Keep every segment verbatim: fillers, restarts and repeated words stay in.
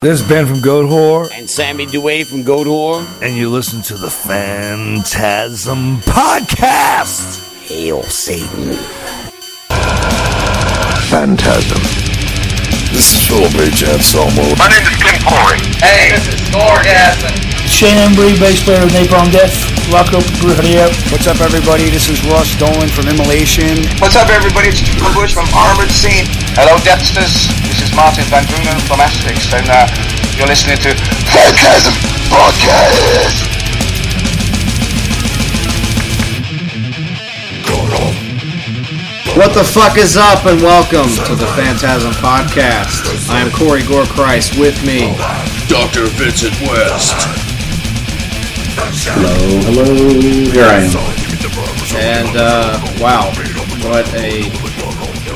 This is Ben from Goatwhore. And Sammy DeWay from Goatwhore. And you listen to the Phantasm Podcast. Hail Satan. Phantasm. This is Philip H. Anselmo. My name is Kim Corey. Hey, this is Gorgasm. Shane Embury, bass player of Napalm Death. What's up, everybody? This is Ross Dolan from Immolation. What's up, everybody? It's Jim Bush from Armoured Saint. Hello, Deathsters. This is Martin Van Drunen from Asphyx, and uh, you're listening to Phantasm Podcast. What the fuck is up, and welcome to the Phantasm Podcast. I am Corey Gorechrist. With me, Doctor Vincent West. Hello, hello, here I am. And, uh, wow, what a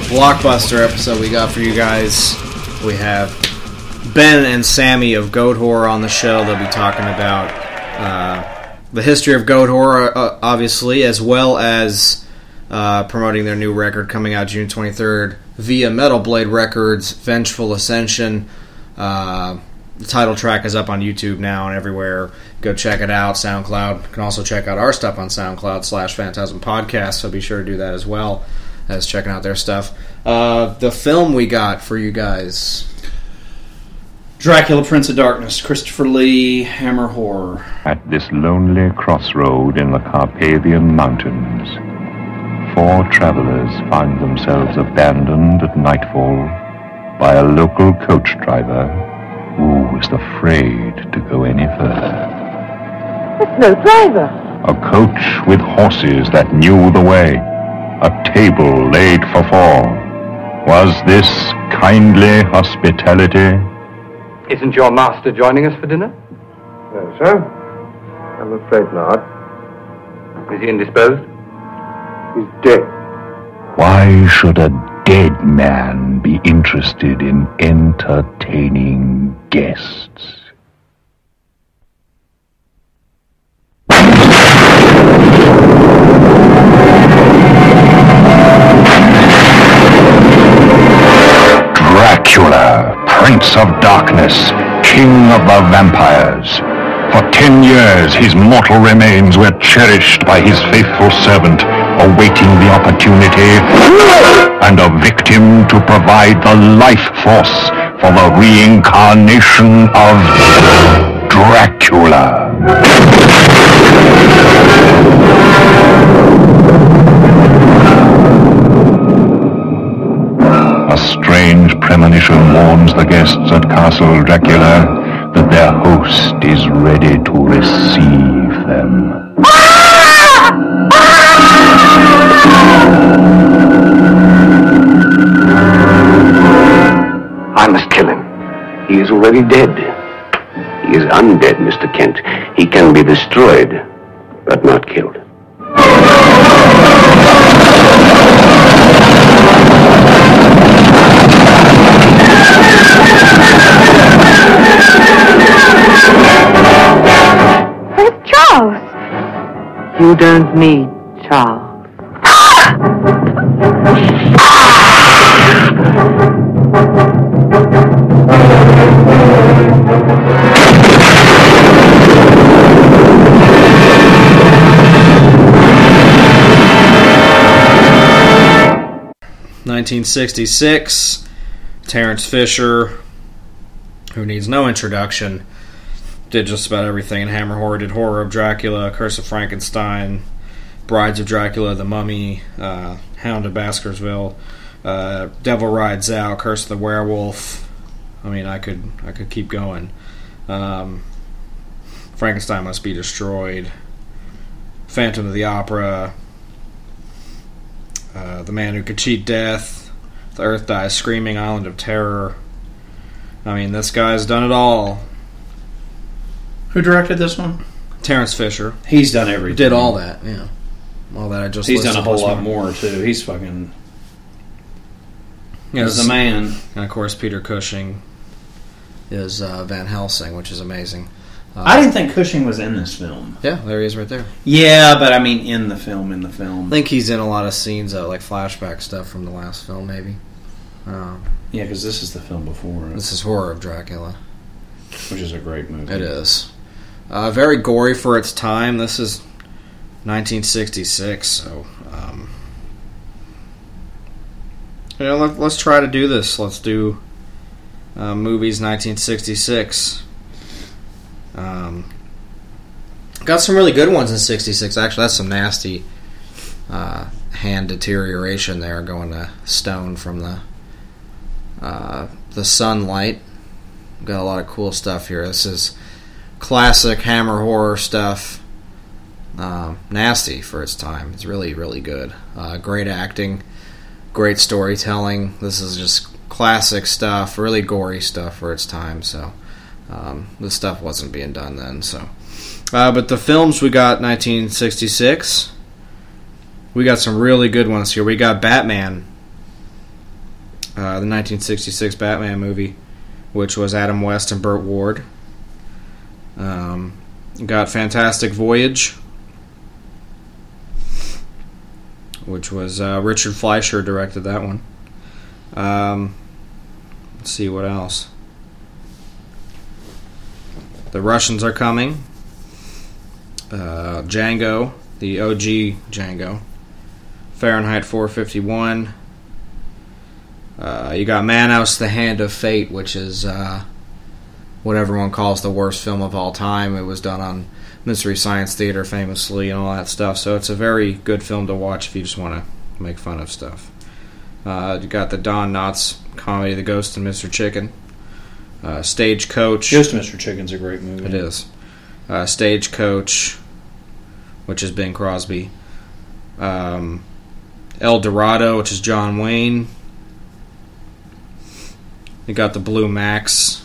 blockbuster episode we got for you guys. We have Ben and Sammy of Goatwhore on the show. They'll be talking about uh, the history of Goatwhore, uh, obviously, as well as uh, promoting their new record coming out June twenty-third via Metal Blade Records, Vengeful Ascension. Uh... The title track is up on YouTube now and everywhere. Go check it out. SoundCloud. You can also check out our stuff on SoundCloud slash Phantasm Podcast, so be sure to do that as well as checking out their stuff. Uh, the film we got for you guys. Dracula, Prince of Darkness, Christopher Lee, Hammer Horror. At this lonely crossroad in the Carpathian Mountains, four travelers find themselves abandoned at nightfall by a local coach driver who was afraid to go any further. It's no driver. A coach with horses that knew the way. A table laid for four. Was this kindly hospitality? Isn't your master joining us for dinner? No, sir. I'm afraid not. Is he indisposed? He's dead. Why should a dead man be interested in entertaining guests? Dracula, Prince of Darkness, King of the Vampires. For ten years, his mortal remains were cherished by his faithful servant, awaiting the opportunity and a victim to provide the life force for the reincarnation of Dracula. A strange premonition warns the guests at Castle Dracula that their host is ready to receive them. I must kill him. He is already dead. He is undead, Mister Kent. He can be destroyed, but not killed. Where's Charles? You don't need Charles. nineteen sixty-six, Terence Fisher, who needs no introduction, did just about everything in Hammer Horror. Did Horror of Dracula, Curse of Frankenstein, Brides of Dracula, The Mummy, uh, Hound of Baskerville, uh, Devil Rides Out, Curse of the Werewolf. I mean, I could I could keep going. Um, Frankenstein Must Be Destroyed, Phantom of the Opera, uh, The Man Who Could Cheat Death, The Earth Dies Screaming, Island of Terror. I mean, this guy's done it all. Who directed this one? Terence Fisher. He's done everything. Did all that, yeah. All that I just He's done a whole lot more, too. He's fucking... Yes. He's the man. And, of course, Peter Cushing is uh, Van Helsing, which is amazing. Uh, I didn't think Cushing was in this film. Yeah, there he is right there. Yeah, but I mean in the film, in the film. I think he's in a lot of scenes, though, like flashback stuff from the last film, maybe. Uh, yeah, because this is the film before. This is Horror of Dracula. which is a great movie. It is. Uh, very gory for its time. This is nineteen sixty-six, so um, you know, let, let's try to do this. Let's do uh, movies nineteen sixty-six. Um, got some really good ones in sixty-six. Actually, that's some nasty uh, hand deterioration there, going to stone from the uh, the sunlight. Got a lot of cool stuff here. This is classic Hammer Horror stuff. Um, nasty for its time. It's really, really good. Uh, great acting, great storytelling. This is just classic stuff, really gory stuff for its time. So um, this stuff wasn't being done then. So, uh, but the films we got nineteen sixty-six. We got some really good ones here. We got Batman, uh, the nineteen sixty-six Batman movie, which was Adam West and Burt Ward. Um, got Fantastic Voyage, which was uh, Richard Fleischer directed that one. Um, let's see what else. The Russians Are Coming. Uh, Django, the O G Django. Fahrenheit four fifty-one. Uh, you got Manos, The Hand of Fate, which is uh, what everyone calls the worst film of all time. It was done on Mystery Science Theater famously and all that stuff, so it's a very good film to watch if you just want to make fun of stuff. Uh, you got the Don Knotts comedy, The Ghost and Mister Chicken. Uh, Stagecoach. Ghost and Mister Chicken's a great movie. It is. Uh, Stagecoach, which is Ben Crosby. Um, El Dorado, which is John Wayne. You got The Blue Max.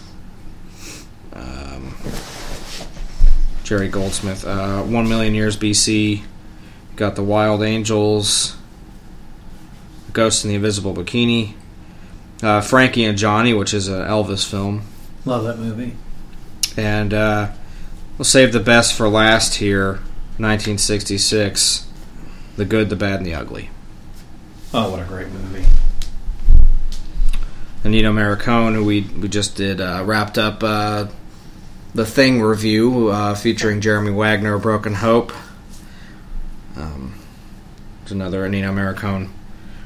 Um... Jerry Goldsmith. Uh, One Million Years B C. Got The Wild Angels. Ghost in the Invisible Bikini. Uh, Frankie and Johnny, which is an Elvis film. Love that movie. And uh, we'll save the best for last here. nineteen sixty-six. The Good, the Bad, and the Ugly. Oh, what a great movie. Ennio Morricone, who we, we just did, uh, wrapped up... Uh, The Thing review uh, featuring Jeremy Wagner, Broken Hope. Um, it's another Ennio Morricone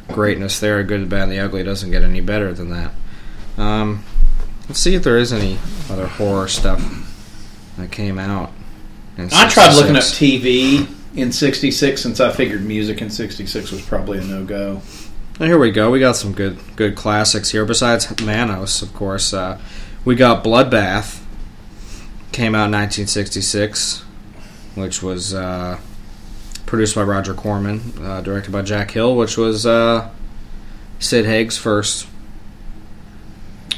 greatness there. Good, Bad, and the Ugly doesn't get any better than that. Um, let's see if there is any other horror stuff that came out. I tried looking up T V in sixty-six since I figured music in sixty-six was probably a no-go. Well, here we go. We got some good good classics here. Besides Manos, of course, uh, we got Bloodbath. Came out in nineteen sixty-six, which was uh, produced by Roger Corman, uh, directed by Jack Hill, which was uh, Sid Haig's first.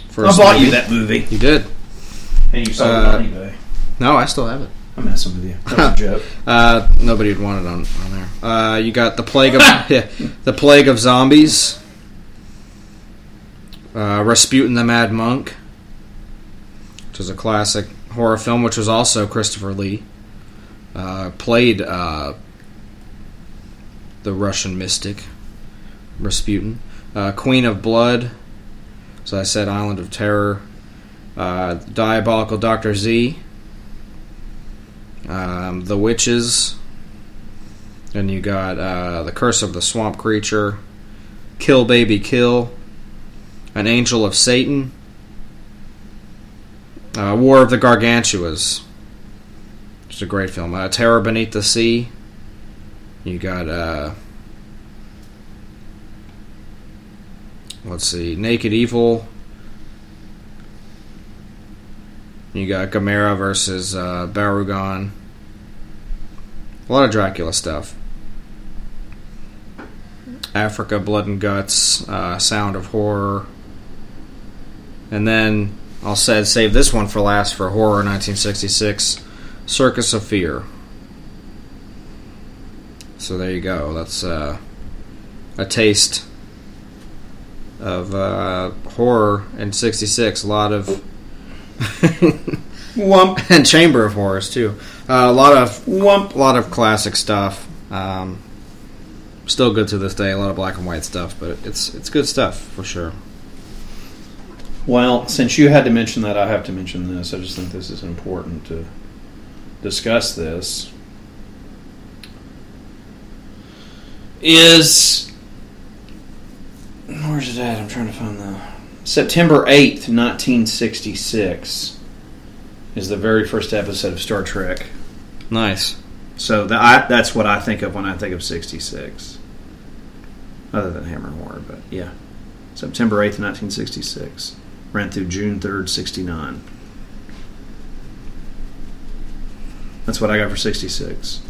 first I bought movie. You that movie. You did. And you sold uh, it on eBay. No, I still have it. I'm messing with you. That's a joke. Uh, nobody would want it on, on there. Uh, you got the plague of yeah, the plague of zombies. Uh, Rasputin the Mad Monk, which is a classic horror film, which was also Christopher Lee, uh, played uh, the Russian mystic Rasputin. Uh, Queen of Blood, as I said, Island of Terror, uh, Diabolical Doctor Z, um, The Witches, and you got uh, The Curse of the Swamp Creature, Kill Baby Kill, An Angel of Satan, Uh, War of the Gargantuas, which is a great film. Uh, Terror Beneath the Sea. You got, uh, let's see, Naked Evil. You got Gamera versus uh, Barugan. A lot of Dracula stuff. Africa, Blood and Guts, uh, Sound of Horror. And then... I'll say, save this one for last for horror nineteen sixty-six, Circus of Fear. So there you go. That's uh, a taste of uh, horror in sixty-six. A lot of... Wump. And Chamber of Horrors, too. Uh, a lot of... Wump. A lot of classic stuff. Um, still good to this day. A lot of black and white stuff, but it's it's good stuff for sure. Well, since you had to mention that, I have to mention this. I just think this is important to discuss this. Is... Where's it at? I'm trying to find the... September eighth, nineteen sixty-six is the very first episode of Star Trek. Nice. So the, I, that's what I think of when I think of sixty-six. Other than Hammer Horror, but yeah. September eighth, nineteen sixty-six. Ran through June third, sixty-nine. That's what I got for sixty-six.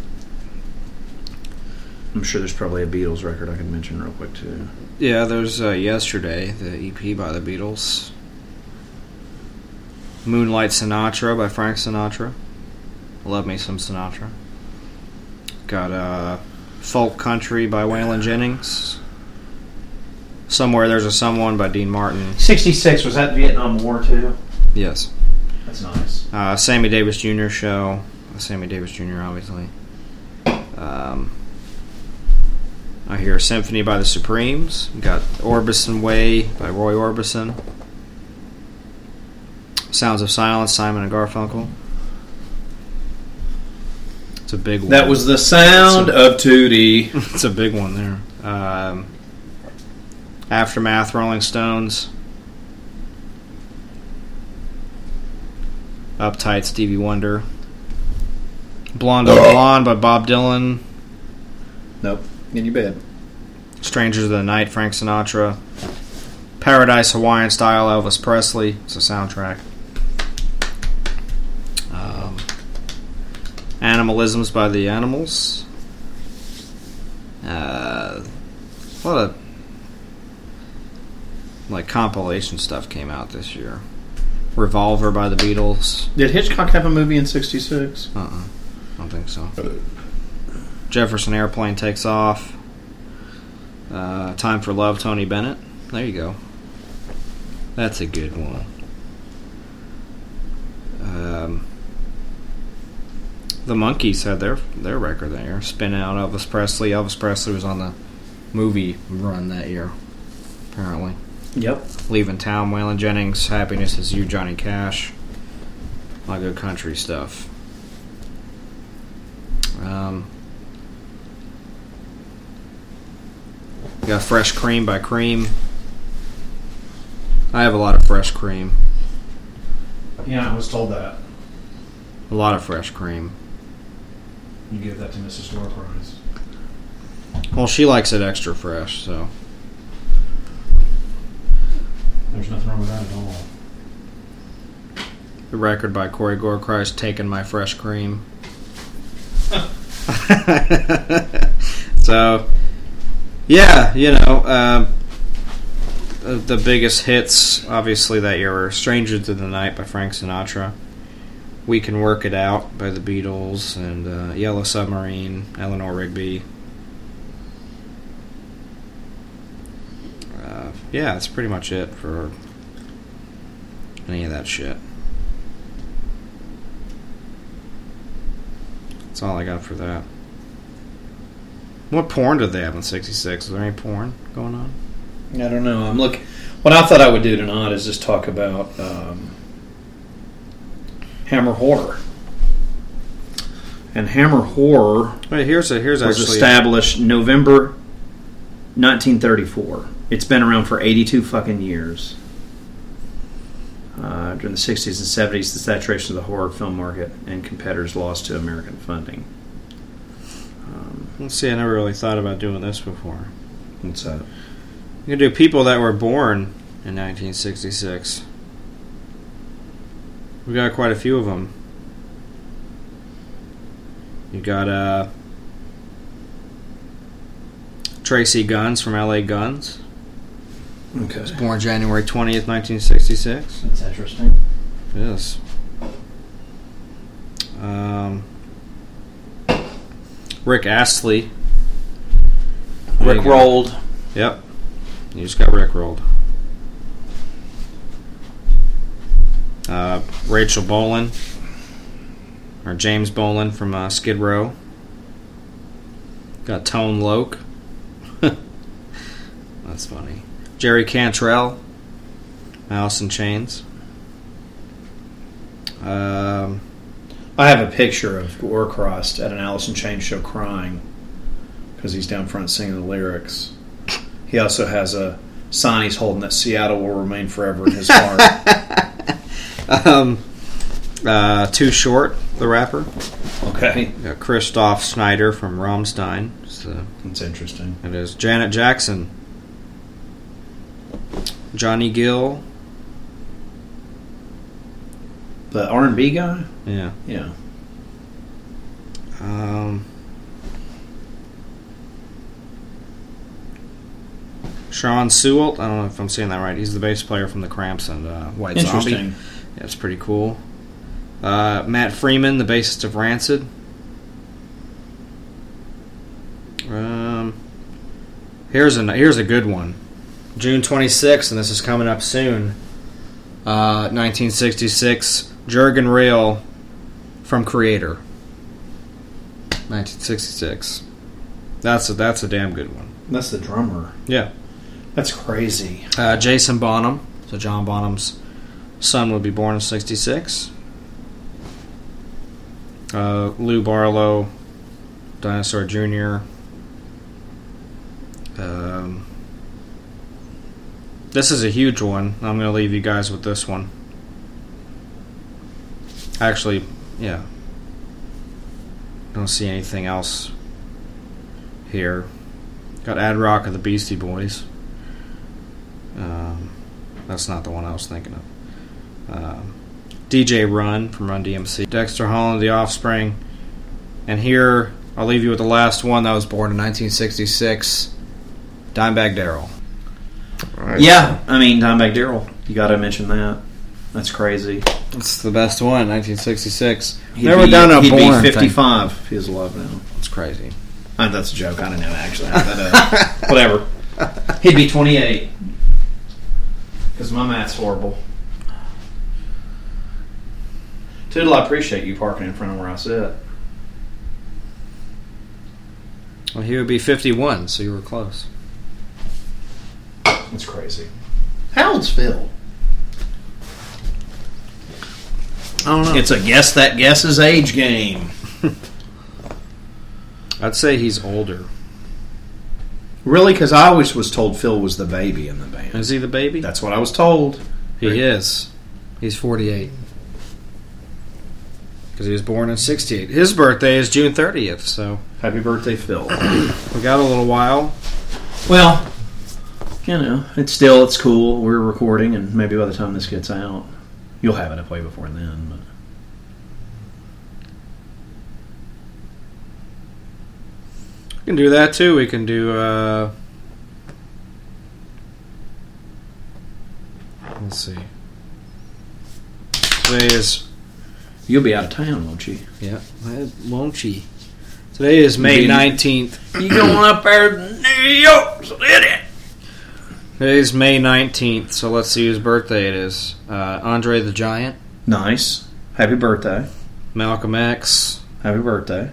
I'm sure there's probably a Beatles record I can mention real quick, too. Yeah, there's uh, Yesterday, the E P by the Beatles. Moonlight Sinatra by Frank Sinatra. Love me some Sinatra. Got uh, Folk Country by Waylon Jennings. Somewhere There's a Someone by Dean Martin. sixty-six, was that Vietnam War, too? Yes. That's nice. Uh, Sammy Davis Junior show. Sammy Davis Junior, obviously. Um... I hear Symphony by the Supremes. We've got Orbison Way by Roy Orbison. Sounds of Silence, Simon and Garfunkel. It's a big one. That was the sound a, of Tootie. It's a big one there. Um, Aftermath, Rolling Stones. Uptight, Stevie Wonder. Blonde on Blonde by Bob Dylan. Nope. In your bed. Strangers of the Night, Frank Sinatra. Paradise Hawaiian Style, Elvis Presley. It's a soundtrack. Um, Animalisms by the Animals. Uh, a lot of like compilation stuff came out this year. Revolver by the Beatles. Did Hitchcock have a movie in sixty-six? Uh-uh. I don't think so. Jefferson Airplane Takes Off. Uh, Time for Love, Tony Bennett. There you go. That's a good one. Um, the Monkees had their their record there. Spin Out, Elvis Presley. Elvis Presley was on the movie run that year, apparently. Yep. Leaving Town, Waylon Jennings. Happiness Is You, Johnny Cash. A lot of good country stuff. Um... We got Fresh Cream by Cream. I have a lot of Fresh Cream. Yeah, I was told that. A lot of Fresh Cream. You give that to Missus Norprice. Well, she likes it extra fresh, so. There's nothing wrong with that at all. The record by Corey Gorechrist, Taking My Fresh Cream. So... Yeah, you know, um, the biggest hits, obviously, that year were Strangers of the Night by Frank Sinatra, We Can Work It Out by the Beatles, and uh, Yellow Submarine, Eleanor Rigby. Uh, yeah, that's pretty much it for any of that shit. That's all I got for that. What porn did they have in sixty-six? Is there any porn going on? I don't know. I'm look. What I thought I would do tonight is just talk about um, Hammer Horror. And Hammer Horror Wait, here's a, here's was actually established a... November nineteen thirty-four. It's been around for eighty-two fucking years. Uh, during the sixties and seventies, the saturation of the horror film market and competitors lost to American funding. Let's see, I never really thought about doing this before. What's that? You can do people that were born in nineteen sixty-six. We got quite a few of them. You got uh, Tracy Guns from L A Guns. Okay. He was born January twentieth, nineteen sixty-six. That's interesting. It is. Um... Rick Astley. Rick rolled. Yep. You just got Rick rolled. Uh, Rachel Bolan. Or James Bolan from uh, Skid Row. Got Tone Loc. That's funny. Jerry Cantrell. Alice in Chains. Um, I have a picture of Gorechrist at an Alice in Chains show crying because he's down front singing the lyrics. He also has a sign he's holding that Seattle will remain forever in his heart. um, uh, Too Short, the rapper. Okay. Uh, Christoph Schneider from Rammstein. So that's interesting. It is. Janet Jackson. Johnny Gill. The R and B guy? Yeah. Yeah. Um, Sean Sewell. I don't know if I'm saying that right. He's the bass player from The Cramps and uh, White Zombie. Interesting. That's pretty cool. Uh, Matt Freeman, the bassist of Rancid. Um, here's a, here's a good one. June twenty-sixth, and this is coming up soon. Uh, nineteen sixty-six, Jürgen Reil from Creator. nineteen sixty-six. That's a, that's a damn good one. That's the drummer. Yeah. That's crazy. Uh, Jason Bonham. So John Bonham's son would be born in sixty-six. Uh, Lou Barlow, Dinosaur Junior Um... This is a huge one. I'm going to leave you guys with this one. Actually, yeah. Don't see anything else here. Got Ad Rock of the Beastie Boys. Um, that's not the one I was thinking of. Um, D J Run from Run D M C. Dexter Holland, The Offspring. And here, I'll leave you with the last one that was born in nineteen sixty-six. Dimebag Darrell. Right. Yeah, I mean, Dimebag Darrell. You got to mention that. That's crazy. That's the best one, nineteen sixty-six. He'd Never be, done a he'd born be fifty-five thing. If he was alive now. That's crazy. I, that's a joke. I don't know, actually. That, uh, whatever. He'd be twenty-eight. Because my math's horrible. Toodle, I appreciate you parking in front of where I sit. Well, he would be fifty-one, so you were close. That's crazy. How old's Phil? I don't know. It's a guess that guesses age game. I'd say he's older. Really? Because I always was told Phil was the baby in the band. Is he the baby? That's what I was told. He right. is. He's forty-eight. Because he was born in sixty-eight. His birthday is June thirtieth, so... Happy birthday, Phil. We got a little while. Well... You know, it's still, it's cool. We're recording, and maybe by the time this gets out, you'll have it up way before then. But. We can do that, too. We can do, uh... let's see. Today is... You'll be out of town, won't you? Yeah. Won't you? Today is May nineteenth. You going up there to New York City? Today's May nineteenth, so let's see whose birthday it is. Uh, Andre the Giant. Nice. Happy birthday. Malcolm X. Happy birthday.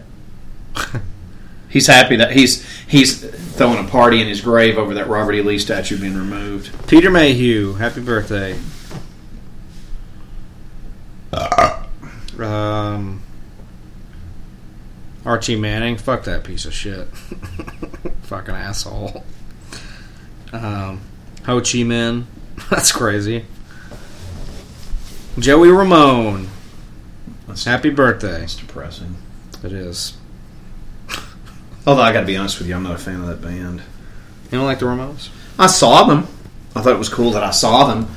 He's happy that he's he's throwing a party in his grave over that Robert E. Lee statue being removed. Peter Mayhew. Happy birthday. Uh. Um, Archie Manning. Fuck that piece of shit. Fucking asshole. Um, Ho Chi Minh. That's crazy. Joey Ramone. That's Happy birthday. It's depressing. It is. Although I gotta be honest with you, I'm not a fan of that band. You don't like the Ramones? I saw them. I thought it was cool that I saw them.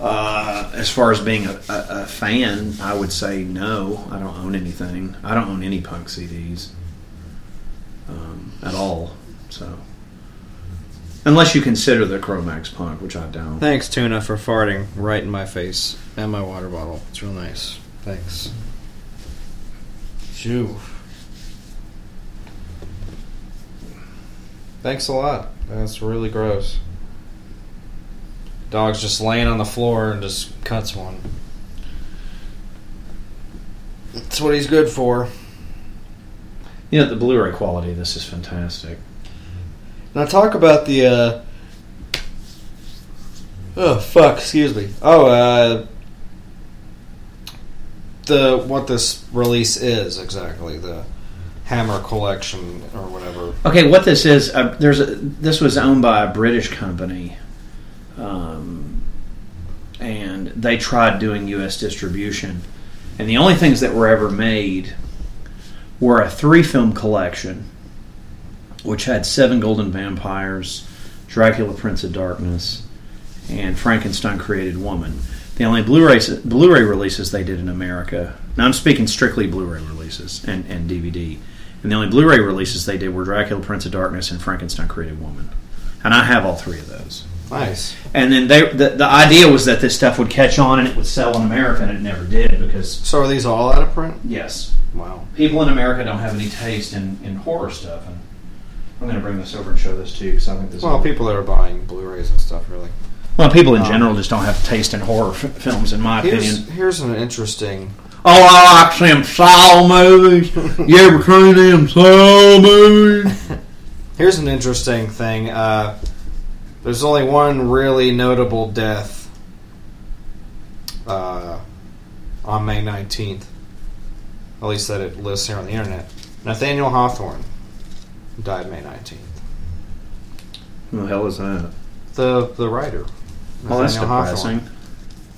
Uh, as far as being a, a, a fan, I would say no. I don't own anything. I don't own any punk C Ds. Um, at all. So... Unless you consider the Cro-Max punk, which I don't. Thanks, Tuna, for farting right in my face and my water bottle. It's real nice. Thanks. Phew. Thanks a lot. That's really gross. Dog's just laying on the floor and just cuts one. That's what he's good for. You know, the Blu-ray quality of this is fantastic. Now talk about the uh, Oh, fuck, excuse me. Oh, uh... the what this release is, exactly. The Hammer Collection, or whatever. Okay, what this is, uh, there's a, this was owned by a British company, um, and they tried doing U S distribution. And the only things that were ever made were a three-film collection, which had Seven Golden Vampires, Dracula, Prince of Darkness, and Frankenstein Created Woman. The only Blu-ray Blu-ray releases they did in America, now I'm speaking strictly Blu-ray releases and, and D V D, and the only Blu-ray releases they did were Dracula, Prince of Darkness, and Frankenstein Created Woman. And I have all three of those. Nice. And then they the, the idea was that this stuff would catch on and it would sell in America, and it never did because... So are these all out of print? Yes. Wow. People in America don't have any taste in, in horror stuff, and I'm going to bring this over and show this to you because I think this well, is... Well, people that are buying Blu-rays and stuff, really. Well, people in general um, just don't have taste in horror f- films, in my here's, opinion. Here's an interesting... Oh, I like them Saw movies. You ever seen them Saw movies? Here's an interesting thing. Uh, there's only one really notable death uh, on May nineteenth. At least that it lists here on the internet. Nathaniel Hawthorne died May nineteenth. Who the hell is that? The the writer. Nathaniel oh, that's depressing. Hawthorne,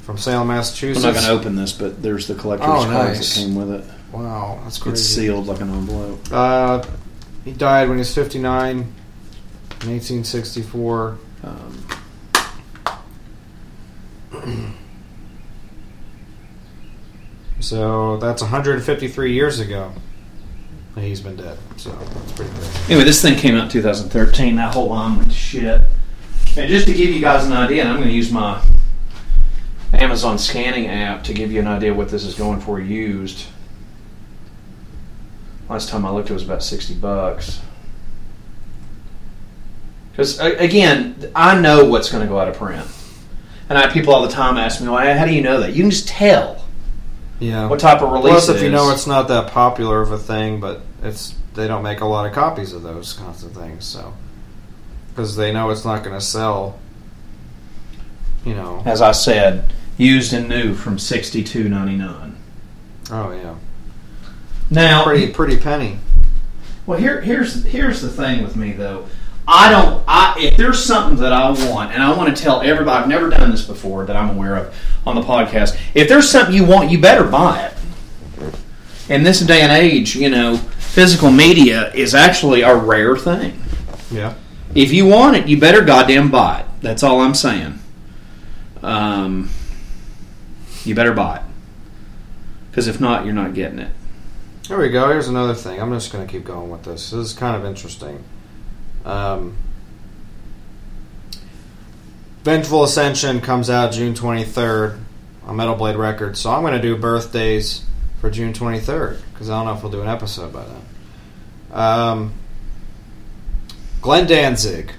from Salem, Massachusetts. I'm not going to open this, but there's the collector's oh, nice. Cards that came with it. Wow, that's crazy. It's sealed like an envelope. Uh, he died when he was fifty-nine in eighteen sixty-four. Um, so that's one hundred fifty-three years ago. He's been dead, so that's pretty crazy. Anyway, this thing came out in two thousand thirteen. That whole line went to shit. And just to give you guys an idea, and I'm going to use my Amazon scanning app to give you an idea what this is going for used. Last time I looked, it was about sixty bucks. Because, again, I know what's going to go out of print. And I have people all the time ask me, well, how do you know that? You can just tell yeah. what type of release Plus, it is. Plus, if you know it's not that popular of a thing, but it's they don't make a lot of copies of those kinds of things, so... Because they know it's not going to sell, you know. As I said, used and new from sixty-two ninety-nine. Oh yeah. Now pretty pretty penny. Well, here here's here's the thing with me though. I don't. I if there's something that I want, and I want to tell everybody, I've never done this before that I'm aware of on the podcast. If there's something you want, you better buy it. In this day and age, you know, physical media is actually a rare thing. Yeah. If you want it, you better goddamn buy it. That's all I'm saying. Um, you better buy it. Because if not, you're not getting it. There we go. Here's another thing. I'm just going to keep going with this. This is kind of interesting. Um, Vengeful Ascension comes out June twenty-third on Metal Blade Records. So I'm going to do birthdays for June twenty-third. Because I don't know if we'll do an episode by then. Um... Glenn Danzig.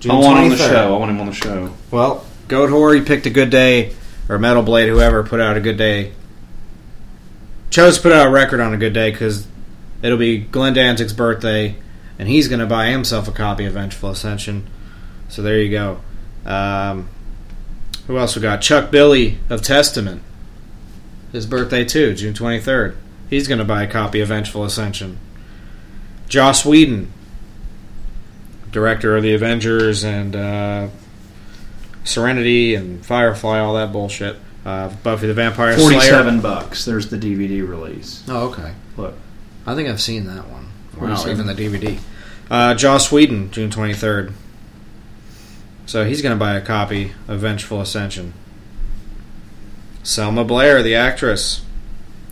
June I want twenty-third. Him on the show. I want him on the show. Well, Goatwhore, he picked a good day, or Metal Blade, whoever, put out a good day. Chose to put out a record on a good day because it'll be Glenn Danzig's birthday, and he's going to buy himself a copy of Vengeful Ascension. So there you go. Um, who else we got? Chuck Billy of Testament. His birthday, too, June twenty-third. He's going to buy a copy of Vengeful Ascension. Joss Whedon. Director of the Avengers and uh, Serenity and Firefly, all that bullshit. Uh, Buffy the Vampire Slayer. Forty-seven bucks. There's the D V D release. Oh, okay. Look, I think I've seen that one. Wow, no, even the D V D. Uh, Joss Whedon, June twenty-third. So he's going to buy a copy of Vengeful Ascension. Selma Blair, the actress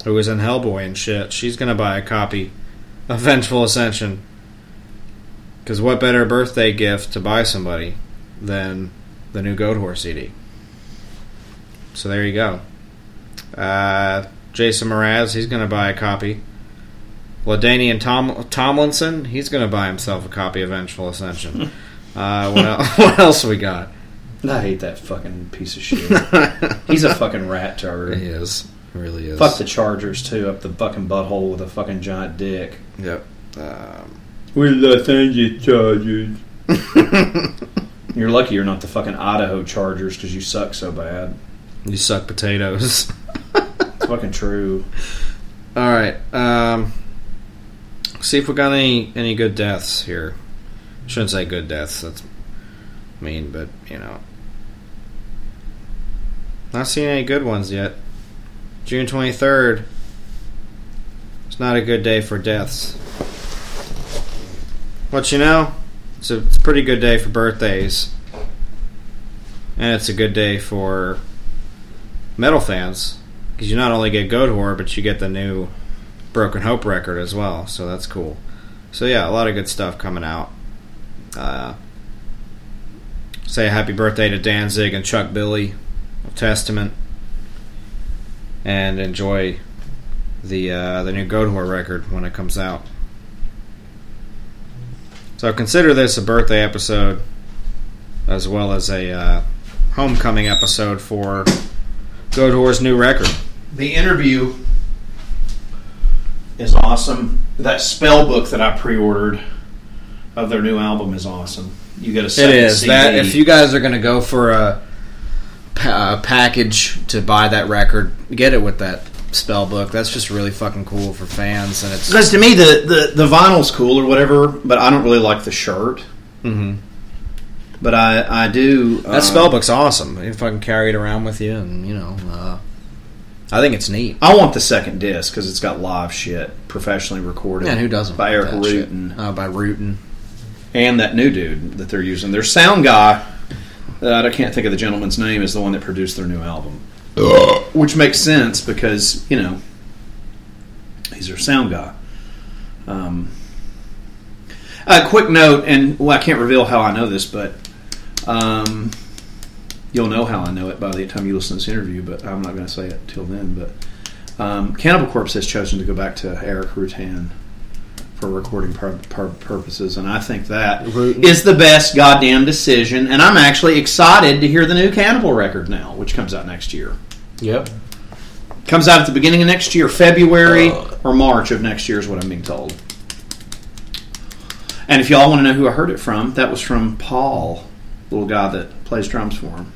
who was in Hellboy and shit, she's going to buy a copy of Vengeful Ascension. Because what better birthday gift to buy somebody than the new Goatwhore C D? So there you go. Uh, Jason Mraz, he's going to buy a copy. LaDainian Tom- Tomlinson, he's going to buy himself a copy of Vengeful Ascension. uh, what, el- what else we got? I hate that fucking piece of shit. He's a fucking rat turd. He is. He really is. Fuck the Chargers, too, up the fucking butthole with a fucking giant dick. Yep. Um... We're Los Angeles Chargers. You're lucky you're not the fucking Idaho Chargers because you suck so bad. You suck potatoes. It's fucking true. All right. Um, see if we got any any good deaths here. Shouldn't say good deaths. That's mean, but you know, not seeing any good ones yet. June twenty-third. It's not a good day for deaths. But you know, it's a, it's a pretty good day for birthdays. And it's a good day for metal fans. Because you not only get Goatwhore, but you get the new Broken Hope record as well. So that's cool. So yeah, a lot of good stuff coming out. Uh, say a happy birthday to Danzig and Chuck Billy of Testament. And enjoy the uh, the new Goatwhore record when it comes out. So consider this a birthday episode as well as a uh, homecoming episode for Goatwhore's new record. The interview is awesome. That spell book that I pre-ordered of their new album is awesome. You get a second C D. It is. That, if you guys are going to go for a, a package to buy that record, get it with that spell book. That's just really fucking cool for fans, and it's because to me the, the, the vinyl's cool or whatever, but I don't really like the shirt. Mm-hmm. But I I do that uh, spell book's awesome. You fucking carry it around with you, and you know uh, I think it's neat. I want the second disc because it's got live shit professionally recorded. Yeah, who doesn't? By Eric Rutan. Oh, by Rutan, and that new dude that they're using. Their sound guy that I can't think of the gentleman's name is the one that produced their new album. Which makes sense because, you know, he's our sound guy. Um, a quick note, and well, I can't reveal how I know this, but um, you'll know how I know it by the time you listen to this interview, but I'm not going to say it till then. But um, Cannibal Corpse has chosen to go back to Eric Rutan for recording pur- pur- purposes, and I think that Rutan is the best goddamn decision, and I'm actually excited to hear the new Cannibal record now, which comes out next year. Yep. Comes out at the beginning of next year, February uh, or March of next year is what I'm being told. And if y'all want to know who I heard it from, that was from Paul, little guy that plays drums for him.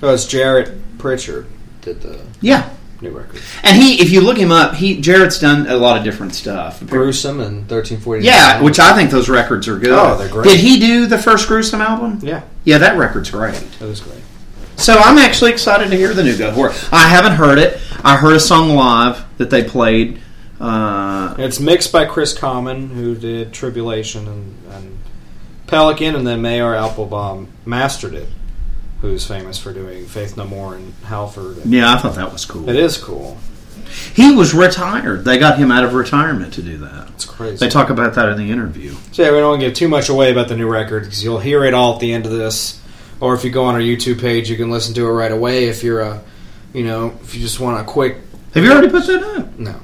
Oh, it's Jarrett Pritchard did the yeah new record. And he, if you look him up, he Jarrett's done a lot of different stuff. Gruesome and thirteen forty-nine. Yeah, which I think those records are good. Oh, they're great. Did he do the first Gruesome album? Yeah. Yeah, that record's great. That was great. So I'm actually excited to hear the new Goatwhore. I haven't heard it. I heard a song live that they played. Uh, it's mixed by Chris Common, who did Tribulation and, and Pelican, and then Mayar Applebaum mastered it, who's famous for doing Faith No More and Halford. And yeah, I thought that was cool. It is cool. He was retired. They got him out of retirement to do that. It's crazy. They talk about that in the interview. So yeah, we don't want to give too much away about the new record, because you'll hear it all at the end of this. Or if you go on our YouTube page, you can listen to it right away. If you're a, you know, if you just want a quick. Have you already put that up? No.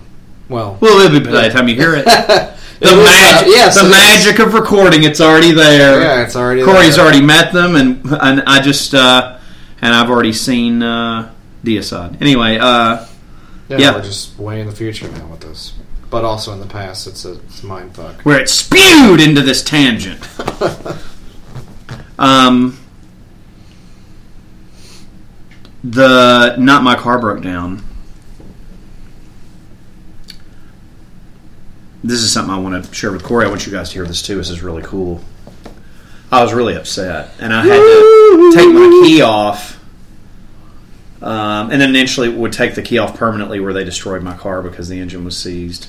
Well, well, it'll be by the time you hear it. the it magic, was, uh, yeah, the so magic of recording. It's already there. Yeah, it's already. Corey's there. Already met them, and and I just uh, and I've already seen uh, Deicide. Anyway, uh, yeah, yeah, we're just way in the future now with this, but also in the past. It's a, it's a mind fuck where it's spewed into this tangent. um. The Not My Car Broke Down. This is something I want to share with Corey. I want you guys to hear this too. This is really cool. I was really upset, and I had to take my key off. Um, and initially would take the key off permanently, where they destroyed my car because the engine was seized.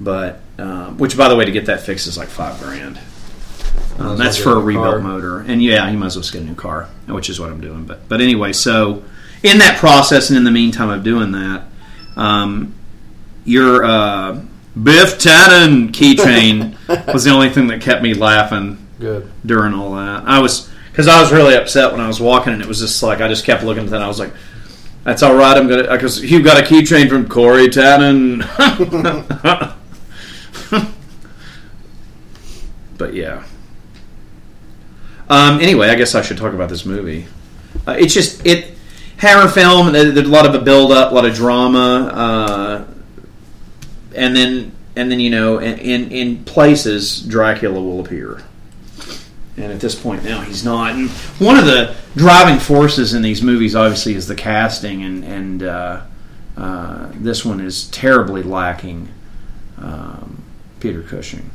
But um, which, by the way, to get that fixed is like five grand. Um, that's for a rebuilt motor, and yeah, you might as well just get a new car, which is what I'm doing. But but anyway, so. In that process, and in the meantime of doing that, um, your uh, Biff Tannen keychain was the only thing that kept me laughing. Good. During all that. I was, because I was really upset when I was walking, and it was just like, I just kept looking at that, and I was like, that's all right, I'm going to, because you got a keychain from Corey Tannen. But yeah. Um, anyway, I guess I should talk about this movie. Uh, it's just, it... Hammer film, there's a lot of a build-up, a lot of drama, uh, and then, and then you know, in, in places, Dracula will appear. and at this point now he's not. And one of the driving forces in these movies, obviously, is the casting, and, and uh, uh, this one is terribly lacking um, Peter Cushing.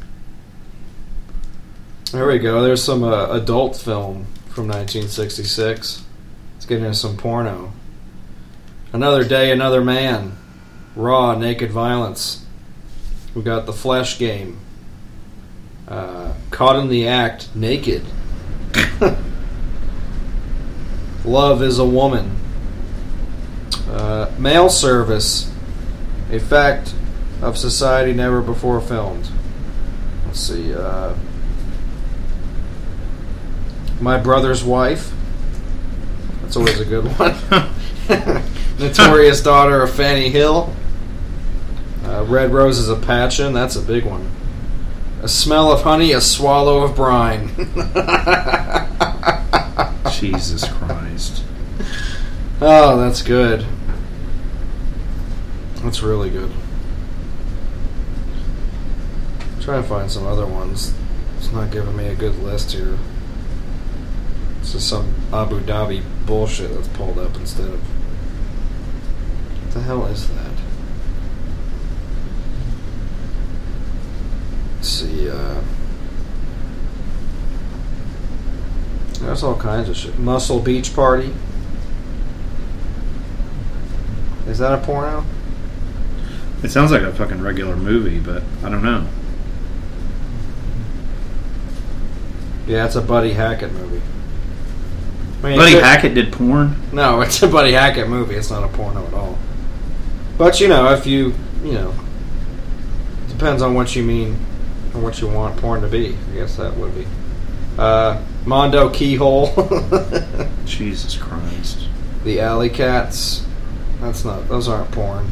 There we go. There's some uh, adult film from nineteen sixty-six. Let's get into some porno. Another Day, Another Man. Raw, Naked Violence. We got The Flesh Game. Uh, Caught in the Act, Naked. Love is a Woman. Uh, Mail Service. A Fact of Society Never Before Filmed. Let's see. Uh, My Brother's Wife. That's always a good one. Notorious Daughter of Fanny Hill. Uh, Red Roses of Passion. That's a big one. A Smell of Honey, A Swallow of Brine. Jesus Christ. Oh, that's good. That's really good. I'm trying to find some other ones. It's not giving me a good list here. It's just some Abu Dhabi bullshit that's pulled up instead of... What the hell is that? Let's see, uh, there's all kinds of shit. Muscle Beach Party. Is that a porno? It sounds like a fucking regular movie, but I don't know. Yeah, it's a Buddy Hackett movie. I mean, Buddy could, Hackett did porn? No, it's a Buddy Hackett movie. It's not a porno at all. But, you know, if you, you know, depends on what you mean. What you want porn to be, I guess that would be. Uh, Mondo Keyhole. Jesus Christ. The Alley Cats. That's not. Those aren't porn.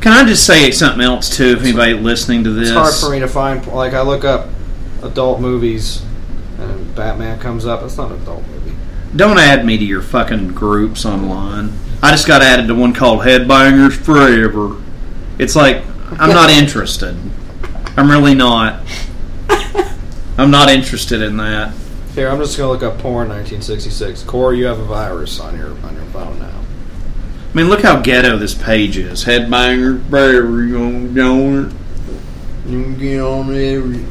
Can I just say something else too? If anybody listening to this, it's hard for me to find. Like I look up adult movies, and Batman comes up. It's not an adult movie. Don't add me to your fucking groups online. I just got added to one called Headbangers Forever. It's like I'm not interested. I'm really not. I'm not interested in that. Here, I'm just going to look up porn nineteen sixty-six. Corey, you have a virus on your on your phone now. I mean, look how ghetto this page is. Headbanger, whatever you going to You can get on every...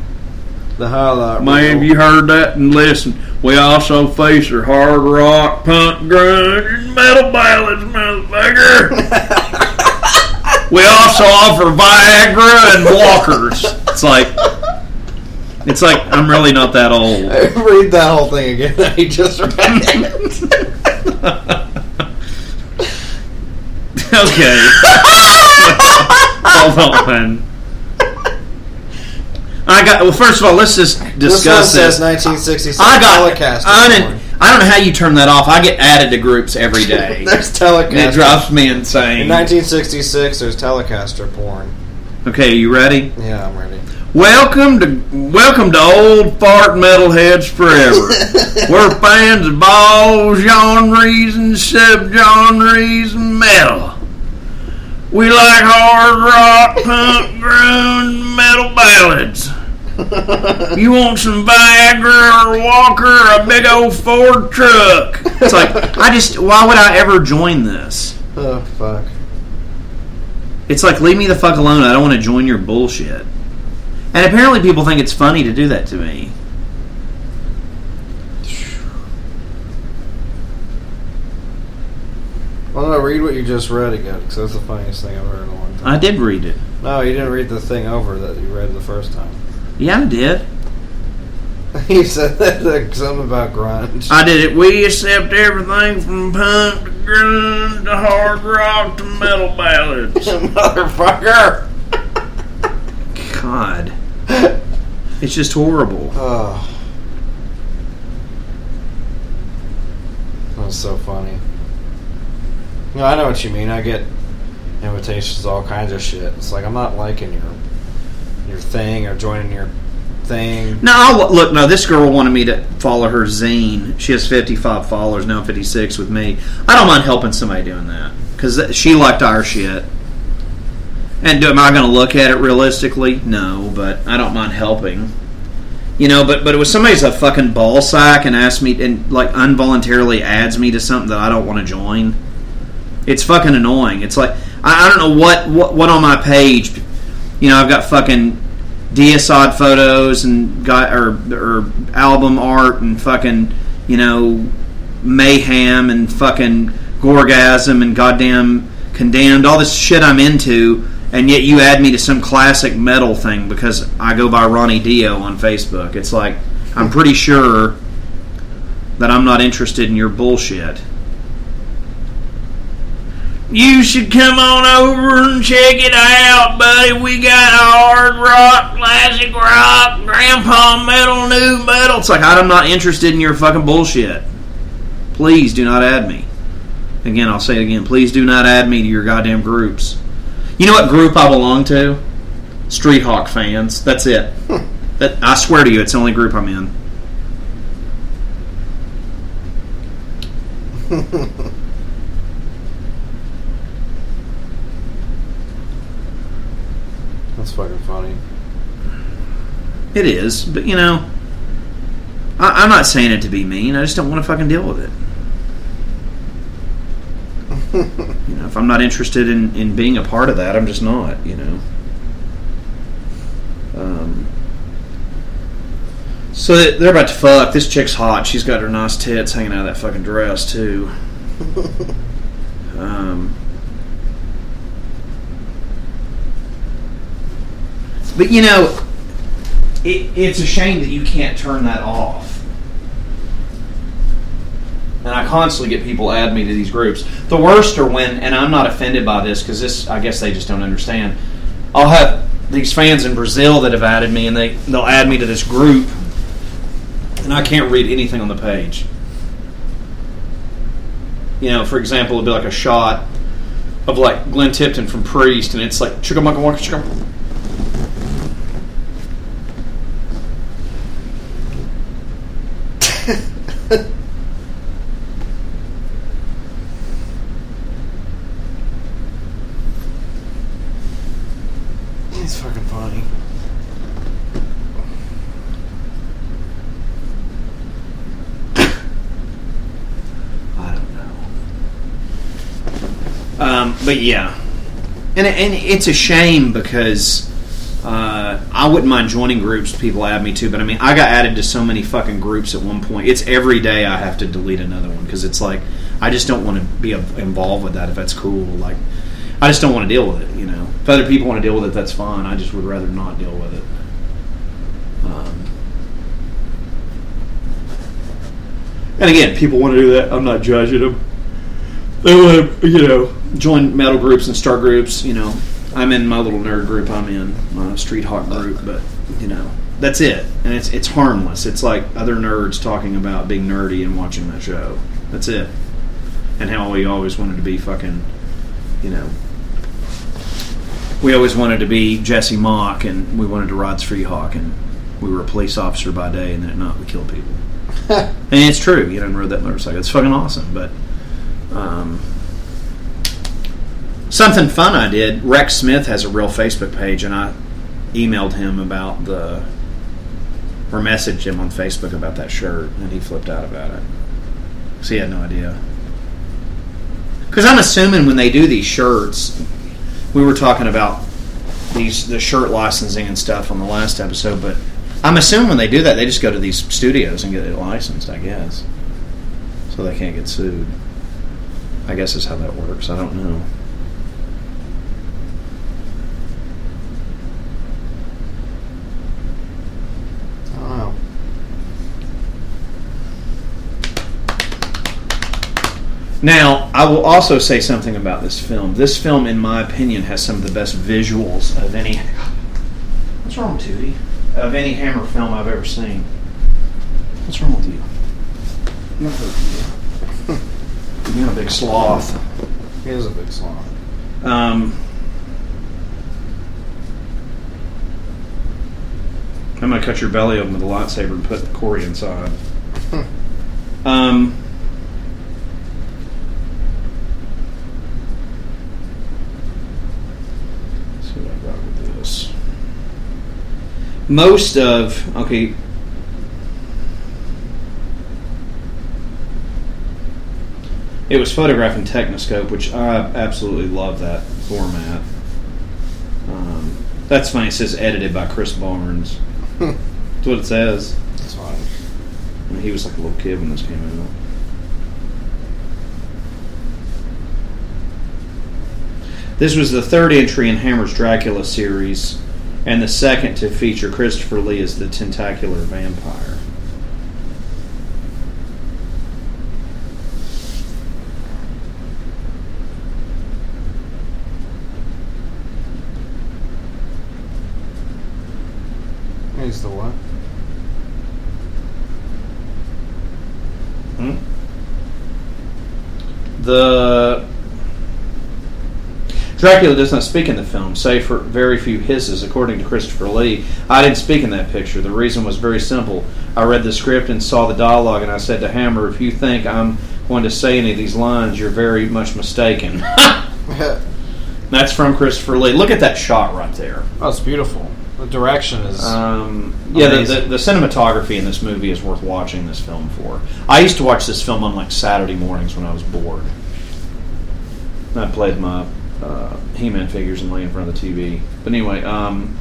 The highlight. Man, have you heard that? And listen, we also face your hard rock, punk, grunge, metal ballads, motherfucker. We also offer Viagra and walkers. It's like, it's like I'm really not that old. Read that whole thing again. I just read it. Okay. Hold on. I got. Well, first of all, let's just discuss this. This one says nineteen sixty-six. I got. Telecast I didn't. I don't know how you turn that off. I get added to groups every day. There's Telecaster. And it drives me insane. In nineteen sixty-six, there's Telecaster porn. Okay, you ready? Yeah, I'm ready. Welcome to welcome to old fart metalheads forever. We're fans of all genres and subgenres and metal. We like hard rock, punk, grunge, metal ballads. You want some Viagra or Walker or a big old Ford truck? It's like, I just, why would I ever join this? Oh, fuck. It's like, leave me the fuck alone. I don't want to join your bullshit. And apparently people think it's funny to do that to me. Well, no, read what you just read again, because that's the funniest thing I've heard in a long time. I did read it. No, you didn't read the thing over that you read the first time. Yeah, I did. He said that, like, something about grunge. I did it. We accept everything from punk to grunge to hard rock to metal ballads. Motherfucker! God. It's just horrible. Oh. That was so funny. No, I know what you mean. I get invitations to all kinds of shit. It's like, I'm not liking your... your thing or joining your thing. No, I'll, look, no, this girl wanted me to follow her zine. She has fifty-five followers, now fifty-six with me. I don't mind helping somebody doing that because she liked our shit. And am I going to look at it realistically? No, but I don't mind helping. You know, but but it was somebody's a fucking ball sack and asks me and like involuntarily adds me to something that I don't want to join. It's fucking annoying. It's like I, I don't know what, what what on my page. You know, I've got fucking Deicide photos and got or or album art and fucking you know mayhem and fucking gorgasm and goddamn condemned all this shit I'm into. And yet you add me to some classic metal thing because I go by Ronnie Dio on Facebook. It's like, I'm pretty sure that I'm not interested in your bullshit. You should come on over and check it out, buddy. We got hard rock, classic rock, grandpa metal, new metal. It's like, I'm not interested in your fucking bullshit. Please do not add me. Again, I'll say it again. Please do not add me to your goddamn groups. You know what group I belong to? Street Hawk fans. That's it. Hmm. That, I swear to you, it's the only group I'm in. That's fucking funny. It is, but you know, I, I'm not saying it to be mean. I just don't want to fucking deal with it. You know, if I'm not interested in, in being a part of that, I'm just not, you know. Um, so they're about to fuck. This chick's hot. She's got her nice tits hanging out of that fucking dress, too. Um, but, you know, it, it's a shame that you can't turn that off. And I constantly get people add me to these groups. The worst are when, and I'm not offended by this because this, I guess they just don't understand. I'll have these fans in Brazil that have added me, and they, they'll add me to this group, and I can't read anything on the page. You know, for example, it'd be like a shot of like Glenn Tipton from Priest, and it's like chicka-mucka waka chicka. But yeah, and and it's a shame because uh, I wouldn't mind joining groups people add me to, but I mean, I got added to so many fucking groups at one point. It's every day I have to delete another one because it's like, I just don't want to be involved with that if that's cool. Like, I just don't want to deal with it, you know. If other people want to deal with it, that's fine. I just would rather not deal with it. Um, and again, people want to do that. I'm not judging them. They want to, you know, join metal groups and star groups. You know, I'm in my little nerd group. I'm in my Street Hawk group, but you know, that's it. And it's it's harmless. It's like other nerds talking about being nerdy and watching that show. That's it. And how we always wanted to be fucking, you know, we always wanted to be Jesse Mock, and we wanted to ride Treehawk, and we were a police officer by day, and then at night we killed people. And it's true. You know, and rode that motorcycle. It's fucking awesome, but. Um, something fun I did. Rex Smith has a real Facebook page, and I emailed him about the, or messaged him on Facebook about that shirt, and he flipped out about it because he had no idea. Because I'm assuming when they do these shirts, we were talking about these the shirt licensing and stuff on the last episode, but I'm assuming when they do that, they just go to these studios and get it licensed, I guess, so they can't get sued. I guess is how that works. I don't know. I don't know. Now, I will also say something about this film. This film, in my opinion, has some of the best visuals of any... What's wrong, Tootie? Of any Hammer film I've ever seen. What's wrong with you? Nothing with you. You're a big sloth. He is a big sloth. Um, I'm going to cut your belly open with a lightsaber and put Corey inside. um, let's see what I got with this. Most of... Okay, It was photograph and Technoscope, which I absolutely love that format. Um, that's funny. It says edited by Chris Barnes. That's what it says. That's odd. I mean, he was like a little kid when this came out. This was the third entry in Hammer's Dracula series, and the second to feature Christopher Lee as the tentacular vampire. He's the what? Hmm? The... Dracula does not speak in the film, save for very few hisses, according to Christopher Lee. I didn't speak in that picture. The reason was very simple. I read the script and saw the dialogue, and I said to Hammer, if you think I'm going to say any of these lines, you're very much mistaken. That's from Christopher Lee. Look at that shot right there. Oh, it's beautiful. The direction is um, yeah, the, the, the cinematography in this movie is worth watching this film for. I used to watch this film on, like, Saturday mornings when I was bored. And I played my... Uh, He-Man figures and lay in front of the T V. But anyway, um,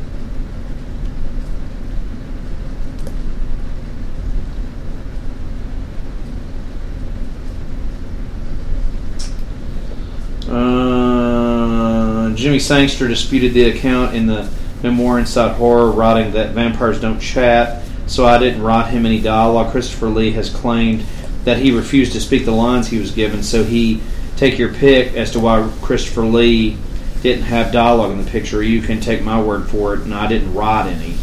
uh, Jimmy Sangster disputed the account in the memoir Inside Horror, writing that vampires don't chat, so I didn't write him any dialogue. Christopher Lee has claimed that he refused to speak the lines he was given, so he... Take your pick as to why Christopher Lee didn't have dialogue in the picture. You can take my word for it, and I didn't write any.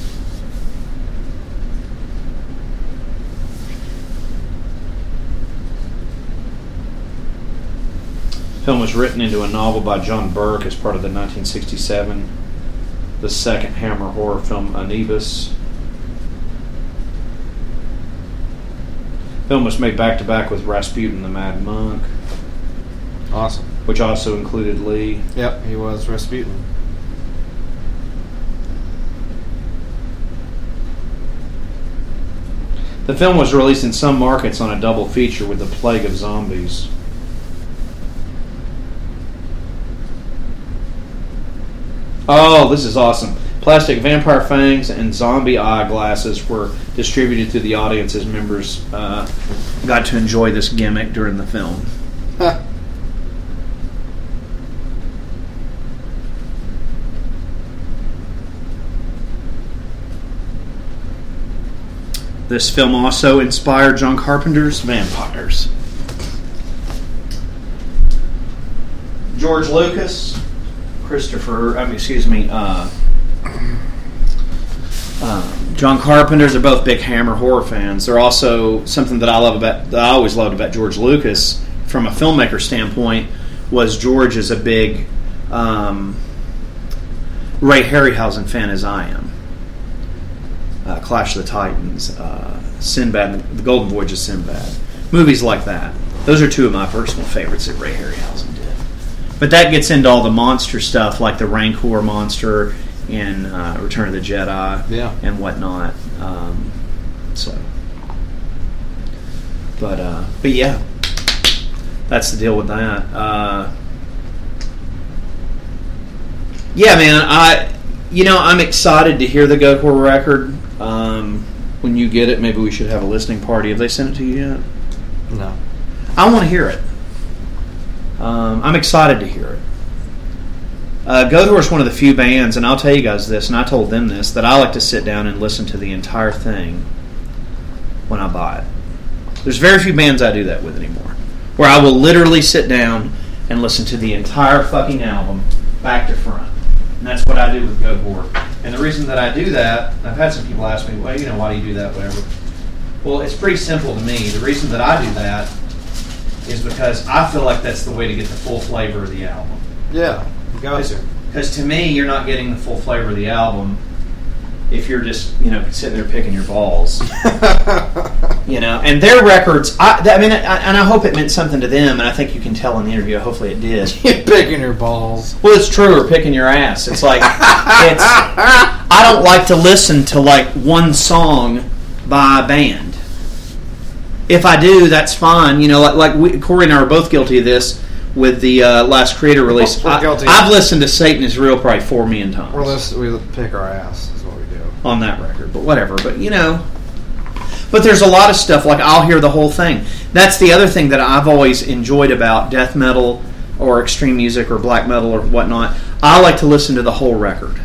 The film was written into a novel by John Burke as part of the nineteen sixty-seven, the second Hammer horror film, Anubis. The film was made back-to-back with Rasputin the Mad Monk. Awesome. Which also included Lee. Yep, he was Rasputin. The film was released in some markets on a double feature with The Plague of Zombies. Oh, this is awesome. Plastic vampire fangs and zombie eye glasses were distributed to the audience as members uh, got to enjoy this gimmick during the film. Huh. This film also inspired John Carpenter's Vampires. George Lucas, Christopher, I mean, excuse me, uh, uh, John Carpenter's are both big Hammer horror fans. They're also something that I love about, that I always loved about George Lucas, from a filmmaker standpoint, was George is a big um, Ray Harryhausen fan as I am. Uh, Clash of the Titans, uh, Sinbad, The Golden Voyage of Sinbad. Movies like that. Those are two of my personal favorites that Ray Harryhausen did. But that gets into all the monster stuff, like the Rancor monster in uh, Return of the Jedi yeah. and whatnot. Um, so, but uh, but yeah, that's the deal with that. Uh, yeah, man, I you know I'm excited to hear the Goatwhore record. Um, when you get it, maybe we should have a listening party. Have they sent it to you yet? No. I want to hear it. Um, I'm excited to hear it. Uh, Goatwhore is one of the few bands, and I'll tell you guys this, and I told them this, that I like to sit down and listen to the entire thing when I buy it. There's very few bands I do that with anymore, where I will literally sit down and listen to the entire fucking album back to front. And that's what I do with Goatwhore. And the reason that I do that, I've had some people ask me, well, you know, why do you do that, whatever. Well, it's pretty simple to me. The reason that I do that is because I feel like that's the way to get the full flavor of the album. Yeah. Because to me, you're not getting the full flavor of the album if you're just, you know, sitting there picking your balls. You know, and their records, I, I mean, I, and I hope it meant something to them, and I think you can tell in the interview, hopefully it did. Picking your balls. Well, it's true, or picking your ass. It's like, it's, I don't like to listen to, like, one song by a band. if I do, that's fine. You know, like, like we, Corey and I are both guilty of this with the uh, last Creator release. We're I, guilty. I've listened to Satan Is Real probably four million times. We're listen, we pick our ass is what we do on that record, but whatever. But you know, but there's a lot of stuff like I'll hear the whole thing. That's the other thing that I've always enjoyed about death metal or extreme music or black metal or whatnot. I like to listen to the whole record.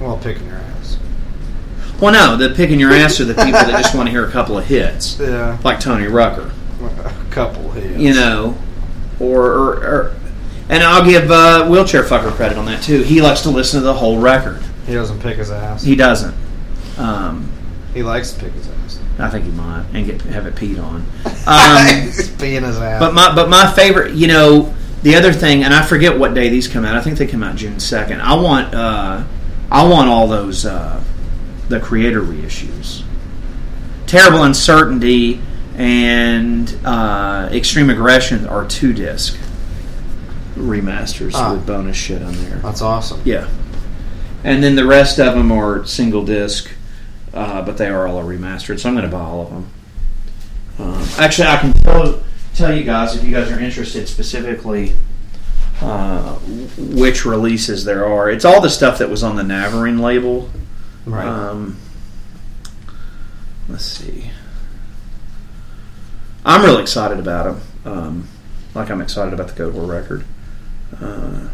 Well, picking your ass. Well, no, the picking your ass are the people that just want to hear a couple of hits. Yeah. Like Tony Rucker. A couple of hits. You know, or, or, or and I'll give uh, Wheelchair Fucker credit on that too. He likes to listen to the whole record. He doesn't pick his ass. He doesn't. Um, he likes to pick his ass. I think he might and get have it peed on. Um, He's peeing his ass. But my but my favorite, you know, the other thing, and I forget what day these come out. I think they come out June second. I want. Uh, I want all those, uh, the Creator reissues. Terrible Uncertainty and uh, Extreme Aggression are two disc remasters ah, with bonus shit on there. That's awesome. Yeah. And then the rest of them are single disc, uh, but they are all remastered, so I'm going to buy all of them. Um, actually, I can tell, tell you guys, if you guys are interested specifically, Uh, which releases there are. It's all the stuff that was on the Navarine label. Right. Um, let's see. I'm really excited about them. Um, like I'm excited about the Goatwhore record. Uh,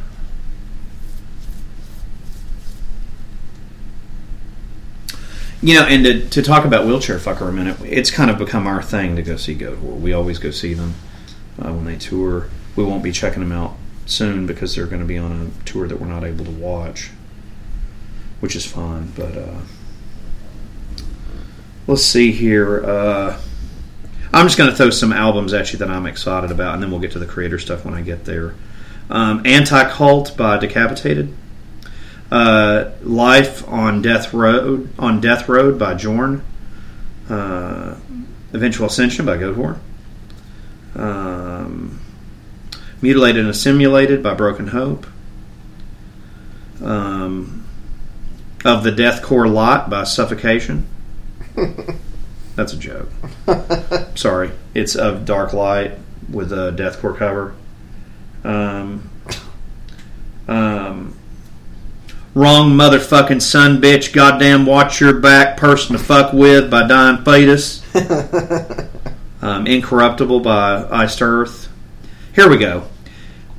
you know, and to, to talk about Wheelchair Fucker a minute, it's kind of become our thing to go see Goatwhore. We always go see them uh, when they tour. We won't be checking them out soon because they're going to be on a tour that we're not able to watch, which is fine. But uh, let's see here. Uh, I'm just going to throw some albums at you that I'm excited about, and then we'll get to the Creator stuff when I get there. Um, Anti-Cult by Decapitated. Uh, Life on Death Road on Death Road by Jorn. Uh, Vengeful Ascension by Goatwhore. Um... Mutilated and Assimilated by Broken Hope. Um, of the Deathcore Lot by Suffocation. That's a joke. Sorry. It's Of Dark Light with a Deathcore cover. Um, um, Wrong Motherfucking Son Bitch, Goddamn Watch Your Back, Person to Fuck With by Dying Fetus. um, Incorruptible by Iced Earth. Here we go.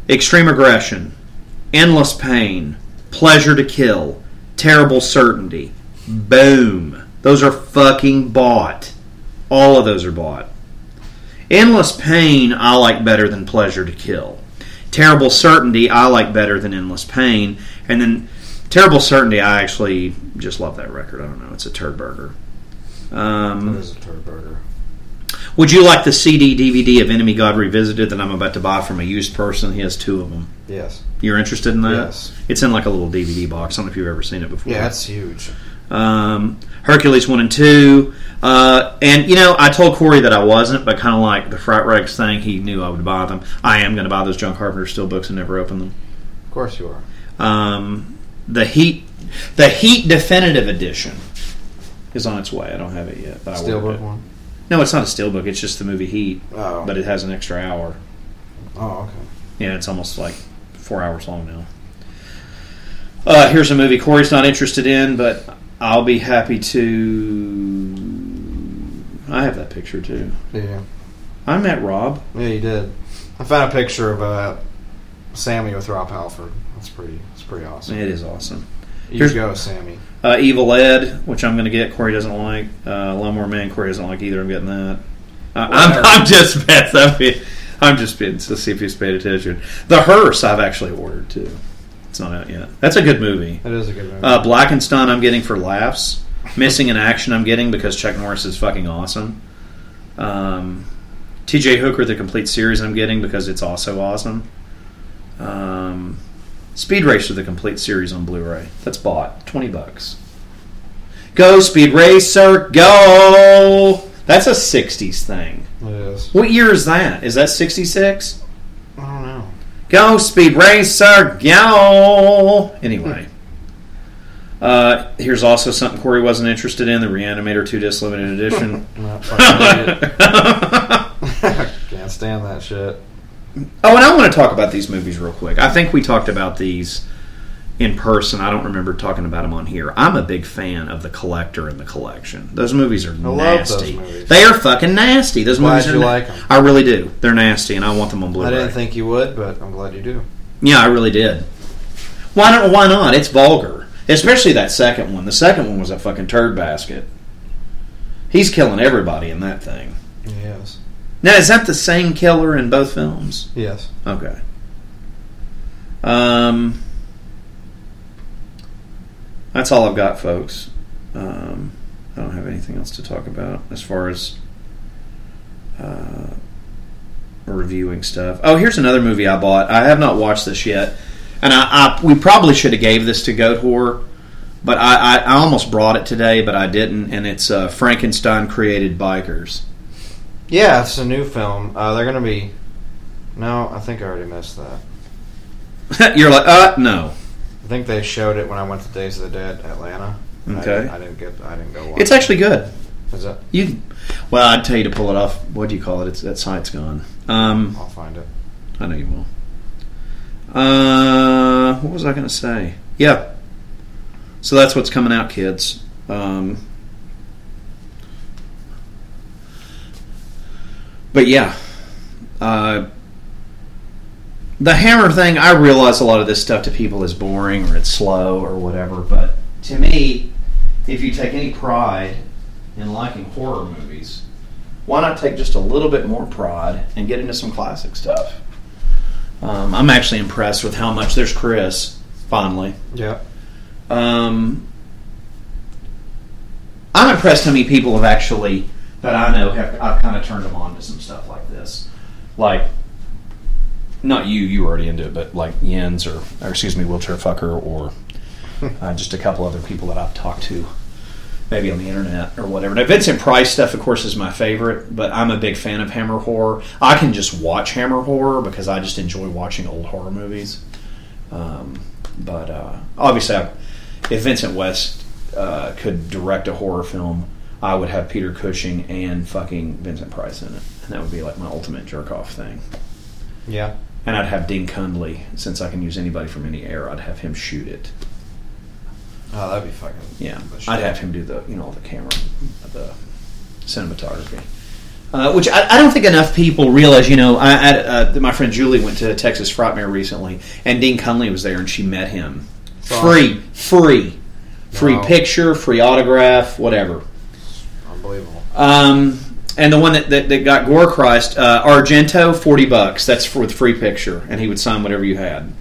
Extreme Aggression, Endless Pain, Pleasure to Kill, Terrible Certainty, Boom. Those are fucking bought. All of those are bought. Endless Pain I like better than Pleasure to Kill. Terrible Certainty I like better than Endless Pain. And then Terrible Certainty, I actually just love that record. I don't know. It's a turd burger. Um, it is a turd burger. Would you like the C D, D V D of Enemy God Revisited that I'm about to buy from a used person? He has two of them. Yes. You're interested in that? Yes. It's in like a little D V D box. I don't know if you've ever seen it before. Yeah, that's huge. Um, Hercules one and two. Uh, and, you know, I told Corey that I wasn't, but kind of like the Fright Rags thing, he knew I would buy them. I am going to buy those John Carpenter Steel books and never open them. Of course you are. Um, the Heat the Heat Definitive Edition is on its way. I don't have it yet. But Steel I book it. One? No, it's not a steelbook. It's just the movie Heat, oh. But it has an extra hour. Oh, okay. Yeah, it's almost like four hours long now. Uh, here's a movie Corey's not interested in, but I'll be happy to... I have that picture, too. Yeah. I met Rob. Yeah, you did. I found a picture of uh, Sammy with Rob Halford. That's pretty, that's pretty awesome. It is awesome. Here you go, Sammy. Uh, Evil Ed, which I'm going to get. Corey doesn't like. Uh, Lawnmower Man, Corey doesn't like either. I'm getting that. Uh, I'm, I'm just messing up. I'm just being to see if he's paid attention. The Hearse, I've actually ordered too. It's not out yet. That's a good movie. That is a good movie. Uh, Blackenstein, I'm getting for laughs. Missing in Action, I'm getting because Chuck Norris is fucking awesome. Um, T J Hooker, the complete series, I'm getting because it's also awesome. Um. Speed Racer, the complete series on Blu-ray. That's bought. twenty bucks. Go, Speed Racer, go! That's a sixties thing. It is. What year is that? Is that sixty-six? I don't know. Go, Speed Racer, go! Anyway. Uh, here's also something Corey wasn't interested in, the Reanimator two disc limited edition. Can't stand that shit. Oh, and I want to talk about these movies real quick. I think we talked about these in person. I don't remember talking about them on here. I'm a big fan of The Collector and The Collection. Those movies are I nasty. Love those movies. They are fucking nasty. Those glad movies are you na- like them. I really do. They're nasty, and I want them on Blu-ray. I didn't think you would, but I'm glad you do. Yeah, I really did. Why not? Why not? It's vulgar. Especially that second one. The second one was a fucking turd basket. He's killing everybody in that thing. Yes. Now, is that the same killer in both films? Yes. Okay. Um, that's all I've got, folks. Um, I don't have anything else to talk about as far as uh, reviewing stuff. Oh, here's another movie I bought. I have not watched this yet. And I, I, we probably should have gave this to Goatwhore, but I, I, I almost brought it today, but I didn't. And it's uh, Frankenstein Created Bikers. Yeah, it's a new film. Uh, they're going to be... No, I think I already missed that. You're like, uh, no. I think they showed it when I went to Days of the Dead, Atlanta. Okay. I didn't, I didn't get. I didn't go watch it. It's actually good. Is it? You, well, I'd tell you to pull it off. What do you call it? It's, that site's gone. Um, I'll find it. I know you will. Uh, what was I going to say? Yeah. So that's what's coming out, kids. Um... But yeah, uh, the Hammer thing, I realize a lot of this stuff to people is boring or it's slow or whatever, but to me, if you take any pride in liking horror movies, why not take just a little bit more pride and get into some classic stuff? Um, I'm actually impressed with how much... There's Chris, finally. Yeah. Um, I'm impressed how many people have actually... that I know have, I've kind of turned them on to some stuff like this. Like, not you, you were already into it, but like Jens or, or excuse me, Wheelchair Fucker or uh, just a couple other people that I've talked to, maybe on the internet or whatever. Now, Vincent Price stuff, of course, is my favorite, but I'm a big fan of Hammer Horror. I can just watch Hammer Horror because I just enjoy watching old horror movies. Um, but uh, obviously, I, if Vincent West uh, could direct a horror film, I would have Peter Cushing and fucking Vincent Price in it. And that would be like my ultimate jerk-off thing. Yeah. And I'd have Dean Kundley. Since I can use anybody from any era, I'd have him shoot it. Oh, that'd be fucking... Yeah. I'd have him do the, you know, the camera, the cinematography. Uh, which I, I don't think enough people realize, you know, I, I, uh, my friend Julie went to Texas Frightmare recently, and Dean Kundley was there, and she met him. Free. Free. Free wow. Picture, free autograph, whatever. Um, and the one that, that, that got Gorechrist, uh, Argento, forty bucks. That's for the free picture, and he would sign whatever you had.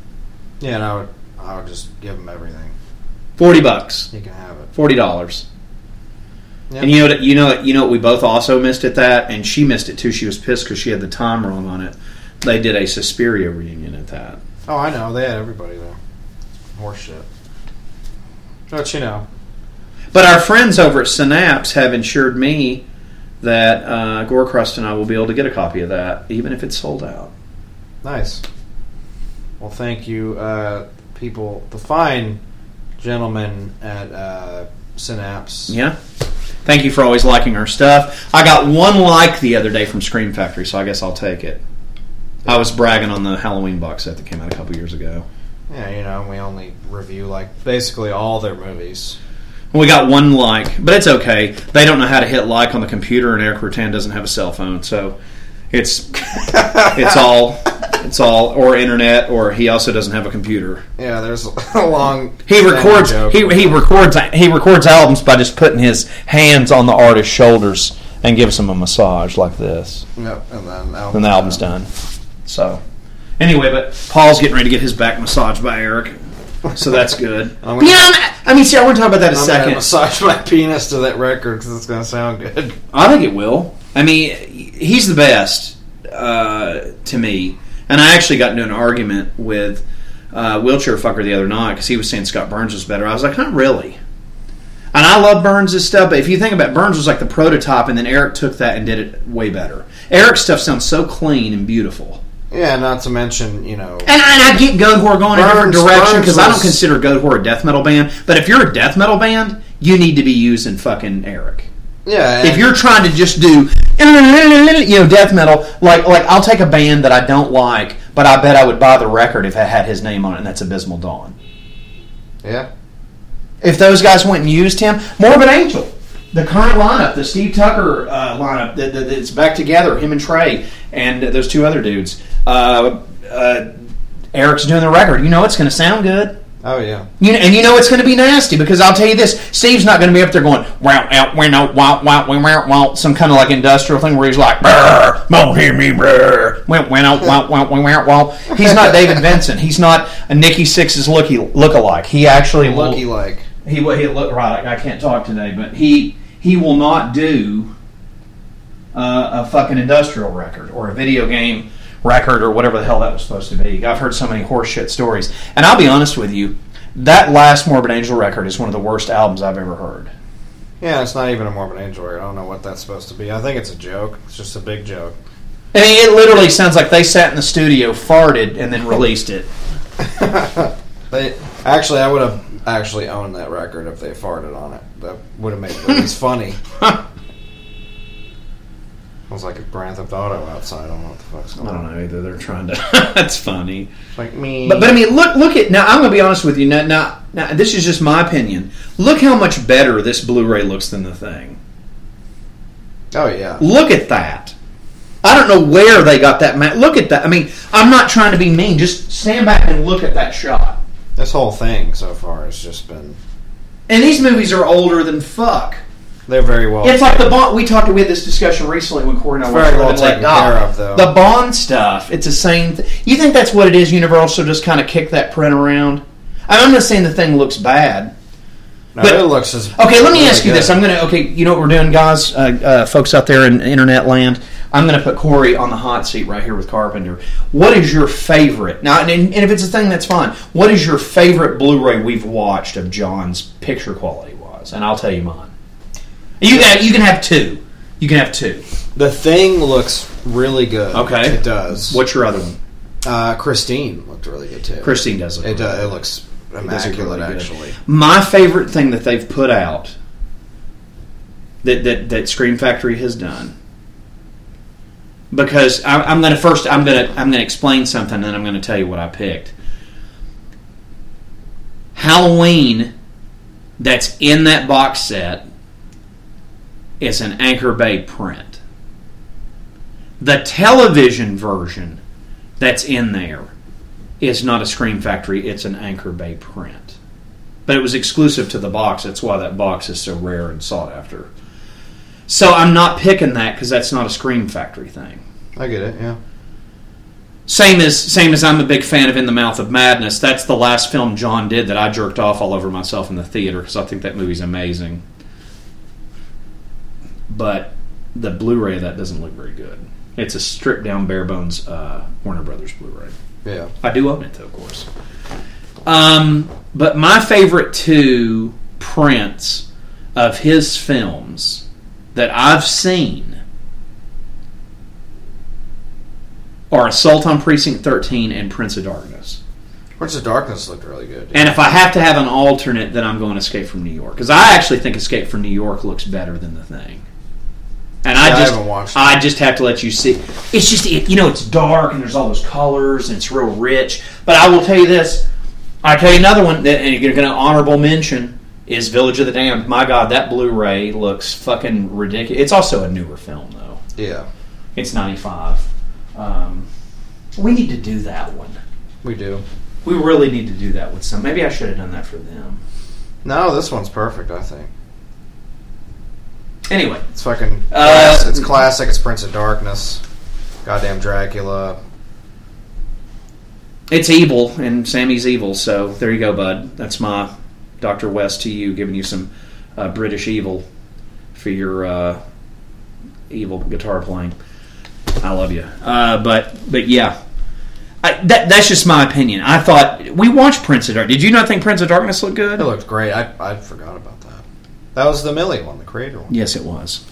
Yeah, and I would, I would just give him everything. forty bucks. You can have it. forty dollars. Yep. And you know what, you know you know we both also missed at that, and she missed it too. She was pissed because she had the time wrong on it. They did a Suspiria reunion at that. Oh, I know. They had everybody there. More shit. But you know. But our friends over at Synapse have ensured me that uh, Gorechrist and I will be able to get a copy of that, even if it's sold out. Nice. Well, thank you, uh, people, the fine gentlemen at uh, Synapse. Yeah. Thank you for always liking our stuff. I got one like the other day from Scream Factory, so I guess I'll take it. I was bragging on the Halloween box set that came out a couple years ago. Yeah, you know, we only review, like, basically all their movies. We got one like, but it's okay. They don't know how to hit like on the computer, and Eric Rutan doesn't have a cell phone, so it's it's all it's all or internet, or he also doesn't have a computer. Yeah, there's a long. He records he he records he records albums by just putting his hands on the artist's shoulders and gives him a massage like this. Yep, and then album and the album's done. So anyway, but Paul's getting ready to get his back massaged by Eric. So that's good. I'm gonna, yeah, I mean, see, I want to talk about that in a I'm second. I'm going to massage my penis to that record because it's going to sound good. I think it will. I mean, he's the best uh, to me. And I actually got into an argument with uh, Wheelchair Fucker the other night because he was saying Scott Burns was better. I was like, not really. And I love Burns' stuff, but if you think about it, Burns was like the prototype, and then Eric took that and did it way better. Eric's stuff sounds so clean and beautiful. Yeah, not to mention, you know... And, and I get Goatwhore going Burns, in a different direction, because I don't consider Goatwhore a death metal band, but if you're a death metal band, you need to be using fucking Eric. Yeah. If you're trying to just do, you know, death metal, like, like I'll take a band that I don't like, but I bet I would buy the record if it had his name on it, and that's Abysmal Dawn. Yeah. If those guys went and used him, Morbid Angel, the current lineup, the Steve Tucker uh, lineup, that, that, that's back together, him and Trey, and those two other dudes. Uh, uh, Eric's doing the record. You know it's going to sound good. Oh, yeah. You know, and you know it's going to be nasty, because I'll tell you this, Steve's not going to be up there going, wow, wow, wow, wow, wow, wow, wow, some kind of like industrial thing where he's like, brr, won't hear me, brr, wow, wow, wow, wow, wow, wow. He's not David Vincent. He's not a Nikki Sixx's look-alike. He actually will... Looky-like. He will, he'll look right. I can't talk today, but he he will not do uh, a fucking industrial record or a video game record or whatever the hell that was supposed to be. I've heard so many horseshit stories. And I'll be honest with you, that last Morbid Angel record is one of the worst albums I've ever heard. Yeah, it's not even a Morbid Angel record. I don't know what that's supposed to be. I think it's a joke. It's just a big joke. I mean, it literally sounds like they sat in the studio, farted, and then released it. They actually, I would have actually owned that record if they farted on it. That would have made it at least funny. It was like a Grand Theft Auto outside. I don't know what the fuck's going on. I don't on. know either. They're trying to... That's funny. It's like me. But, but I mean, look look at... Now, I'm going to be honest with you. Now, now, now, this is just my opinion. Look how much better this Blu-ray looks than The Thing. Oh, yeah. Look at that. I don't know where they got that... Ma- look at that. I mean, I'm not trying to be mean. Just stand back and look at that shot. This whole thing so far has just been... And these movies are older than fuck. They're very well... It's like the Bond... We talked... We had this discussion recently when Corey and I were very well taken care of, though. The Bond stuff, it's the same... Th- you think that's what it is, Universal, just kind of kick that print around? I'm not saying The Thing looks bad. No, but, it looks as... Okay, let me really ask you good. this. I'm going to... Okay, you know what we're doing, guys? Uh, uh, folks out there in internet land... I'm going to put Corey on the hot seat right here with Carpenter. What is your favorite? Now, and, and if it's a thing, that's fine. What is your favorite Blu-ray we've watched of John's picture quality-wise? And I'll tell you mine. You can, you can have two. You can have two. The Thing looks really good. Okay. It does. What's your other one? Uh, Christine looked really good, too. Christine does look it really does, good. It looks immaculate, it really actually. Good. My favorite thing that they've put out that, that, that Scream Factory has done... Because I'm going to first, I'm going to I'm going to explain something, and then I'm going to tell you what I picked. Halloween, that's in that box set, is an Anchor Bay print. The television version that's in there is not a Scream Factory; it's an Anchor Bay print. But it was exclusive to the box. That's why that box is so rare and sought after. So I'm not picking that because that's not a Scream Factory thing. I get it, yeah. Same as same as I'm a big fan of In the Mouth of Madness. That's the last film John did that I jerked off all over myself in the theater because I think that movie's amazing. But the Blu-ray of that doesn't look very good. It's a stripped-down, bare-bones uh, Warner Brothers Blu-ray. Yeah. I do own it, though, of course. Um, but my favorite two prints of his films... that I've seen are Assault on Precinct thirteen and Prince of Darkness. Prince of Darkness looked really good. Yeah. And if I have to have an alternate, then I'm going Escape from New York. Because I actually think Escape from New York looks better than The Thing. And yeah, I just I, haven't watched I just have to let you see. It's just, you know, it's dark and there's all those colors and it's real rich. But I will tell you this. I'll tell you another one, that, and you're going to honorable mention... is Village of the Damned. My God, that Blu-ray looks fucking ridiculous. It's also a newer film, though. Yeah. It's ninety-five. Um, we need to do that one. We do. We really need to do that with some. Maybe I should have done that for them. No, this one's perfect, I think. Anyway. It's fucking... Uh, it's classic. It's Prince of Darkness. Goddamn Dracula. It's evil, and Sammy's evil, so there you go, bud. That's my... Doctor West to you, giving you some uh, British evil for your uh, evil guitar playing. I love you, uh, but but yeah, I, that that's just my opinion. I thought we watched Prince of Darkness. Did you not think Prince of Darkness looked good? It looked great. I I forgot about that. That was the Millie one, the creator one. Yes, it was.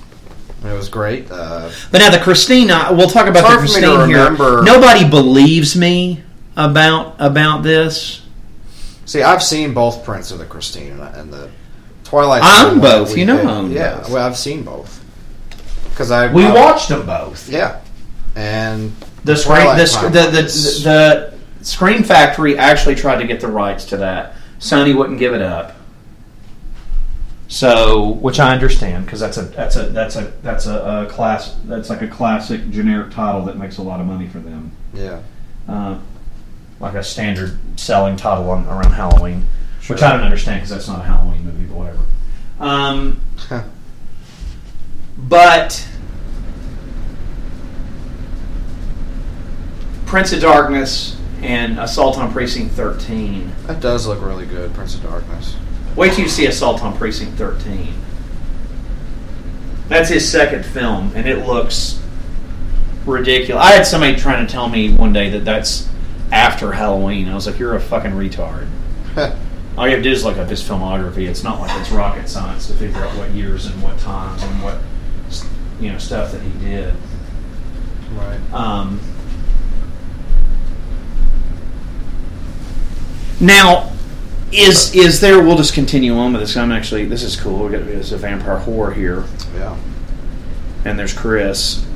It was great. Uh, but now the Christina, we'll talk about the Christine here. Nobody believes me about about this. See, I've seen both prints of the Christine and the Twilight. I'm both. You know I own yeah, both. Yeah, well, I've seen both. Because I we I, watched them both. Yeah, and the screen, the, the, the, the Screen Factory actually tried to get the rights to that. Sony wouldn't give it up. So, which I understand because that's a that's a that's a that's a, a class that's like a classic generic title that makes a lot of money for them. Yeah, uh, like a standard selling title on, around Halloween, sure. Which I don't understand because that's not a Halloween movie, but whatever. Um, huh. But Prince of Darkness and Assault on Precinct thirteen. That does look really good, Prince of Darkness. Wait till you see Assault on Precinct thirteen. That's his second film, and it looks ridiculous. I had somebody trying to tell me one day that that's after Halloween. I was like, you're a fucking retard. All you have to do is look up his filmography. It's not like it's rocket science to figure out what years and what times and what you know stuff that he did. Right. Um, now... Is is there? We'll just continue on with this. I'm actually. This is cool. We're gonna be as a vampire whore here. Yeah. And there's Chris.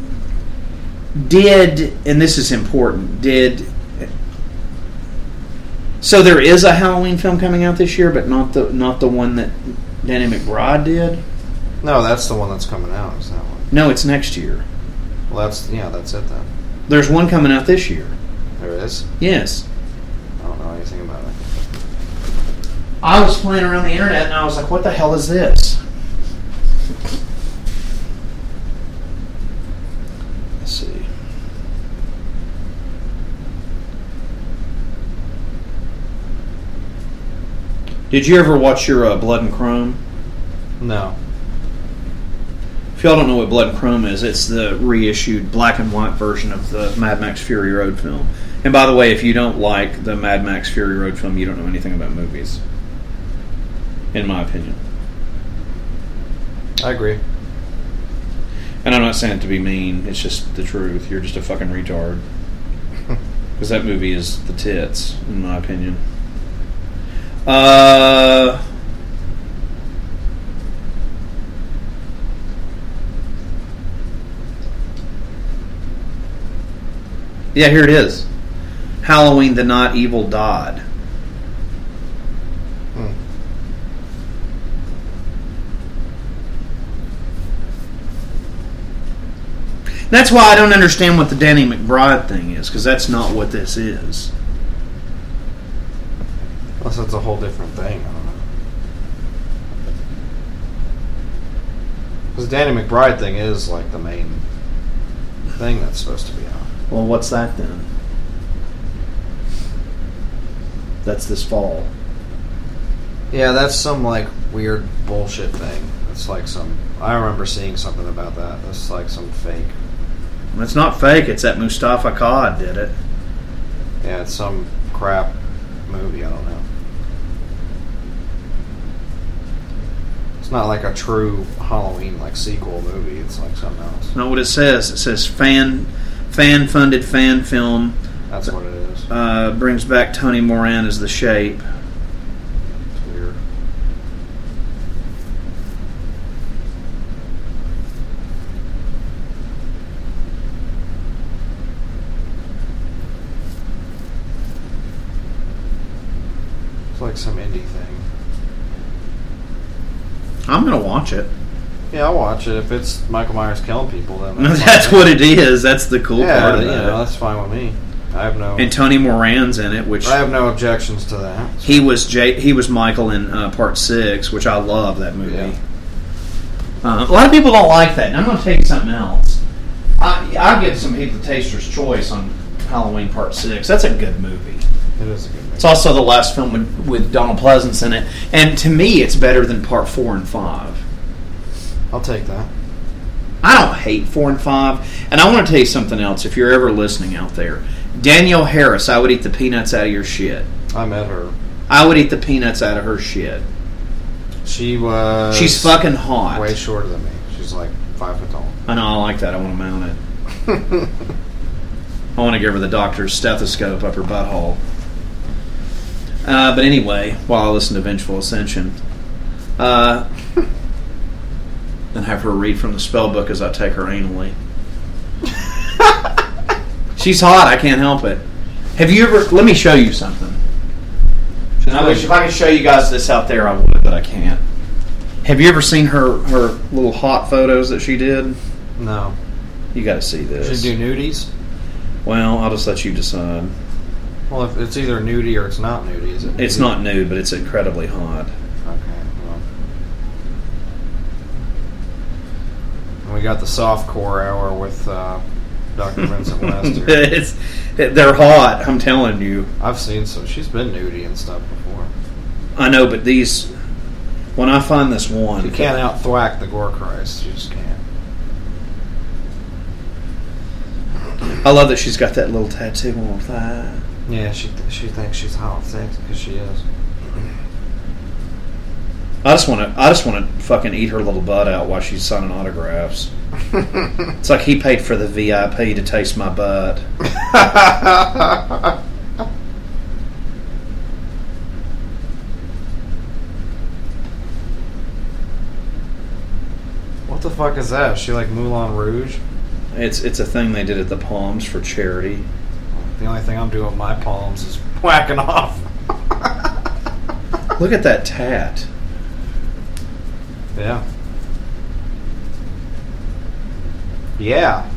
Did and this is important. Did so there is a Halloween film coming out this year, but not the not the one that Danny McBride did. No, that's the one that's coming out. Is that one? No, it's next year. Well, that's yeah, that's it then. There's one coming out this year. There is? Yes. I don't know anything about it. I was playing around the internet and I was like, what the hell is this? Let's see. Did you ever watch your uh, Blood and Chrome? No. If y'all don't know what Blood and Chrome is, it's the reissued black and white version of the Mad Max Fury Road film. And by the way, if you don't like the Mad Max Fury Road film, you don't know anything about movies. In my opinion. I agree. And I'm not saying it to be mean. It's just the truth. You're just a fucking retard. Because that movie is the tits, in my opinion. Uh... Yeah, here it is. Halloween the Not Evil Dodd. That's why I don't understand what the Danny McBride thing is, because that's not what this is. Unless that's a whole different thing. I don't know. Because the Danny McBride thing is like the main thing that's supposed to be on. Well, what's that then? That's this fall. Yeah, that's some like weird bullshit thing. It's like some... I remember seeing something about that. That's like some fake. It's not fake. It's that Mustafa Cod did it. Yeah, it's some crap movie. I don't know. It's not like a true Halloween like sequel movie. It's like something else. Not what it says. It says fan fan funded fan film. That's what it is. Uh, brings back Tony Moran as the Shape. Like some indie thing. I'm gonna watch it. Yeah, I'll watch it if it's Michael Myers killing people. Then that's, that's what it is. That's the cool yeah, part of it. Yeah, that's fine with me. I have no. And Tony Moran's in it, which I have no objections to that. So. He was Jay, he was Michael in uh, Part Six, which I love that movie. Yeah. Uh, a lot of people don't like that, and I'm gonna tell you something else. I I give some people Taster's Choice on Halloween Part Six. That's a good movie. It is a good movie. It's also the last film with, with Donald Pleasance in it. And to me, it's better than part four and five. I'll take that. I don't hate four and five. And I want to tell you something else, if you're ever listening out there. Danielle Harris, I would eat the peanuts out of your shit. I met her. I would eat the peanuts out of her shit. She was... She's fucking hot. Way shorter than me. She's like five foot tall. I know, I like that. I want to mount it. I want to give her the doctor's stethoscope up her butthole. Uh, but anyway, while I listen to Vengeful Ascension, uh, and have her read from the spell book as I take her anally. She's hot. I can't help it. Have you ever... Let me show you something. I wish if I could show you guys this out there, I would, but I can't. Have you ever seen her, her little hot photos that she did? No. You got to see this. She do nudies? Well, I'll just let you decide. Well, if it's either nudie or it's not nudie, is it? Nudie? It's not nude, but it's incredibly hot. Okay, well. And we got the softcore hour with uh, Doctor Vincent West here. It's, they're hot, I'm telling you. I've seen some. She's been nudie and stuff before. I know, but these... When I find this one... You can't out-thwack the Gorechrist. You just can't. I love that she's got that little tattoo on her thigh. Yeah, she th- she thinks she's hot and sexy because she is. I just want to I just want to fucking eat her little butt out while she's signing autographs. It's like he paid for the V I P to taste my butt. What the fuck is that? Is she like Moulin Rouge? It's it's a thing they did at the Palms for charity. The only thing I'm doing with my palms is whacking off. Look at that tat. Yeah. Yeah.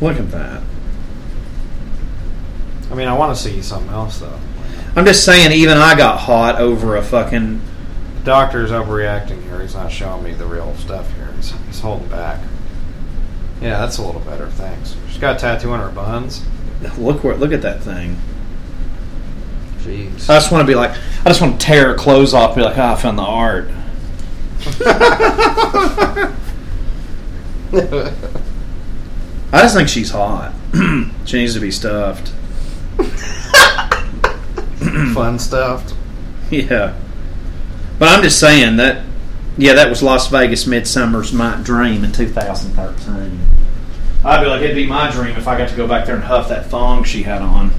Look at that. I mean, I want to see something else, though. I'm just saying, even I got hot over a fucking... The doctor's overreacting here. He's not showing me the real stuff here. He's, he's holding back. Yeah, that's a little better, thanks. She's got a tattoo on her buns. Look where, look at that thing. Jeez. I just want to be like, I just want to tear her clothes off and be like, ah, oh, I found the art. I just think she's hot. She needs to be stuffed. Fun stuffed. Yeah. But I'm just saying that, yeah, that was Las Vegas Midsummer's Night Dream in two thousand thirteen. I'd be like, it'd be my dream if I got to go back there and huff that thong she had on.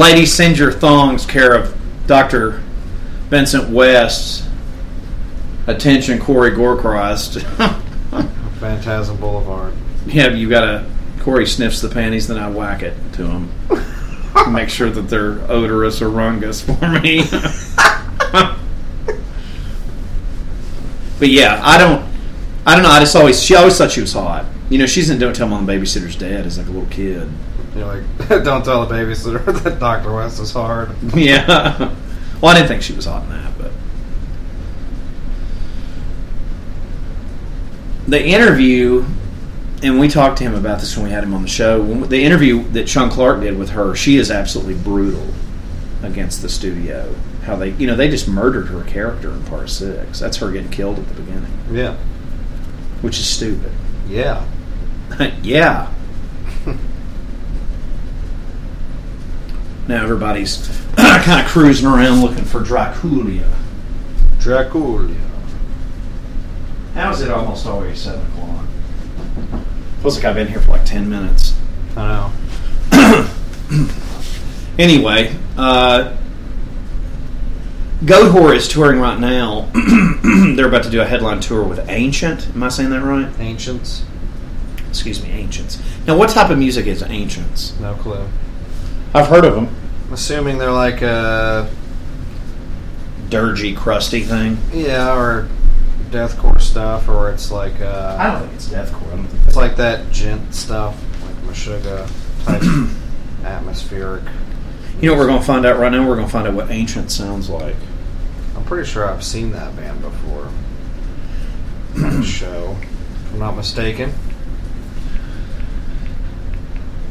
Ladies, send your thongs care of Doctor Vincent West's attention, Corey Gorechrist. Phantasm Boulevard. Yeah, you got to, Corey sniffs the panties, then I whack it to him. Make sure that they're odorous or rungus for me. But yeah, I don't, I don't know. I just always, she always thought she was hot. You know, she's in Don't Tell Mom the Babysitter's Dead as like a little kid. You're like, don't tell the babysitter that Doctor West is hard. Yeah. Well, I didn't think she was hot in that, but the interview. And we talked to him about this when we had him on the show. The interview that Sean Clark did with her, she is absolutely brutal against the studio. How they, you know, they just murdered her character in part six. That's her getting killed at the beginning. Yeah. Which is stupid. Yeah. Yeah. Now everybody's kind of cruising around looking for Dracula. Dracula. How is it almost always seven o'clock? Feels like I've been here for like ten minutes. I know. Anyway, uh, Goatwhore is touring right now. They're about to do a headline tour with Ancient. Am I saying that right? Ancients. Excuse me, Ancients. Now, what type of music is Ancients? No clue. I've heard of them. I'm assuming they're like a dirgy, crusty thing. Yeah, or deathcore stuff, or it's like uh, I don't think it's deathcore. I don't think it's like that gent stuff, like Meshuggah type atmospheric. You know what we're going to find out right now? We're going to find out what Ancient sounds like. I'm pretty sure I've seen that band before on the show, if I'm not mistaken.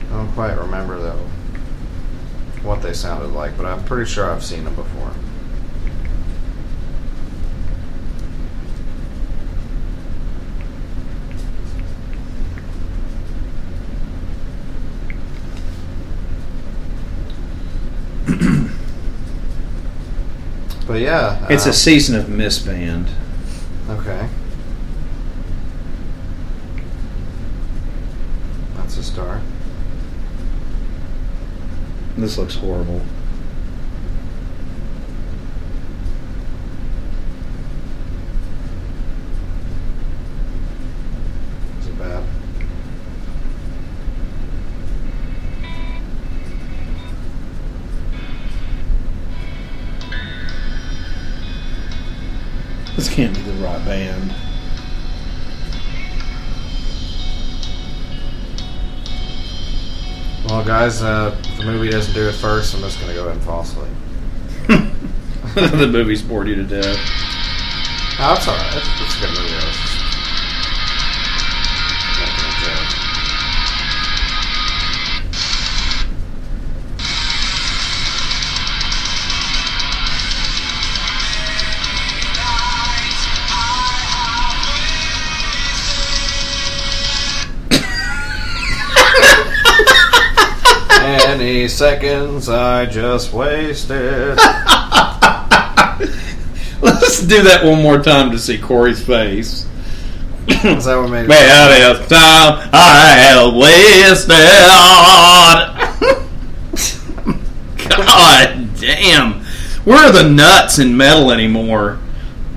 I don't quite remember though what they sounded like, but I'm pretty sure I've seen them before. But yeah. It's um, a season of misband. Okay. That's a star. This looks horrible. Is it bad? This can't be the right band. Well, guys, uh, if the movie doesn't do it first, I'm just going to go ahead and fall asleep. The movie's bored you to death. No, it's alright. It's, it's a good movie. I was just making a Any seconds I just wasted. Let's do that one more time to see Corey's face. Is that what made it? Man, it's time I have wasted. God damn. Where are the nuts in metal anymore?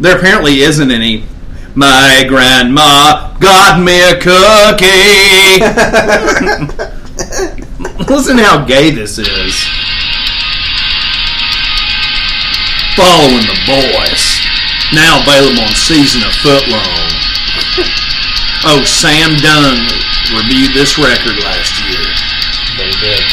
There apparently isn't any. My grandma got me a cookie. Listen how gay this is. Following the voice. Now available on season of Footlong. Oh, Sam Dunn reviewed this record last year. They did.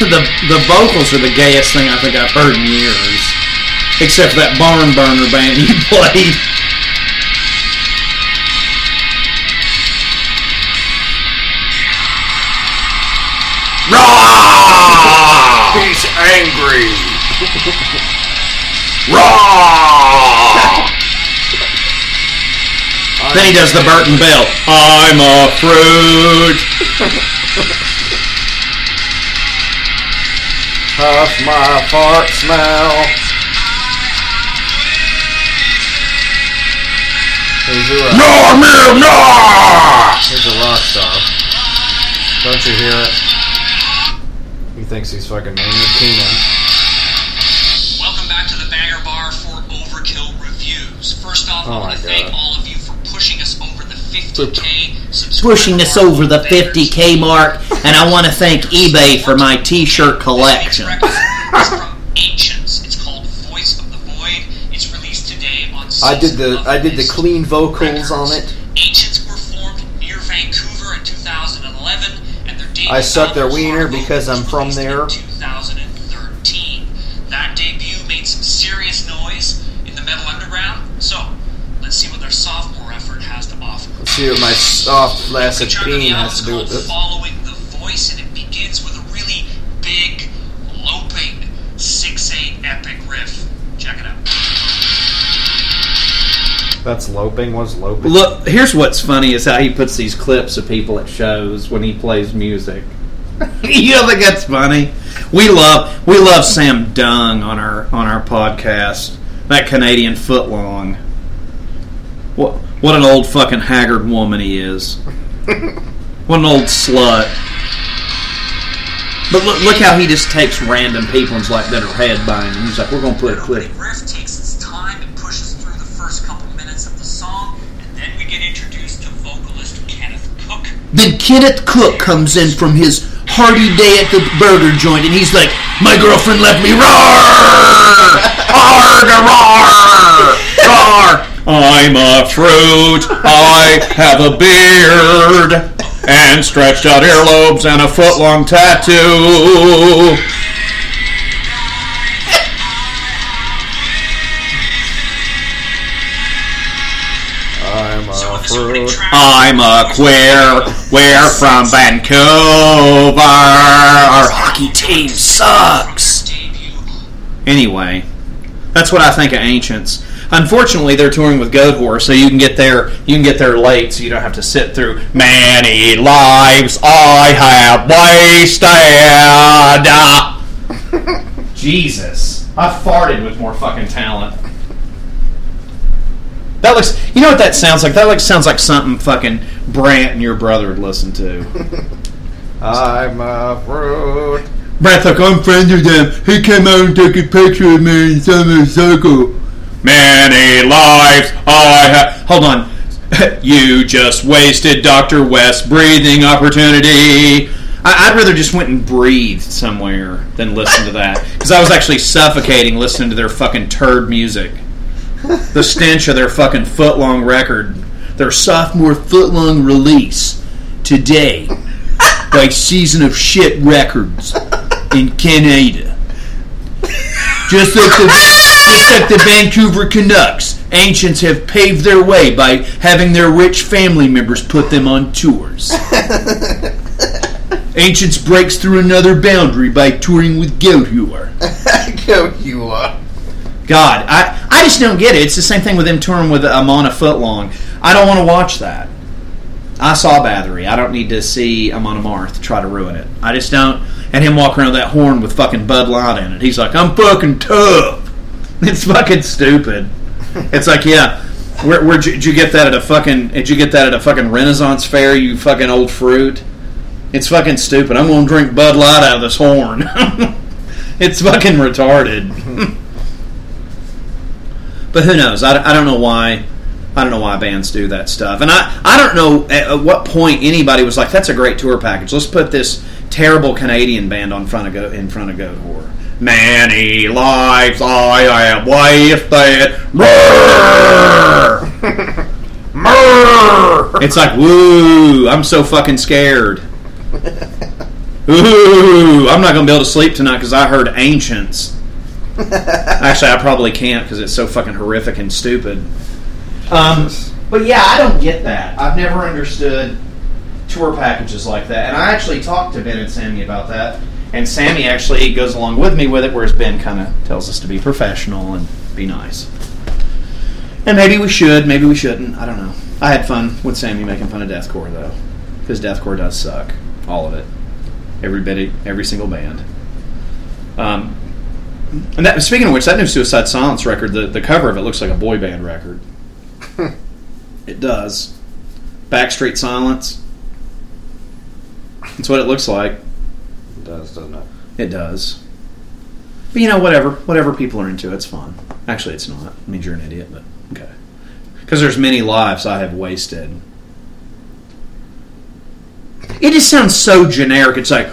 The the vocals are the gayest thing I think I've heard in years. Except for that barn burner band you played. Raw! He's angry. Raw! Then he does the Burton Bell. I'm a fruit. Huff my fart smell. He's a rock. No, no, no! He's a rock star. Don't you hear it? He thinks he's fucking Maynard Keenan. Welcome back to the Banger Bar for Overkill Reviews. First off, oh I want to thank all of you for pushing us over the fifty K subscribers. Pushing us over the fifty K mark. And I want to thank eBay for my t-shirt collection. It's from Ancients. It's called Voice of the Void. It's released today on I did the I did the clean vocals records. On it. Ancients were formed near Vancouver in two thousand eleven and their debut I suck their wiener because I'm from there. two thousand thirteen. That debut made some serious noise in the metal underground. So, let's see what their sophomore effort has to offer. Let's see what my soft flaccid peen has to do with this. And it begins with a really big, loping six eight epic riff. Check it out. That's loping? What's loping? Look, here's what's funny is how he puts these clips of people at shows when he plays music. You don't think that's funny? We love we love Sam Dung on our on our podcast. That Canadian footlong. What what an old fucking haggard woman he is. What an old slut. But look, look how he just takes random people and's like that are head by him. He's like, we're gonna put a clip. The riff takes its time and pushes through the first couple minutes of the song, and then we get introduced to vocalist Kenneth Cook. Then Kenneth Cook comes in from his hearty day at the burger joint, and he's like, "My girlfriend left me." Roar! Arg! Roar! Roar! I'm a fruit. I have a beard. And stretched out earlobes and a foot-long tattoo. through. I'm a queer, we're from Vancouver. Our hockey team sucks. Anyway, that's what I think of Ancients. Unfortunately, they're touring with Goatwhore, so you can get there. You can get there late, so you don't have to sit through many lives I have wasted. Jesus, I farted with more fucking talent. That looks. You know what that sounds like? That like sounds like something fucking Brant and your brother would listen to. I'm a fruit. Brant's like, I'm friends with him. He came out and took a picture of me in Summer Circle. Many lives I have. Hold on. You just wasted Doctor West's breathing opportunity. I- I'd rather just went and breathed somewhere than listen to that. Because I was actually suffocating listening to their fucking turd music. The stench of their fucking footlong record, their sophomore footlong release today by Season of Shit Records in Canada. Just like the, just like the Vancouver Canucks, Ancients have paved their way by having their rich family members put them on tours. Ancients breaks through another boundary by touring with Goatwhore. Goatwhore. God, I, I just don't get it. It's the same thing with them touring with Amon a Foot Long. I don't want to watch that. I saw Bathory. I don't need to see Amon Amarth try to ruin it. I just don't. And him walking around that horn with fucking Bud Light in it. He's like, I'm fucking tough. It's fucking stupid. It's like, yeah, where, where did you get that at a fucking? Did you get that at a fucking Renaissance fair? You fucking old fruit. It's fucking stupid. I'm gonna drink Bud Light out of this horn. It's fucking retarded. But who knows? I, I don't know why. I don't know why bands do that stuff, and I, I don't know at, at what point anybody was like, "That's a great tour package. Let's put this terrible Canadian band on front of Go, in front of Goatwhore." Many lives I have wasted. It's like, woo! I'm so fucking scared. Ooh, I'm not gonna be able to sleep tonight because I heard Ancients. Actually, I probably can't because it's so fucking horrific and stupid. Um, but yeah, I don't get that. I've never understood tour packages like that. And I actually talked to Ben and Sammy about that. And Sammy actually goes along with me with it, whereas Ben kind of tells us to be professional and be nice. And maybe we should, maybe we shouldn't. I don't know. I had fun with Sammy making fun of deathcore, though. Because deathcore does suck. All of it. Every bit, every single band. Um... And that, speaking of which, that new Suicide Silence record, the, the cover of it looks like a boy band record. It does. Backstreet Silence. That's what it looks like. It does, doesn't it? It does. But you know, whatever. Whatever people are into, it's fun. Actually, it's not. It means you're an idiot, but okay. Because there's many lives I have wasted. It just sounds so generic. It's like...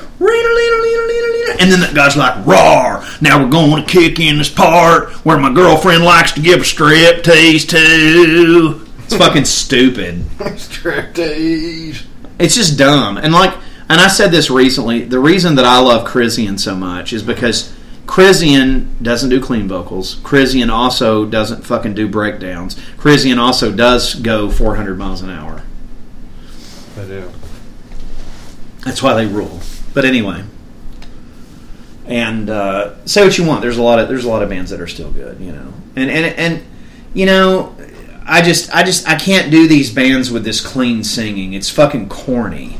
And then that guy's like, "Rawr! Now we're going to kick in this part where my girlfriend likes to give a strip tease to." It's fucking stupid. Strip tease. It's just dumb. And like, and I said this recently. The reason that I love Chrisian so much is because Chrisian doesn't do clean vocals. Chrisian also doesn't fucking do breakdowns. Chrisian also does go four hundred miles an hour. I do. That's why they rule. But anyway. And uh, say what you want. There's a lot of there's a lot of bands that are still good, you know. And and and you know, I just I just I can't do these bands with this clean singing. It's fucking corny.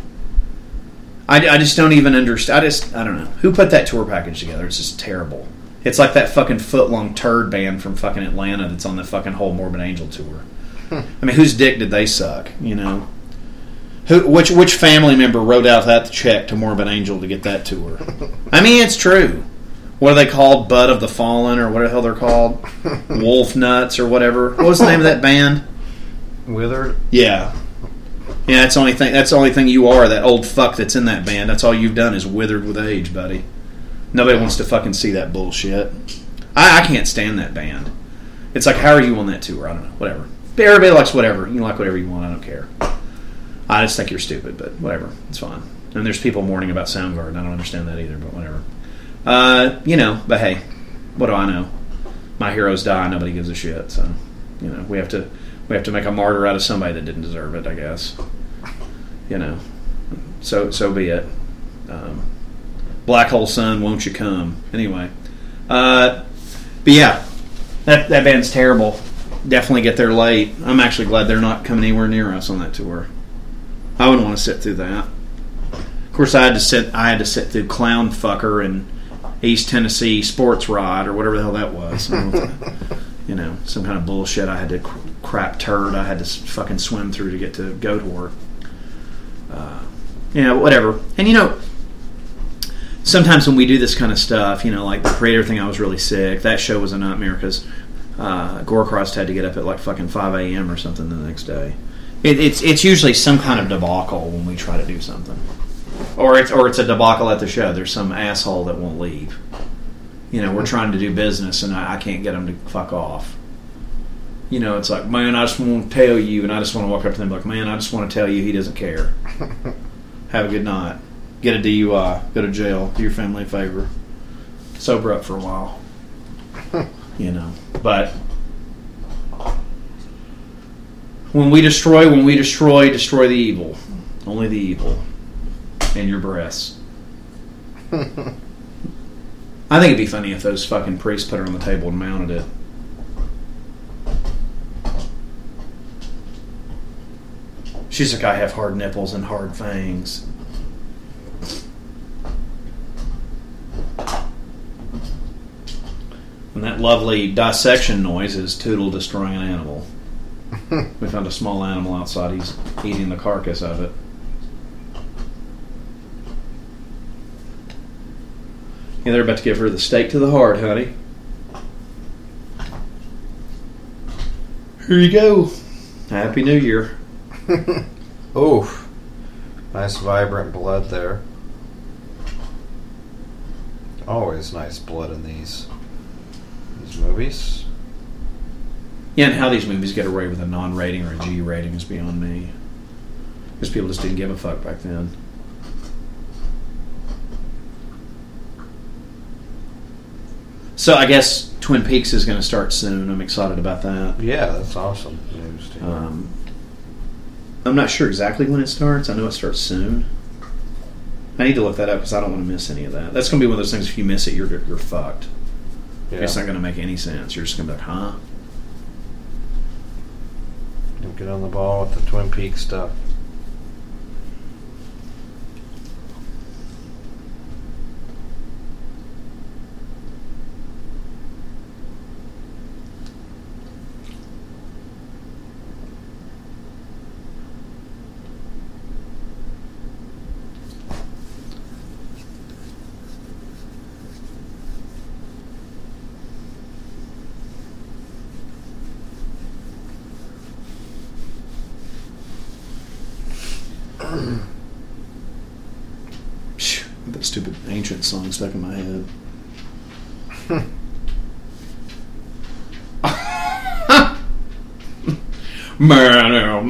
I, I just don't even understand. I just I don't know who put that tour package together. It's just terrible. It's like that fucking footlong turd band from fucking Atlanta that's on the fucking whole Morbid Angel tour. Hmm. I mean, whose dick did they suck? You know, who which which family member wrote out that check to Morbid Angel to get that tour? I mean, it's true. What are they called? Bud of the Fallen, or what the hell they're called? Wolf Nuts, or whatever. What was the name of that band? Withered? Yeah. Yeah, that's the only thing, that's the only thing you are, that old fuck that's in that band. That's all you've done is withered with age, buddy. Nobody wants to fucking see that bullshit. I, I can't stand that band. It's like, how are you on that tour? I don't know. Whatever. Everybody likes whatever. You can like whatever you want. I don't care. I just think you're stupid, but whatever. It's fine. And there's people mourning about Soundgarden. I don't understand that either, but whatever. Uh, you know, but hey, what do I know? My heroes die. Nobody gives a shit. So, you know, we have to we have to make a martyr out of somebody that didn't deserve it, I guess. You know, so so be it. Um, Black Hole Sun, won't you come? Anyway, uh, but yeah, that that band's terrible. Definitely get there late. I'm actually glad they're not coming anywhere near us on that tour. I wouldn't want to sit through that. Of course, I had to sit. I had to sit through Clown Fucker and East Tennessee Sports Rod or whatever the hell that was. You know, some kind of bullshit. I had to crap turd. I had to fucking swim through to get to Goatwhore. Uh, you know, whatever. And you know, sometimes when we do this kind of stuff, you know, like the Creator thing, I was really sick. That show was a nightmare because uh, Gorechrist had to get up at like fucking five a.m. or something the next day. It, it's it's usually some kind of debacle when we try to do something, or it's or it's a debacle at the show. There's some asshole that won't leave. You know, we're trying to do business, and I, I can't get them to fuck off. You know, it's like, man, I just want to tell you, and I just want to walk up to them and be like, man, I just want to tell you he doesn't care. Have a good night. Get a D U I. Go to jail. Do your family a favor. Sober up for a while. You know, but when we destroy, when we destroy, destroy the evil. Only the evil. And your breasts. I think it'd be funny if those fucking priests put her on the table and mounted it. She's like, I have hard nipples and hard fangs. And that lovely dissection noise is Tootle destroying an animal. We found a small animal outside. He's eating the carcass of it. Yeah, they're about to give her the steak to the heart, honey. Here you go. Happy New Year. Oof. Nice vibrant blood there. Always nice blood in these, these movies. Yeah, and how these movies get away with a non-rating or a G rating is beyond me. Because people just didn't give a fuck back then. So I guess Twin Peaks is going to start soon. I'm excited about that. Yeah, that's awesome news. Um, I'm not sure exactly when it starts. I know it starts soon. I need to look that up because I don't want to miss any of that. That's going to be one of those things. If you miss it, you're you're fucked. Yeah. It's not going to make any sense. You're just going to be like, huh? Don't get on the ball with the Twin Peaks stuff. Stupid ancient song stuck in my head. I don't know.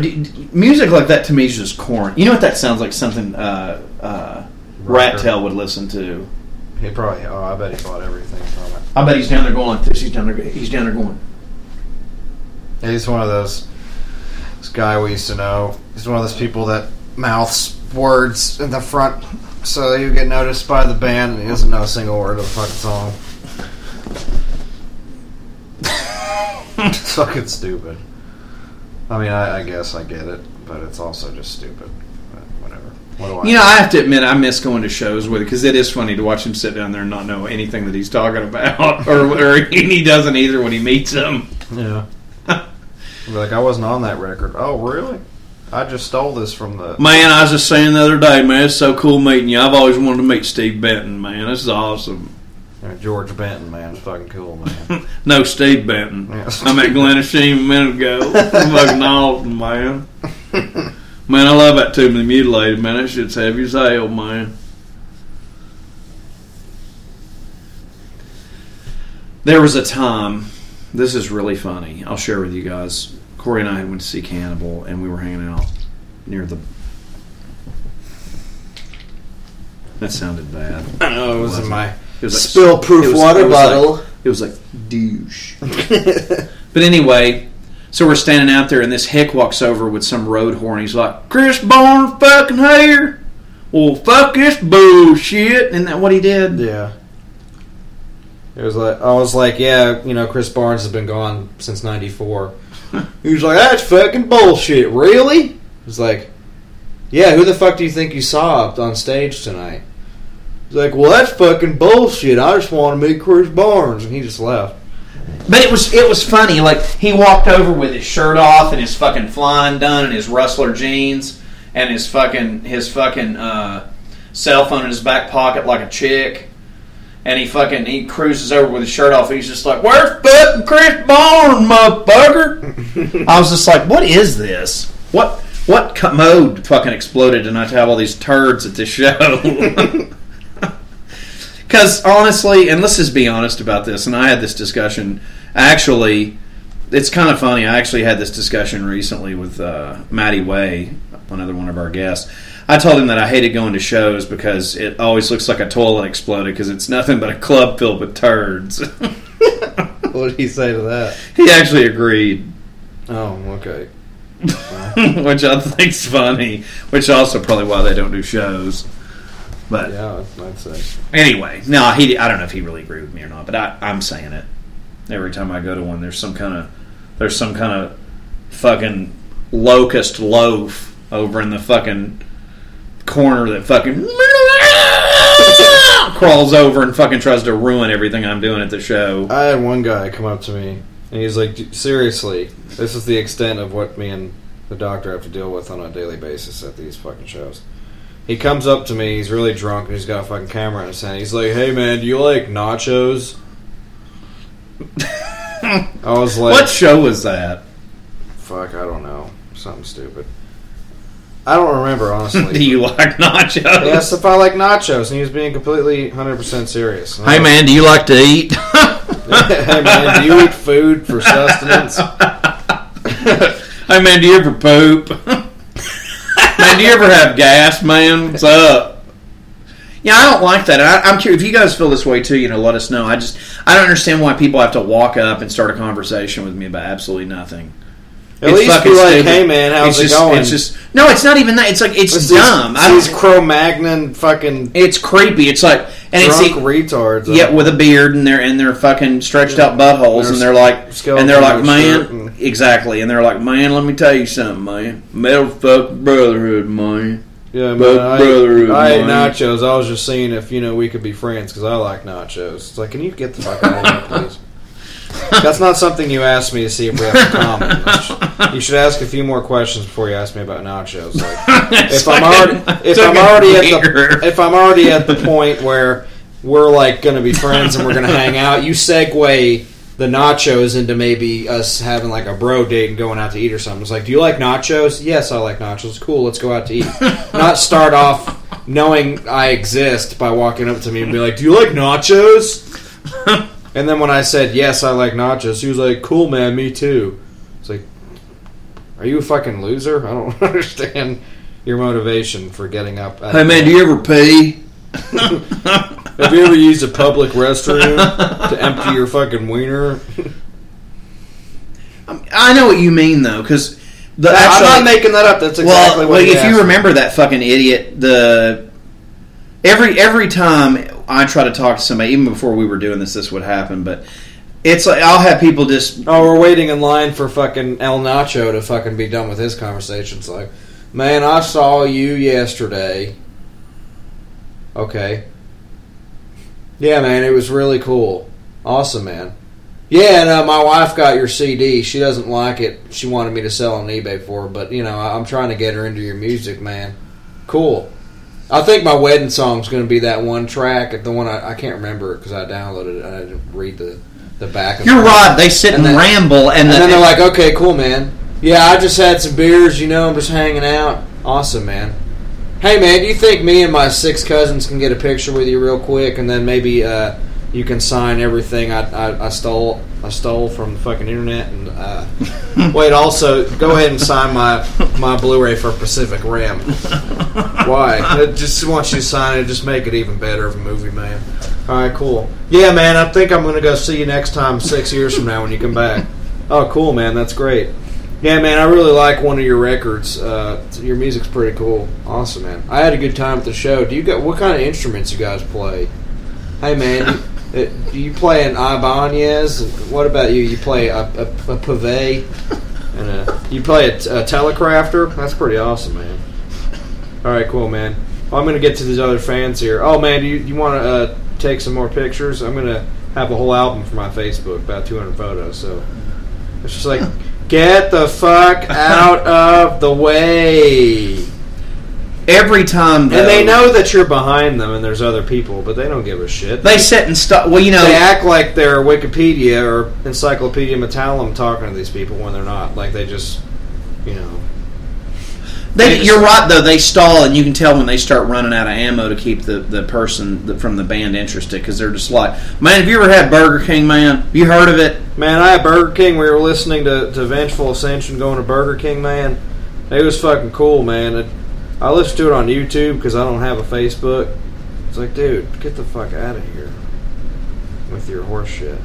Dude, music like that to me is just corn. You know what that sounds like? Something uh, uh, Rat Tail would listen to. He probably. Oh, I bet he bought everything from it. I bet he's down there going like this. He's down there. He's down there going. He's one of those. This guy we used to know, he's one of those people that mouths words in the front so you get noticed by the band, and he doesn't know a single word of the fucking song. It's fucking stupid. I mean, I, I guess I get it, but it's also just stupid. But whatever. What do I you know, know, I have to admit, I miss going to shows with it, because it is funny to watch him sit down there and not know anything that he's talking about, or, or he doesn't either when he meets him. Yeah. Like, I wasn't on that record. Oh, really? I just stole this from the... Man, I was just saying the other day, man, it's so cool meeting you. I've always wanted to meet Steve Benton, man. This is awesome. Yeah, George Benton, man. It's fucking cool, man. No, Steve Benton. Yeah, I'm at Glen Ashim a minute ago. I'm fucking awesome, man. Man, I love that Tomb of the Mutilated, man. That shit's heavy as hell, man. There was a time... This is really funny. I'll share with you guys. Corey and I went to see Cannibal, and we were hanging out near the... That sounded bad. I know, it was in my It was like spill-proof was, water it bottle. Like, it was like douche. But anyway, so we're standing out there, and this hick walks over with some road horn. He's like, Chris Barnes fucking here. Well, fuck this bullshit. Isn't that what he did? Yeah. It was like I was like, yeah, you know, Chris Barnes has been gone since ninety-four. He was like, that's fucking bullshit. Really? He was like, yeah, who the fuck do you think you saw up on stage tonight? He's like, well, that's fucking bullshit. I just want to meet Chris Barnes. And he just left. But it was it was funny. Like, he walked over with his shirt off and his fucking flying done and his rustler jeans and his fucking, his fucking uh, cell phone in his back pocket like a chick. And he fucking, he cruises over with his shirt off. He's just like, where's fucking Chris Barnes, motherfucker? I was just like, what is this? What what commode fucking exploded tonight to have all these turds at this show? Because honestly, and let's just be honest about this, and I had this discussion, actually, it's kind of funny, I actually had this discussion recently with uh, Matty Way, another one of our guests. I told him that I hated going to shows because it always looks like a toilet exploded because it's nothing but a club filled with turds. What did he say to that? He actually agreed. Oh, okay. Which I think's funny. Which also probably why they don't do shows. But yeah, I'd say. Anyway, no, he. I don't know if he really agreed with me or not, but I, I'm saying it every time I go to one. There's some kind of there's some kind of fucking locust loaf over in the fucking corner that fucking crawls over and fucking tries to ruin everything I'm doing at the show. I had one guy come up to me and he's like, seriously, this is the extent of what me and the doctor have to deal with on a daily basis at these fucking shows. He comes up to me, he's really drunk, and he's got a fucking camera in his hand. He's like, hey man, do you like nachos? I was like... What show was that? Fuck, I don't know. Something stupid. I don't remember, honestly. Do you like nachos? Yes, if I like nachos. And he was being completely one hundred percent serious. Hey man, do you like to eat? Hey man, do you eat food for sustenance? Hey man, do you ever poop? Man, do you ever have gas, man? What's up? Yeah, I don't like that. I, I'm curious. If you guys feel this way too, you know, let us know. I just, I don't understand why people have to walk up and start a conversation with me about absolutely nothing. At it's least be like, stupid. Hey man, how's it's it just, going? It's just, no, it's not even that. It's like, it's, it's dumb. These Cro-Magnon fucking... It's creepy. It's like... And drunk it's, retards. Yeah, with a beard and they're, and they're fucking stretched yeah, out buttholes and they're like... And they're like, man... And exactly. And they're like, man, let me tell you something, man. Metal fucking brotherhood, man. Yeah, man. I, brotherhood, I ate nachos. I was just seeing if, you know, we could be friends because I like nachos. It's like, can you get the fuck out of here, please? That's not something you asked me to see if we have in common. You should ask a few more questions before you ask me about nachos. Like, if I'm already, if I'm already at the, if I'm already at the point where we're like going to be friends and we're going to hang out, you segue the nachos into maybe us having like a bro date and going out to eat or something. It's like, do you like nachos? Yes, I like nachos. Cool, let's go out to eat. Not start off knowing I exist by walking up to me and be like, do you like nachos? And then when I said, yes, I like nachos, he was like, cool, man, me too. It's like, are you a fucking loser? I don't understand your motivation for getting up. Hey, man, do you ever pee? Have you ever used a public restroom to empty your fucking wiener? I know what you mean, though, because... No, I'm not making that up. That's exactly well, what well, if asked. You remember that fucking idiot, the... Every every time I try to talk to somebody, even before we were doing this, this would happen. But it's like I'll have people just... Oh, we're waiting in line for fucking El Nacho to fucking be done with his conversation. It's like, man, I saw you yesterday. Okay. Yeah, man, it was really cool. Awesome, man. Yeah, and uh, my wife got your C D. She doesn't like it. She wanted me to sell on eBay for her. But, you know, I'm trying to get her into your music, man. Cool. I think my wedding song's going to be that one track. The one I, I can't remember because I downloaded it and I didn't read the, the back of it. You're right. They sit and, and then, ramble. And, and the, then they're like, okay, cool, man. Yeah, I just had some beers, you know, I'm just hanging out. Awesome, man. Hey, man, do you think me and my six cousins can get a picture with you real quick and then maybe uh, you can sign everything I, I, I stole I stole from the fucking internet? And uh, wait, also, go ahead and sign my, my Blu-ray for Pacific Rim. Why? I just want you to sign it. Just make it even better of a movie, man. All right, cool. Yeah, man, I think I'm going to go see you next time six years from now when you come back. Oh, cool, man. That's great. Yeah, man, I really like one of your records. Uh, your music's pretty cool. Awesome, man. I had a good time at the show. Do you got what kind of instruments you guys play? Hey, man, you, do you play an Ibanez? What about you? You play a, a, a pave? And a, you play a, a Telecrafter? That's pretty awesome, man. All right, cool, man. Well, I'm going to get to these other fans here. Oh, man, do you, you want to uh, take some more pictures? I'm going to have a whole album for my Facebook, about two hundred photos. So it's just like... Get the fuck out of the way. Every time, though, and they know that you're behind them and there's other people, but they don't give a shit. They sit and stop. Well, you know, they act like they're Wikipedia or Encyclopedia Metallum talking to these people when they're not. Like they just, you know. They, they just, you're right, though. They stall, and you can tell when they start running out of ammo to keep the, the person from the band interested because they're just like, man, have you ever had Burger King, man? Have you heard of it? Man, I had Burger King. We were listening to, to Vengeful Ascension going to Burger King, man. It was fucking cool, man. It, I listened to it on YouTube because I don't have a Facebook. It's like, dude, get the fuck out of here with your horse shit.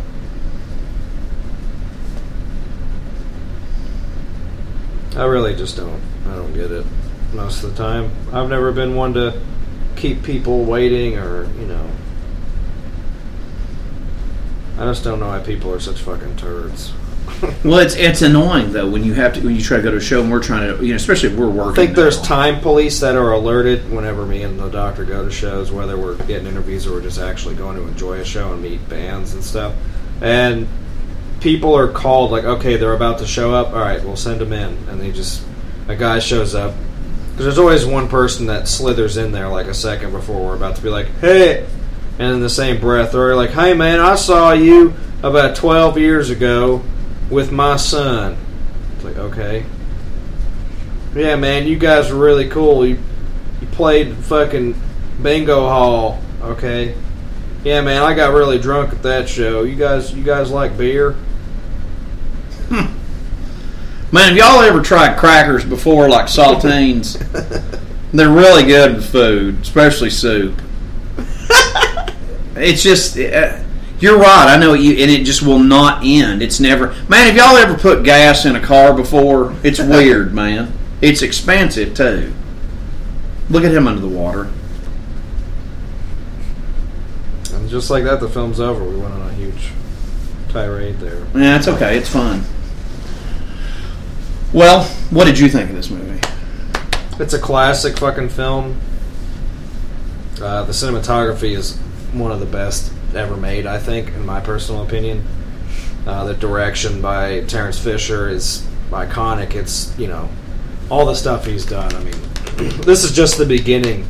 I really just don't. I don't get it most of the time. I've never been one to keep people waiting or, you know... I just don't know why people are such fucking turds. Well, it's it's annoying though when you have to when you try to go to a show and we're trying to you know especially if we're working. I think now. There's time police that are alerted whenever me and the doctor go to shows, whether we're getting interviews or we're just actually going to enjoy a show and meet bands and stuff. And people are called like, okay, they're about to show up. All right, we'll send them in, and they just a guy shows up because there's always one person that slithers in there like a second before we're about to be like, hey. And in the same breath, they're like, hey, man, I saw you about twelve years ago with my son. It's like, okay. Yeah, man, you guys were really cool. You, you played fucking bingo hall, okay. Yeah, man, I got really drunk at that show. You guys you guys like beer? Hmm. Man, have y'all ever tried crackers before, like saltines? They're really good with food, especially soup. It's just, uh, you're right, I know, you, and it just will not end. It's never, man, have y'all ever put gas in a car before? It's weird, man. It's expensive, too. Look at him under the water. And just like that, the film's over. We went on a huge tirade there. Yeah, it's okay. It's fun. Well, what did you think of this movie? It's a classic fucking film. Uh, the cinematography is one of the best ever made, I think, in my personal opinion. Uh, the direction by Terence Fisher is iconic. It's, you know, all the stuff he's done. I mean, this is just the beginning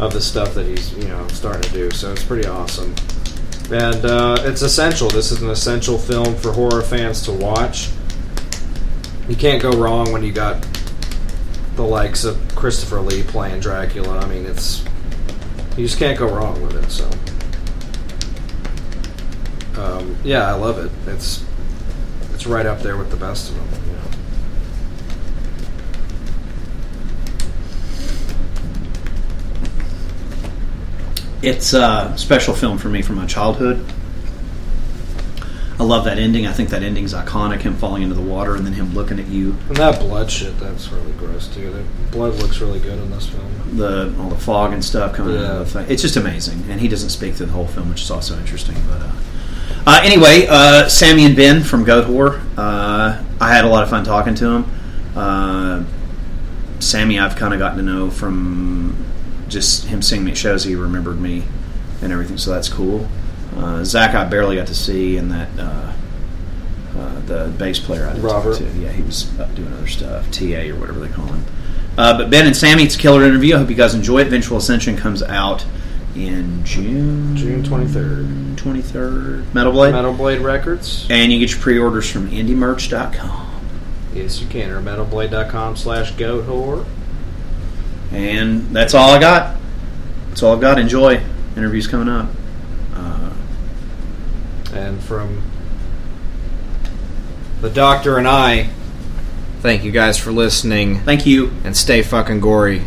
of the stuff that he's, you know, starting to do, so it's pretty awesome. And uh, it's essential. This is an essential film for horror fans to watch. You can't go wrong when you got the likes of Christopher Lee playing Dracula. I mean, it's... You just can't go wrong with it, so... Um, yeah, I love it. It's it's right up there with the best of them, you know. It's a special film for me from my childhood. I love that ending. I think that ending's iconic, him falling into the water and then him looking at you. And that blood shit, that's really gross, too. That blood looks really good in this film. The all the fog and stuff coming yeah. out of the thing. It's just amazing. And he doesn't speak through the whole film, which is also interesting. But uh, uh, anyway, uh, Sammy and Ben from Goatwhore. Uh, I had a lot of fun talking to him. Uh, Sammy I've kind of gotten to know from just him seeing me at shows. He remembered me and everything, so that's cool. Uh, Zach, I barely got to see, and that uh, uh, the bass player I did Robert. Talk to. Yeah, he was up doing other stuff, T A or whatever they call him. Uh, but Ben and Sammy, it's a killer interview. I hope you guys enjoy it. Vengeful Ascension comes out in June, June twenty third, twenty third. Metal Blade, Metal Blade Records, and you get your pre-orders from indie merch dot com. Yes, you can, or metal blade dot com slash goat whore. And that's all I got. That's all I've got. Enjoy. Interview's coming up. And from the doctor and I, thank you guys for listening. Thank you. And stay fucking gory.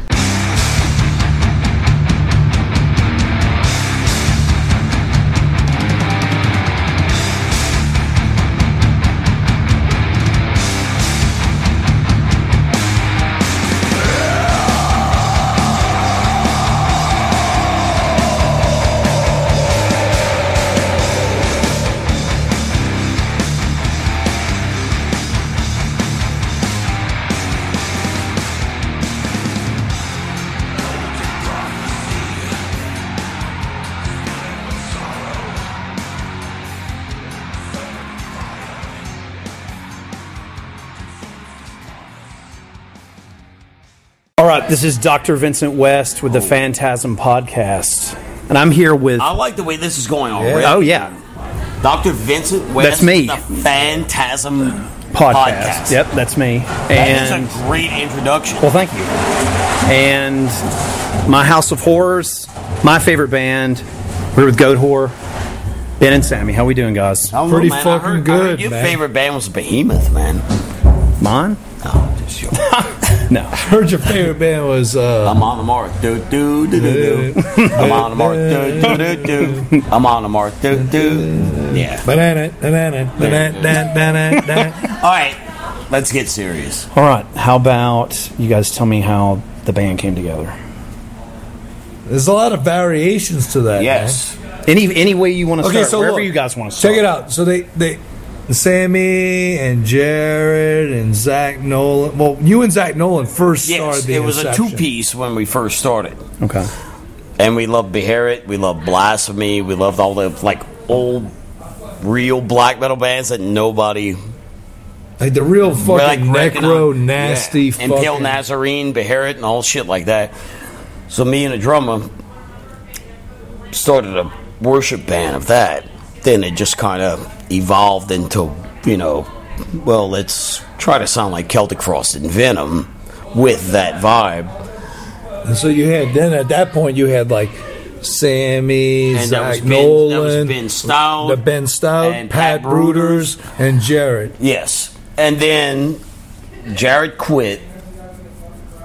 All right, this is Doctor Vincent West with the Phantasm Podcast, and I'm here with... I like the way this is going already. Yeah. Oh, yeah. Doctor Vincent West, that's me. With the Phantasm Podcast. Podcast. Yep, that's me. That and is a great introduction. Well, thank you. And my House of Horrors, my favorite band, we're with Goatwhore. Ben and Sammy, how we doing, guys? Oh, pretty man, fucking heard, good, your man. Favorite band was Behemoth, man. Mine? No, just your No. I heard your favorite band was... Uh, I'm on the mark, do do do do do. I'm on the mark, do do do do. I'm on the mark, do do. Yeah. Banana, banana, banana, banana, banana. All right, let's get serious. All right, how about you guys tell me how the band came together? There's a lot of variations to that. Yes. Man. Any any way you want to okay, start, so wherever look, you guys want to start. Check it out. So they... they Sammy and Jared and Zach Nolan. Well, you and Zach Nolan first yes, started the Yes, it was inception. A two-piece when we first started. Okay. And we loved Beherit. We loved Blasphemy. We loved all the, like, old, real black metal bands that nobody... Like the real fucking like, necro, nasty yeah. fucking... Impale Nazarene, Beherit, and all shit like that. So me and a drummer started a worship band of that. Then it just kind of evolved into, you know, well, let's try to sound like Celtic Frost and Venom with that vibe. And so you had, then at that point, you had like Sammy, and Zach that Nolan, ben, that was Ben Stout, the Ben Stout, and Pat, Pat Bruters, and Jared. Yes. And then Jared quit,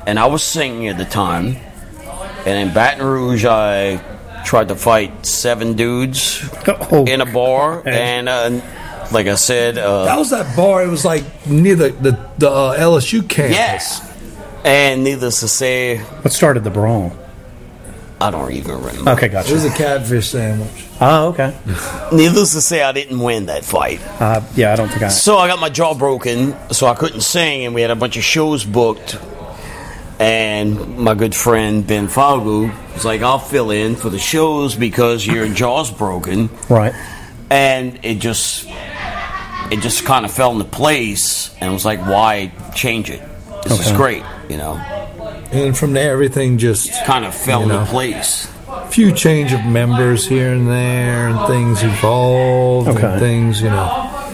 and I was singing at the time. And in Baton Rouge, I tried to fight seven dudes oh, in a bar, God. and uh, like I said, uh, that was that bar. It was like near the the, the uh, L S U campus. Yes, and needless to say, what started the brawl? I don't even remember. Okay, gotcha. It was a catfish sandwich. Oh, okay. Needless to say, I didn't win that fight. Uh, yeah, I don't think I. So I got my jaw broken, so I couldn't sing, and we had a bunch of shows booked. And my good friend Ben Falgu was like, I'll fill in for the shows because your jaw's broken. Right. And it just it just kind of fell into place and was like, why change it? This okay. is great, you know. And from there, everything just kind of fell into know, place. A few change of members here and there, and things evolved, okay. and things, you know.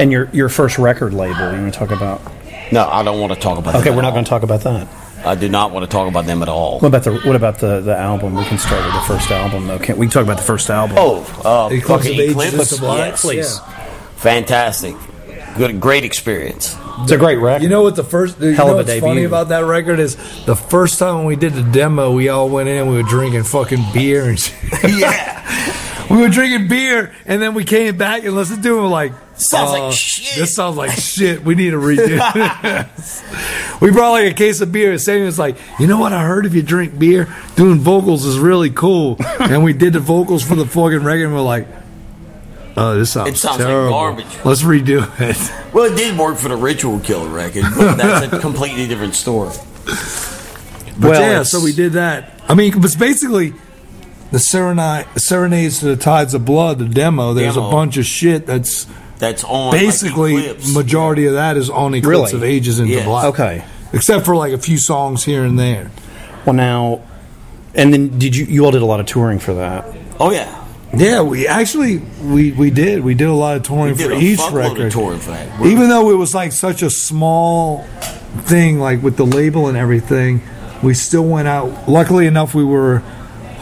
And your, your first record label, you want to talk about? No, I don't want to talk about that. Okay, we're not going to talk about that. I do not want to talk about them at all. What about the what about the, the album? We can start with the first album, though. Can't we can talk about the first album? Oh, uh, Eclipse of Eclipse, yes, please. Yeah. Fantastic. Good, great experience. It's a great record. You know what the first... You Hell know of a what's debut. Funny about that record is the first time when we did the demo, we all went in and we were drinking fucking beer and shit. Yeah. We were drinking beer, and then we came back and listened to it like... Sounds uh, like shit. This sounds like shit. We need to redo this. We brought like a case of beer. And Sammy was like, you know what I heard if you drink beer? Doing vocals is really cool. And we did the vocals for the fucking record, and we're like, oh, this sounds, it sounds terrible. Like garbage. Let's redo it. Well, it did work for the Ritual Killer record, but that's a completely different story. But well, yeah, so we did that. I mean, it was basically... The serenade, Serenades to the Tides of Blood, the demo, there's demo. a bunch of shit that's... That's on basically, like majority of that is on Eclipse really? of Ages into yes. Black. Okay. Except for like a few songs here and there. Well, now... And then did you... You all did a lot of touring for that. Oh, yeah. Yeah, we actually... We, we did. We did a lot of touring for each record. Touring for that. Really? Even though it was like such a small thing, like with the label and everything, we still went out... Luckily enough, we were...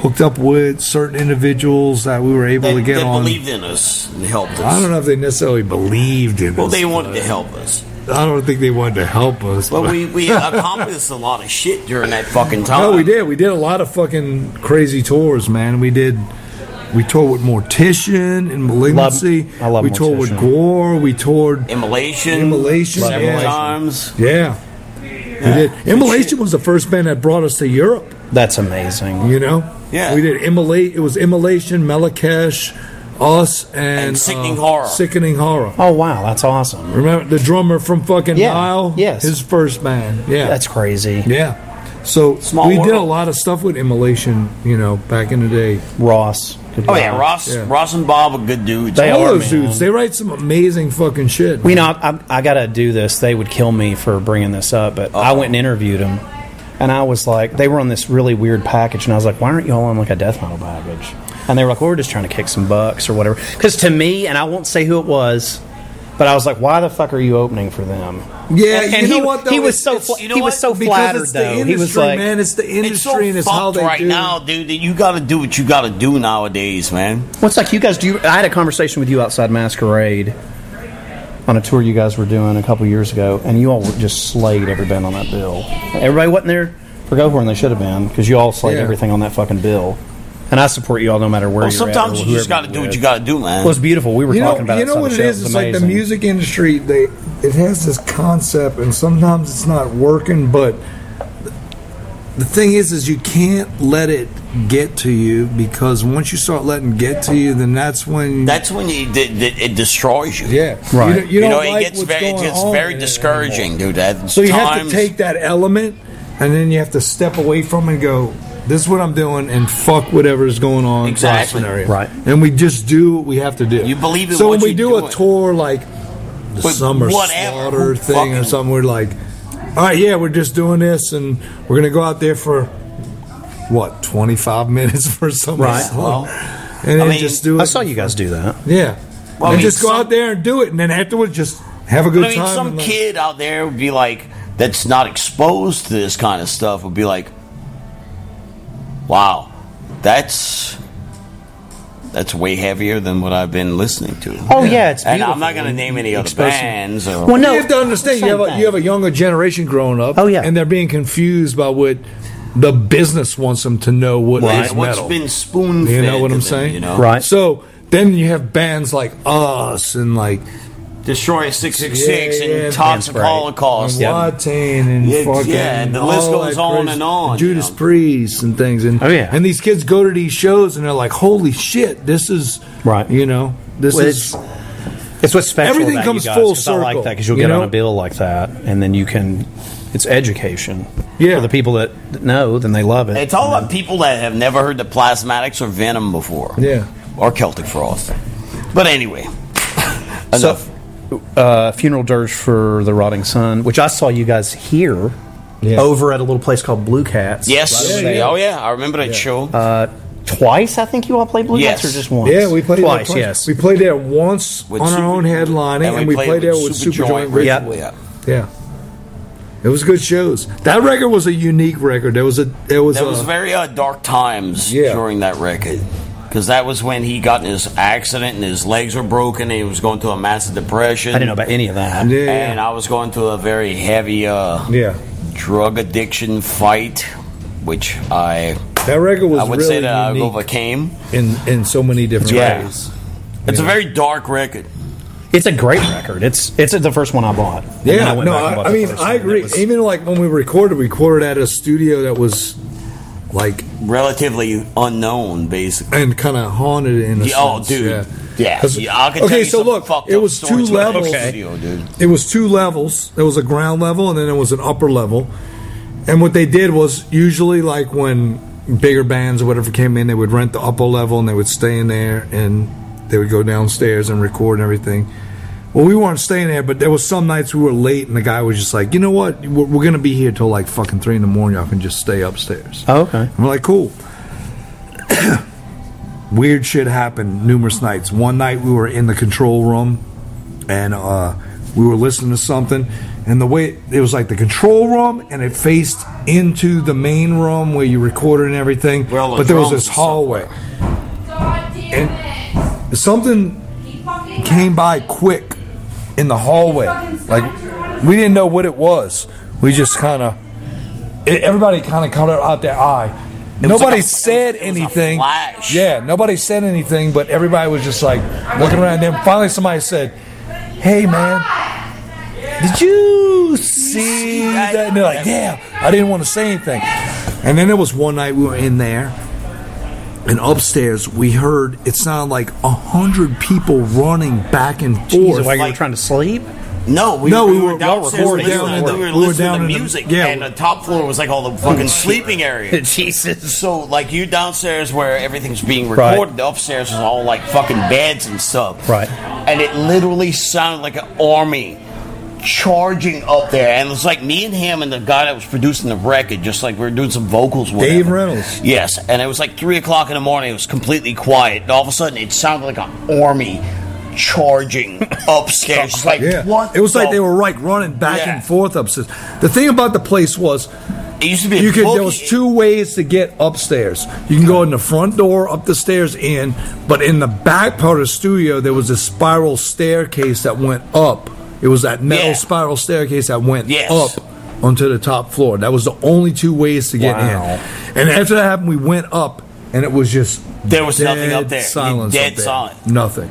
hooked up with certain individuals that we were able they, to get they on. They believed in us and helped us. I don't know if they necessarily believed in well, us. Well, they wanted to help us. I don't think they wanted to help us. Well, but we, we accomplished a lot of shit during that fucking time. No, we did. We did a lot of fucking crazy tours, man. We did... We toured with Mortician and Malignancy. Love, I love we Mortician. Toured with Gore. We toured... Immolation. Immolation. Several yeah. times. Yeah. Yeah. We did. Immolation was the first band that brought us to Europe. That's amazing. You know? Yeah. We did Immolate. It was Immolation, Melakesh, us, and... and Sickening uh, Horror. Sickening Horror. Oh, wow. That's awesome. Remember the drummer from fucking yeah. Nile? Yes. His first band. Yeah. That's crazy. Yeah. So Small we world. Did a lot of stuff with Immolation, you you know, back in the day. Ross. Oh, yeah. Ross yeah. Ross and Bob are good dudes. They All are, those man. dudes. They write some amazing fucking shit. Well, you know, I, I, I got to do this. They would kill me for bringing this up, but uh-huh. I went and interviewed them. And I was like, they were on this really weird package, and I was like, why aren't y'all on like a death metal package? And they were like, well, we're just trying to kick some bucks or whatever. Because to me, and I won't say who it was, but I was like, why the fuck are you opening for them? Yeah, and, and you know he, what, though? He was so, fl- you know he was so flattered, it's the though. Industry, he was like, man, it's the industry, it's so and it's how they right do. Now, dude, you got to do what you got to do nowadays, man. What's well, like you guys do? You, I had a conversation with you outside Masquerade on a tour you guys were doing a couple years ago, and you all just slayed every band on that bill. Everybody wasn't there for Goatwhore, and they should have been, because you all slayed yeah. everything on that fucking bill. And I support you all no matter where well, you're sometimes at. Sometimes you just got to do what you got to do, man. Well, it's beautiful. We were you know, talking about it. You know what it is? It's amazing. Like the music industry, they it has this concept, and sometimes it's not working, but the thing is, is you can't let it get to you, because once you start letting it get to you, then that's when... That's when you, it, it destroys you. Yeah. Right. You, you, you don't know, like it gets what's very, going it gets on very discouraging, dude. At so you times, have to take that element, and then you have to step away from it and go... This is what I'm doing, and fuck whatever's going on. Exactly. Right. And we just do what we have to do. You believe in so what you do. So when we do a tour like the but Summer Slaughter thing or something, we're like, all right, yeah, we're just doing this, and we're going to go out there for, what, twenty-five minutes for Summer right. Slaughter? Well, and then I mean, just do it. I saw you guys do that. Yeah. Well, and I mean, just go some, out there and do it, and then afterwards just have a good I mean, time. Some kid like, out there would be like, that's not exposed to this kind of stuff, would be like, wow, that's that's way heavier than what I've been listening to. Oh yeah, yeah, it's beautiful. And I'm not going to name any other bands. Or well, no, you have to understand you have a, you have a younger generation growing up. Oh yeah, and they're being confused by what the business wants them to know. What right. is what's metal? What's been spoon fed? You know what I'm them, saying? You know? Right. So then you have bands like us and like. Destroy six six six yeah, yeah, and Toxic Holocaust. And Watane and yeah, fucking... Yeah, and the list goes on and on. And Judas you know? Priest and things. And, oh, yeah. And these kids go to these shows and they're like, holy shit, this is... Right. You know, this well, is... It's, it's what's special everything about comes you guys, full circle. I like that because you'll get know? on a bill like that and then you can... It's education. Yeah. For the people that know, then they love it. It's all about people that have never heard the Plasmatics or Venom before. Yeah. Or Celtic Frost. But anyway. Enough. So, Uh, funeral dirge for the Rotting Sun, which I saw you guys here yeah. over at a little place called Blue Cats. Yes. Right yeah. Oh, yeah. I remember that yeah. show. Uh, twice, I think you all played Blue yes. Cats, or just once? Yeah, we played twice, there twice. Yes. We played there once with on Super, our own headlining, and, and we played, played there with Superjoint. Super yeah. yeah. Yeah. It was good shows. That record was a unique record. There was a... There was, there a, was very uh, dark times yeah. during that record. Because that was when he got in his accident and his legs were broken and he was going through a massive depression. I didn't know about any of that. Yeah, and yeah. I was going through a very heavy uh, yeah. drug addiction fight, which I that record was I would really say that I overcame. In, in so many different yeah. ways. It's yeah. a very dark record. It's a great record. It's it's the first one I bought. Yeah, I no, I, I mean, I agree. Was, Even like when we recorded, we recorded at a studio that was... Like relatively unknown, basically, and kind of haunted in a yeah, sense. Oh, dude, yeah. yeah. yeah I can okay, so look, it was two levels. Okay. Video, dude. It was two levels. There was a ground level, and then there was an upper level. And what they did was usually, like when bigger bands or whatever came in, they would rent the upper level, and they would stay in there, and they would go downstairs and record and everything. Well, we weren't staying there, but there was some nights we were late, and the guy was just like, you know what? We're, we're going to be here till like fucking three in the morning. Y'all can just stay upstairs. Oh, okay. I'm like, cool. Weird shit happened numerous nights. One night we were in the control room, and uh, we were listening to something, and the way it was like the control room, and it faced into the main room where you recorded and everything, well, but there was this hallway. And something came by quick. In the hallway, like we didn't know what it was. We just kind of, everybody kind of caught it out their eye. Nobody like a, said it was, it anything. Yeah, nobody said anything, but everybody was just like looking around. And then finally, somebody said, "Hey, man, did you see that?" And they're like, "Yeah." I didn't want to say anything. And then there was one night we were in there, and upstairs, we heard it sounded like a hundred people running back and forth. Jesus, like you were trying to sleep? No, we no, were, we were, were downstairs recording. Down, we were listening we were down to music, the, yeah, and the top floor was like all the fucking oh, sleeping area. Jesus. So, like, you downstairs where everything's being recorded, right. The upstairs was all, like, fucking beds and stuff. Right. And it literally sounded like an army charging up there, and it's like me and him and the guy that was producing the record, just like we were doing some vocals with Dave Reynolds. Yes, and it was like three o'clock in the morning, it was completely quiet, and all of a sudden it sounded like an army charging upstairs. It's like, yeah. what? It was the- like they were right running back yeah. and forth upstairs. The thing about the place was, it used to be a you could, there was two ways to get upstairs. You can go in the front door, up the stairs, in, but in the back part of the studio, there was a spiral staircase that went up. It was that metal yeah. spiral staircase that went yes. up onto the top floor. That was the only two ways to get wow. in. And after that happened, we went up, and it was just there was nothing up there. Silence dead up there. Silent. Nothing.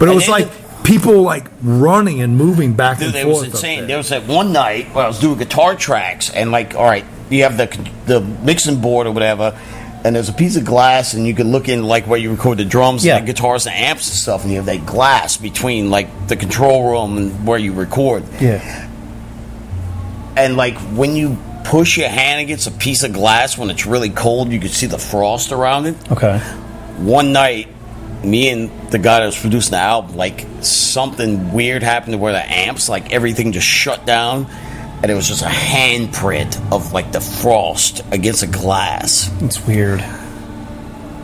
But it and was like... The- People, like, running and moving back Dude, and forth. It was insane. There. there was that one night where I was doing guitar tracks, and, like, all right, you have the the mixing board or whatever, and there's a piece of glass, and you can look in, like, where you record the drums yeah. and the guitars and amps and stuff, and you have that glass between, like, the control room and where you record. Yeah. And, like, when you push your hand against a piece of glass when it's really cold, you can see the frost around it. Okay. One night... Me and the guy that was producing the album, like, something weird happened to where the amps, like, everything just shut down, and it was just a handprint of, like, the frost against a glass. It's weird.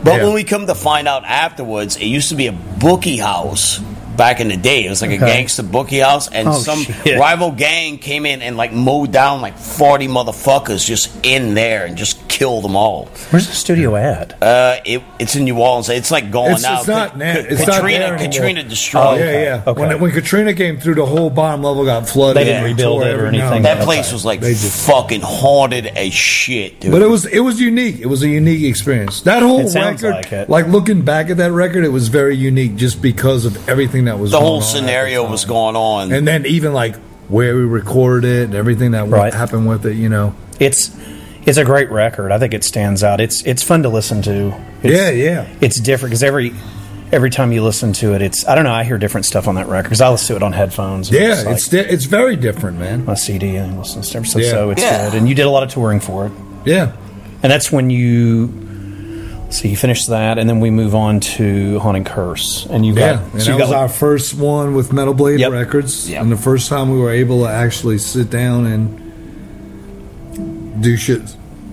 But yeah. when we come to find out afterwards, it used to be a bookie house back in the day. It was, like, okay. a gangster bookie house, and oh, some shit. rival gang came in and, like, mowed down, like, forty motherfuckers just in there and just kill them all. Where's the studio at? Uh, it, it's in New Orleans. It's like going it's, out. It's not. Na- Ka- it's Katrina. Not Katrina destroyed. Oh, yeah, yeah. Okay. When, it, when Katrina came through, the whole bottom level got flooded. They didn't rebuild it or anything. That okay. place was like just, fucking haunted as shit, dude. But it was it was unique. It was a unique experience. That whole record, like, like looking back at that record, it was very unique just because of everything that was. The going whole on scenario was going on, and then even like where we recorded it and everything that right. happened with it. You know, it's. It's a great record. I think it stands out. It's it's fun to listen to. It's, yeah, yeah. It's different because every every time you listen to it, it's I don't know. I hear different stuff on that record because I listen to it on headphones. Yeah, it's like, it's, di- it's very different, man. My C D and listen to stuff. So, yeah. so it's yeah. good. And you did a lot of touring for it. Yeah, and that's when you. So you finish that, and then we move on to Haunting Curse, and you got yeah. And so that was like, our first one with Metal Blade yep. Records, yep. and the first time we were able to actually sit down and. Do shit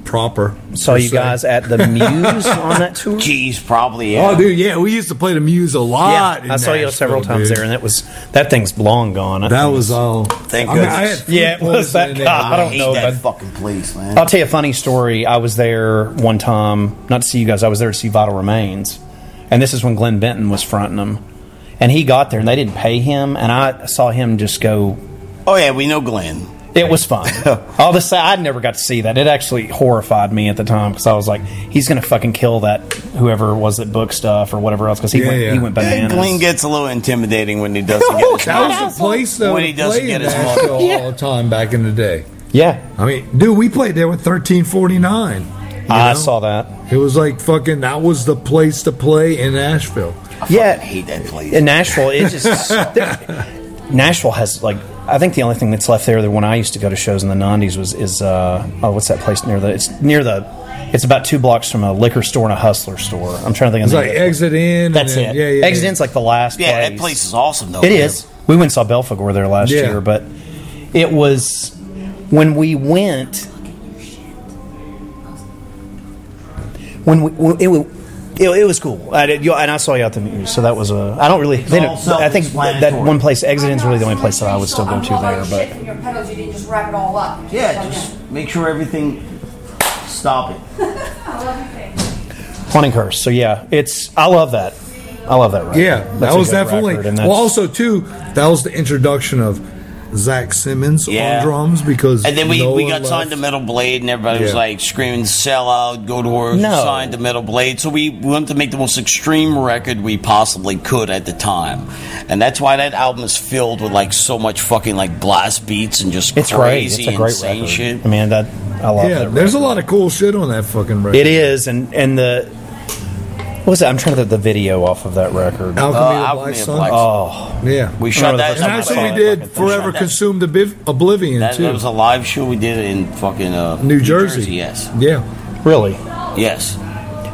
proper. Saw you guys at the Muse on that tour? Jeez, probably. Yeah. Oh, dude, yeah, we used to play the Muse a lot. Yeah, I saw you several times dude. there, and that was that thing's long gone. I that think. was all. Thank I goodness. Mean, yeah, it was that. God, I don't I hate know that but, fucking place, man. I'll tell you a funny story. I was there one time, not to see you guys. I was there to see Vital Remains, and this is when Glenn Benton was fronting them, and he got there, and they didn't pay him, and I saw him just go. Oh yeah, we know Glenn. It was fun. All this, I never got to see that. It actually horrified me at the time because I was like, "He's going to fucking kill that whoever it was that booked stuff or whatever else." Because he yeah, went, yeah. he went bananas. Glenn gets a little intimidating when he doesn't get his. That was the place though. When he doesn't get his money yeah. all the time back in the day. Yeah, I mean, dude, we played there with thirteen forty-nine. I know? Saw that. It was like fucking. That was the place to play in Nashville. I yeah, hate that place in Nashville. It just Nashville has like. I think the only thing that's left there, the one I used to go to shows in the nineties, was is uh, oh, what's that place near the? It's near the. It's about two blocks from a liquor store and a hustler store. I'm trying to think. It's like Exit Inn. That's it. Yeah, yeah. Exit Inn's like the last. Yeah, place. Yeah, that place is awesome though. It man. is. We went and saw Belphegor there last yeah. year, but it was when we went. When we when it. Was, It, it was cool, I did, you, and I saw you out the Muse, so that was a. I don't really. They don't, I think that, that one place, Exit Inn's really the only place that I would still go to there. But your pedals, you didn't just wrap it all up. Yeah, just make sure everything. Stop it. Haunting Curse. So yeah, it's. I love that. I love that record. Yeah, that that's was definitely. Record, well, also too, that was the introduction of. Zach Simmons yeah. on drums because and then we, no we got signed left. to Metal Blade and everybody yeah. was like screaming sell out, Goatwhore, no. signed to Metal Blade, so we wanted to make the most extreme record we possibly could at the time, and that's why that album is filled with like so much fucking like blast beats and just it's crazy great. It's a great insane record. Shit. I mean that I love yeah, that. Yeah, there's a lot of cool shit on that fucking record. It is, and and the what was it? I'm trying to get the video off of that record. Alchemy uh, of Black Sun. Oh, yeah. We shot that. And actually, we did Forever Consumed Oblivion, that, too. That was a live show we did in fucking uh, New, New Jersey. Jersey. Yes. Yeah. Really? Yes.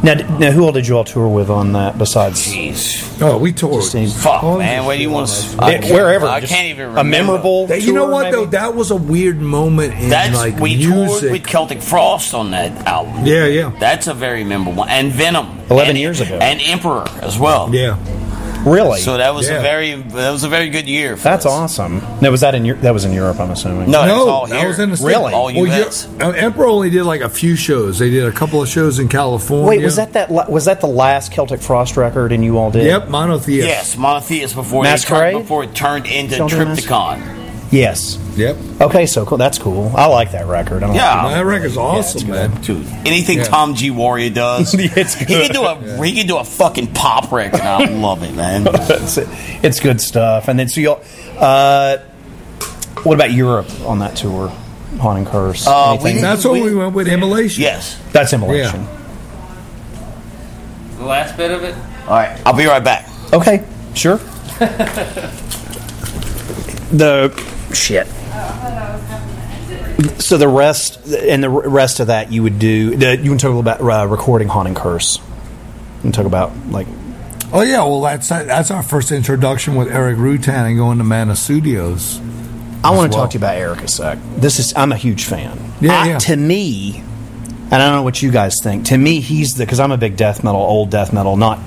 Now, now, who all did you all tour with on that besides? Jeez. Oh, we toured. Fuck, oh, man. Where do you want to... I wherever. I can't even remember. A memorable that, You know what, maybe? though? That was a weird moment in, That's, like, we music. toured with Celtic Frost on that album. Yeah, yeah. That's a very memorable one. And Venom. Eleven and, years ago. And Emperor as well. Yeah. Really? So that was yeah. a very that was a very good year. For That's us. awesome. Now, was that in that was in Europe? I'm assuming. No, no, all that here. was in the really all U S. Well, yeah, Emperor only did like a few shows. They did a couple of shows in California. Wait, was that that was that the last Celtic Frost record? And you all did? Yep, Monotheist. Yes, Monotheist before Masquerade? It turned, before it turned into Triptychon. Yes. Yep. Okay, so cool. That's cool. I like that record. I don't yeah, like that record's awesome, yeah, man. Dude, anything yeah. Tom G. Warrior does, it's good. He can do a yeah. he can do a fucking pop record. I love it, man. That's it. It's good stuff. And then so y'all. Uh, what about Europe on that tour? Haunt and Curse. Uh, we, that's what we, we went with. Immolation. Yes, that's Immolation. Yeah. The last bit of it. All right, I'll be right back. Okay, sure. the. Shit. So the rest and the rest of that you would do. The, you can talk about uh, recording Haunt and Curse. And talk about like. Oh yeah, well that's that's our first introduction with Eric Rutan and going to Mana Studios. I want to well. talk to you about Eric a sec. This is I'm a huge fan. Yeah, I, yeah. To me, and I don't know what you guys think. To me, he's the because I'm a big death metal, old death metal, not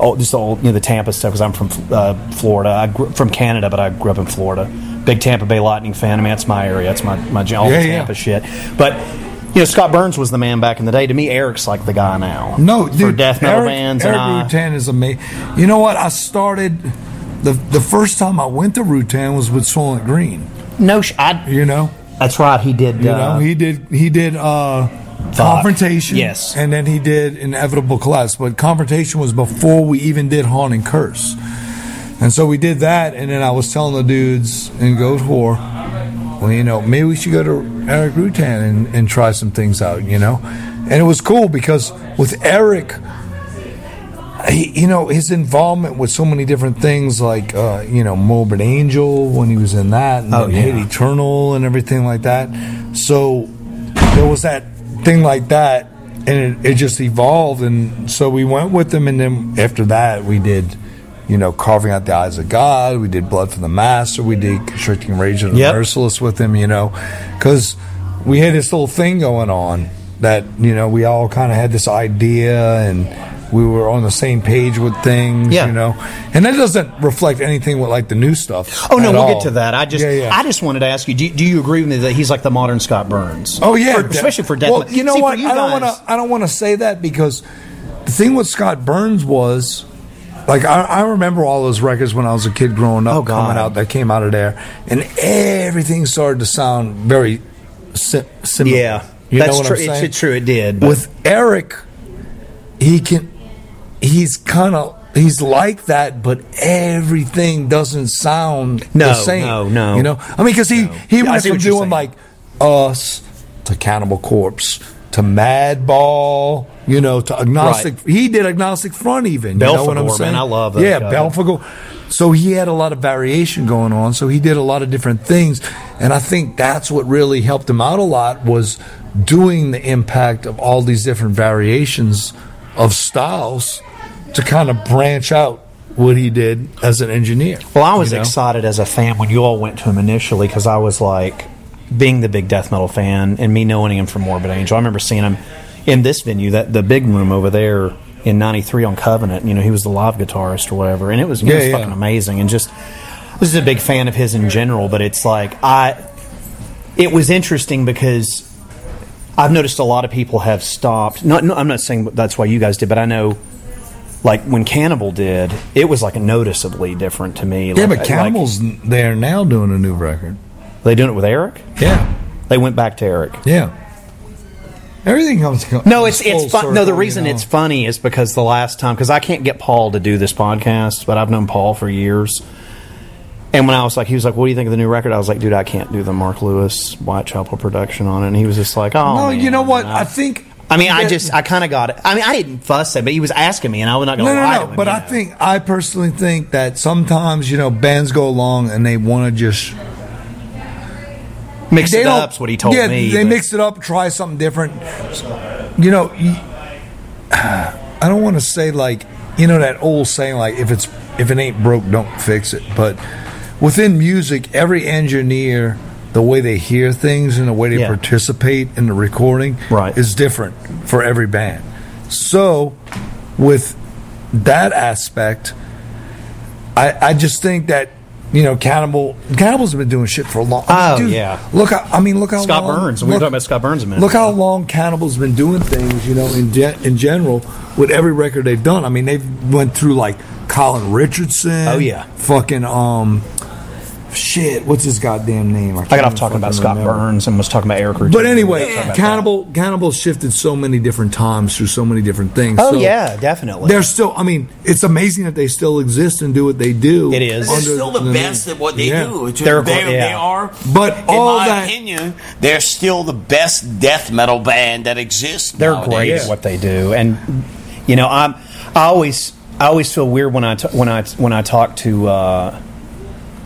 old, just the old you know the Tampa stuff. Because I'm from uh, Florida, I grew, from Canada, but I grew up in Florida. Big Tampa Bay Lightning fan. I mean, that's my area. That's my, my all yeah, the Tampa yeah. shit. But, you know, Scott Burns was the man back in the day. To me, Eric's like the guy now. No, dude. For death metal Eric, bands. Eric and Rutan I, is amazing. You know what? I started... The the first time I went to Rutan was with Soylent Green. No, sh- I... You know? That's right. He did... You uh, know, he did... He did uh, Confrontation. Yes. And then he did Inevitable Collapse. But Confrontation was before we even did Haunt and Curse. And so we did that, and then I was telling the dudes in Goatwhore, well, you know, maybe we should go to Eric Rutan and, and try some things out, you know? And it was cool because with Eric, he, you know, his involvement with so many different things like, uh, you know, Morbid Angel when he was in that, and oh, yeah. Hate Eternal and everything like that. So there was that thing like that, and it, it just evolved. And so we went with him, and then after that we did... You know, Carving Out the Eyes of God. We did Blood for the Master. We did Constricting Rage of the yep. Merciless with him, you know. Because we had this little thing going on that, you know, we all kind of had this idea and we were on the same page with things, yeah. you know. And that doesn't reflect anything with, like, the new stuff. Oh, no, we'll all. get to that. I just yeah, yeah. I just wanted to ask you, do, do you agree with me that he's like the modern Scott Burns? Oh, yeah. For, especially for death. Well, you know See, what? You I guys- don't wanna, I don't want to say that because the thing with Scott Burns was... Like, I, I remember all those records when I was a kid growing up, oh, coming out, that came out of there. And everything started to sound very sim- similar. Yeah, you that's know what true. I'm it's true, it did. But. With Eric, he can, he's kind of, he's like that, but everything doesn't sound no, the same. No, no, no. You know? I mean, because he, no. he yeah, went from doing, saying. like, Us to Cannibal Corpse to Madball... You know, to Agnostic. Right. He did Agnostic Front even. You know what I'm saying? Man, I love that. Yeah, Belphegor. So he had a lot of variation going on. So he did a lot of different things. And I think that's what really helped him out a lot was doing the impact of all these different variations of styles to kind of branch out what he did as an engineer. Well, I was you know? excited as a fan when you all went to him initially because I was like, being the big death metal fan and me knowing him from Morbid Angel, I remember seeing him. In this venue, that the big room over there in ninety-three on Covenant, you know, he was the live guitarist or whatever, and it was, it yeah, was yeah. fucking amazing. And just, I was a big fan of his in general, but it's like, I, it was interesting because I've noticed a lot of people have stopped. Not, no, I'm not saying that's why you guys did, but I know, like, when Cannibal did, it was like noticeably different to me. Yeah, like, but Cannibal's like, there now doing a new record. Are they doing it with Eric? Yeah. They went back to Eric. Yeah. Everything comes. No, it's it's fun. Circle, no, the reason you know? it's funny is because the last time, because I can't get Paul to do this podcast, but I've known Paul for years. And when I was like, he was like, "What do you think of the new record?" I was like, "Dude, I can't do the Mark Lewis Whitechapel production on it." And he was just like, "Oh, no, man, you know what? I, I think." I mean, I just, I kind of got it. I mean, I didn't fuss it, but he was asking me, and I was not going to no, lie no, no, to him. But I know. think, I personally think that sometimes, you know, bands go along and they want to just. Mix they it up's what he told yeah, me. Yeah, they but. mix it up, try something different. You know, I don't want to say, like, you know, that old saying, like, if it's if it ain't broke, don't fix it. But within music, every engineer, the way they hear things and the way they yeah. participate in the recording right. is different for every band. So with that aspect, I, I just think that, you know, Cannibal Cannibals have been doing shit for a long time. Oh, dude, yeah. Look how, I mean, look how Scott long... Scott Burns. Look, we were talking about Scott Burns a minute. Look how long Cannibals been doing things, you know, in ge- in general, with every record they've done. I mean, they've went through, like, Colin Richardson. Oh, yeah. Fucking, um... Shit, what's his goddamn name? I, I got off talking about Scott remember. Burns and was talking about Eric Richardson. But anyway, yeah. Cannibal Cannibal shifted so many different times through so many different things. Oh, so yeah, definitely. They're still, I mean, it's amazing that they still exist and do what they do. It is. They're still the, the best name. At what they yeah. do. It's they're, they, yeah. they are. But in all my that, opinion, they're still the best death metal band that exists. They're nowadays. Great at what they do. And, you know, I'm, I always I always feel weird when I, t- when I, when I talk to... Uh,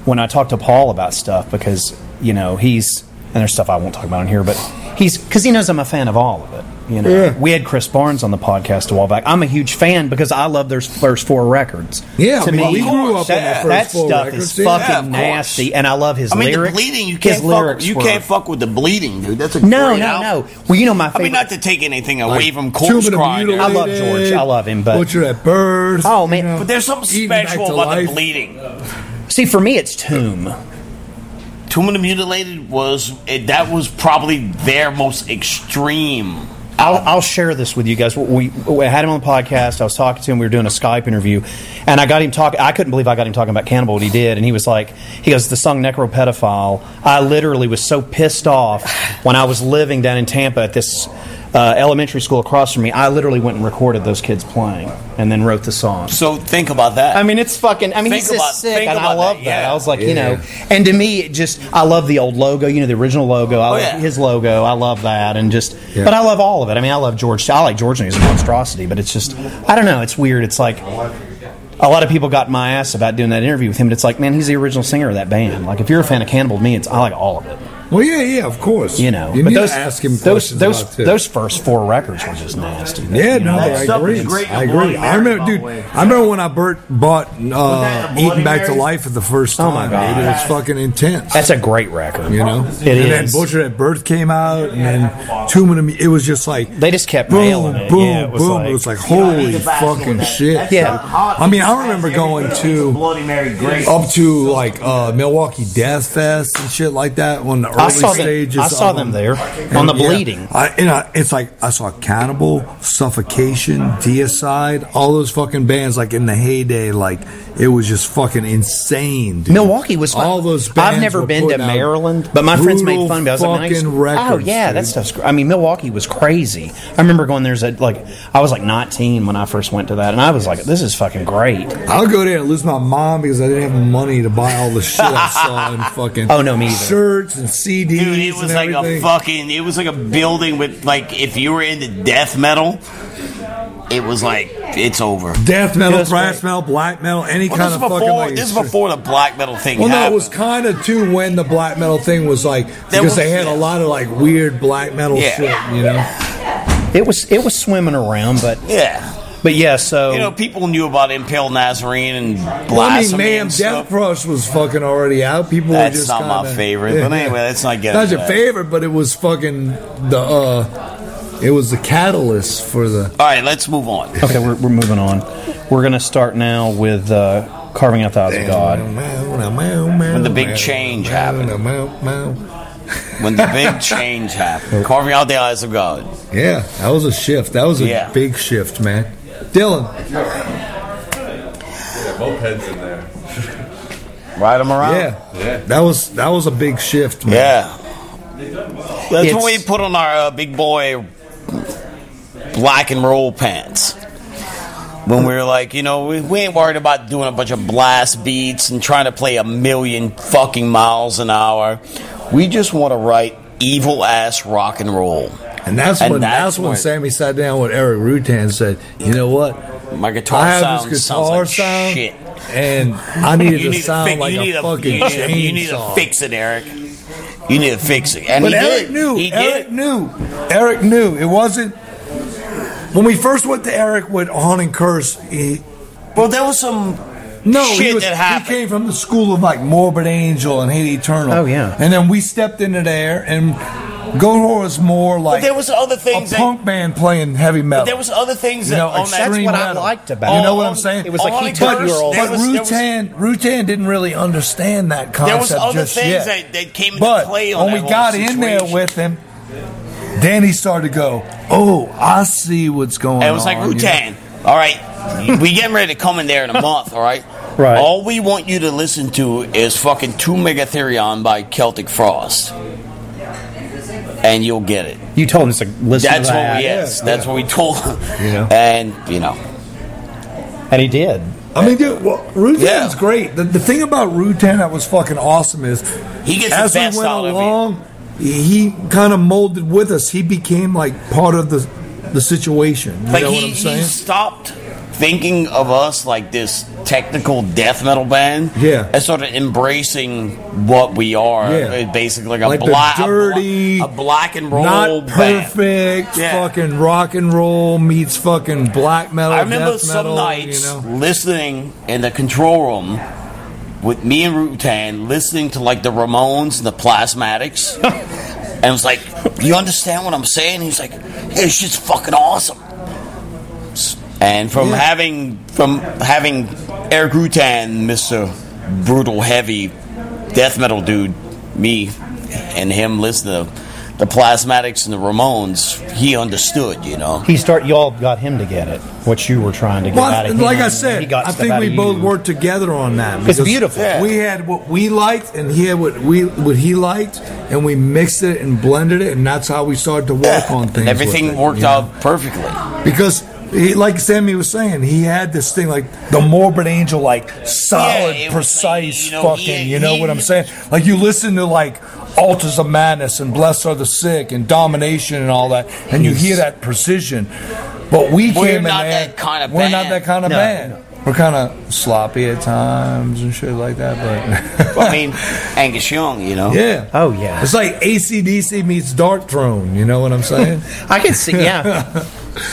When I talk to Paul about stuff, because, you know, he's... And there's stuff I won't talk about in here, but he's... Because he knows I'm a fan of all of it, you know. Yeah. We had Chris Barnes on the podcast a while back. I'm a huge fan because I love their first four records. Yeah, to I mean, me, we grew up that, on the first that four stuff records. Is fucking yeah, nasty, and I love his lyrics. I mean, lyrics. The bleeding, you can't, fuck, you can't fuck with the bleeding, dude. That's a no, great No, album. no, no. Well, you know my favorite... I mean, not to take anything away like, from Corpse Cry. I love George. I love him, but... Butcher at Birth. Oh, man. You know, but there's something special about life. The bleeding. See, for me, it's Tomb. Tomb of the Mutilated was... It, that was probably their most extreme. I'll, I'll share this with you guys. We, we had him on the podcast. I was talking to him. We were doing a Skype interview. And I got him talking... I couldn't believe I got him talking about Cannibal, what he did. And he was like... He goes, the song Necropedophile. I literally was so pissed off when I was living down in Tampa at this... Uh, elementary school across from me, I literally went and recorded those kids playing and then wrote the song. So think about that. I mean, it's fucking... I mean, think he's about, just sick, and I love that. that. Yeah. I was like, yeah. you know... And to me, it just... I love the old logo, you know, the original logo. I oh, love yeah. his logo. I love that, and just... Yeah. But I love all of it. I mean, I love George... I like George, and he's a monstrosity, but it's just... I don't know. It's weird. It's like... A lot of people got my ass about doing that interview with him, but it's like, man, he's the original singer of that band. Like, if you're a fan of Cannibal, to me, it's... I like all of it. Well, yeah, yeah, of course. You know, you but need those, to ask him those, those, those first four records were just nasty. Yeah, no, I agree. Great, I agree. I remember, dude, I remember when I bought uh, Eating Back to Life for the first time. Oh, my God. It was fucking intense. That's a great record. You know? It and is. And then Butcher at Birth came out, and then Tomb of the Mutilated. It was just like... They just kept boom, nailing it. Boom, yeah, it was boom, like, it was like, holy fucking shit. Yeah. I mean, I remember going to... Up to, like, uh, Milwaukee Death Fest and shit like that when the I saw, them, I saw them, them there and, on the bleeding. Yeah, I, and I, it's like I saw Cannibal, Suffocation, Deicide, all those fucking bands like in the heyday. Like it was just fucking insane. Dude. Milwaukee was all those. Bands I've never were been to Maryland, but my friends made fun of me. I was like, fucking records, oh yeah, dude. That stuff's. Cr- I mean, Milwaukee was crazy. I remember going there's a like I was like nineteen when I first went to that, and I was like, this is fucking great. I'll go there and lose my mom because I didn't have money to buy all the shit I saw and fucking. Oh no, me either. Shirts and. C Ds. Dude, it was like everything. a fucking. It was like a building with like if you were into death metal, it was like it's over. Death metal, thrash metal, black metal, any well, kind of before, fucking. Like, this is before the black metal thing. Well, happened. No, it was kind of too when the black metal thing was like because was, they had a lot of like weird black metal yeah. shit. You know, it was it was swimming around, but yeah. But yeah, so you know, people knew about Impale Nazarene and Blasphemy. Well, I mean, man, Death Cross was fucking already out. People that's were just not kinda, my favorite. Yeah, but anyway, that's not getting. Not your that. favorite, but it was fucking the. Uh, it was the catalyst for the. All right, let's move on. Okay, we're we're moving on. We're gonna start now with uh, Carving Out the Eyes of God. When the big change happened. When the big change happened. Carving Out the Eyes of God. Yeah, that was a shift. That was a yeah. big shift, man. Dylan. Yeah, mopeds in there. Ride them around. Yeah. yeah. That was that was a big shift, man. Yeah. That's it's, when we put on our uh, big boy black and roll pants. When we were like, you know, we, we ain't worried about doing a bunch of blast beats and trying to play a million fucking miles an hour. We just want to write evil ass rock and roll. And that's and when that's, that's when Sammy sat down with Eric Rutan and said, "You know what? My guitar I have sound this guitar sounds like sound, shit, and I need it to need sound fi- like a, a fucking chainsaw. You need, you need to fix it, Eric. You need to fix it." And but he Eric did. knew. He Eric did. knew. Eric knew. It wasn't. When we first went to Eric with Haunt and Curse, he... Well, there was some... No, Shit he, was, that happened. He came from the school of like Morbid Angel and Hate Eternal. Oh yeah, and then we stepped into there, and Goatwhore was more like. But there was other things. A that, punk band playing heavy metal. But there was other things that. You know, on that's what metal. I liked about. You know on, what I'm saying? It was like he took your old. But Rutan, Rutan didn't really understand that concept. There was other just things yet. That, that came into but play on when that we got situation. In there with him. Then he started to go, "Oh, I see what's going on." It was like on, Rutan. You know? All right. We getting ready to come in there in a month, all right? Right. All we want you to listen to is fucking Two Megatherion by Celtic Frost. And you'll get it. You told him to listen that's to that. What we, yes, yeah. That's what we told him. You know? And, you know. And he did. I mean, dude, well, Rutan's yeah. great. The, the thing about Rutan that was fucking awesome is he gets as the best we went along, he kind of molded with us. He became, like, part of the, the situation. You like know he, what I'm saying? He stopped... thinking of us like this technical death metal band, yeah, and sort of embracing what we are, yeah. Basically like, like a, bla- dirty, a, bla- a black and roll, not perfect, yeah. Fucking rock and roll meets fucking black metal. I remember death some metal, nights you know? Listening in the control room with me and Rutan, listening to like the Ramones and the Plasmatics, and I was like, "You understand what I'm saying?" He's like, "Hey, this shit's fucking awesome." And from yeah. having from having Eric Rutan, Mister Brutal Heavy Death Metal Dude, me and him listen to the Plasmatics and the Ramones, he understood, you know. He start y'all got him to get it, what you were trying to get well, out of him. Like I said, he got I think we both you. worked together on that. It's beautiful. Yeah. We had what we liked and he had what we what he liked, and we mixed it and blended it, and that's how we started to work on things. And everything with it, worked you know? out perfectly. Because He, like Sammy was saying, he had this thing like the Morbid Angel, like solid, yeah, precise, like, you know, fucking. He, you know he, what I'm saying? Like you listen to like Altars of Madness and Blessed Are the Sick and Domination and all that, and you hear that precision. But we came in there. We're not that kind of band. We're not that kind of no, band. No. We're kind of sloppy at times and shit like that. But well, I mean, Angus Young, you know. Yeah. Oh yeah. It's like A C D C meets Dark Throne. You know what I'm saying? I can see. Yeah.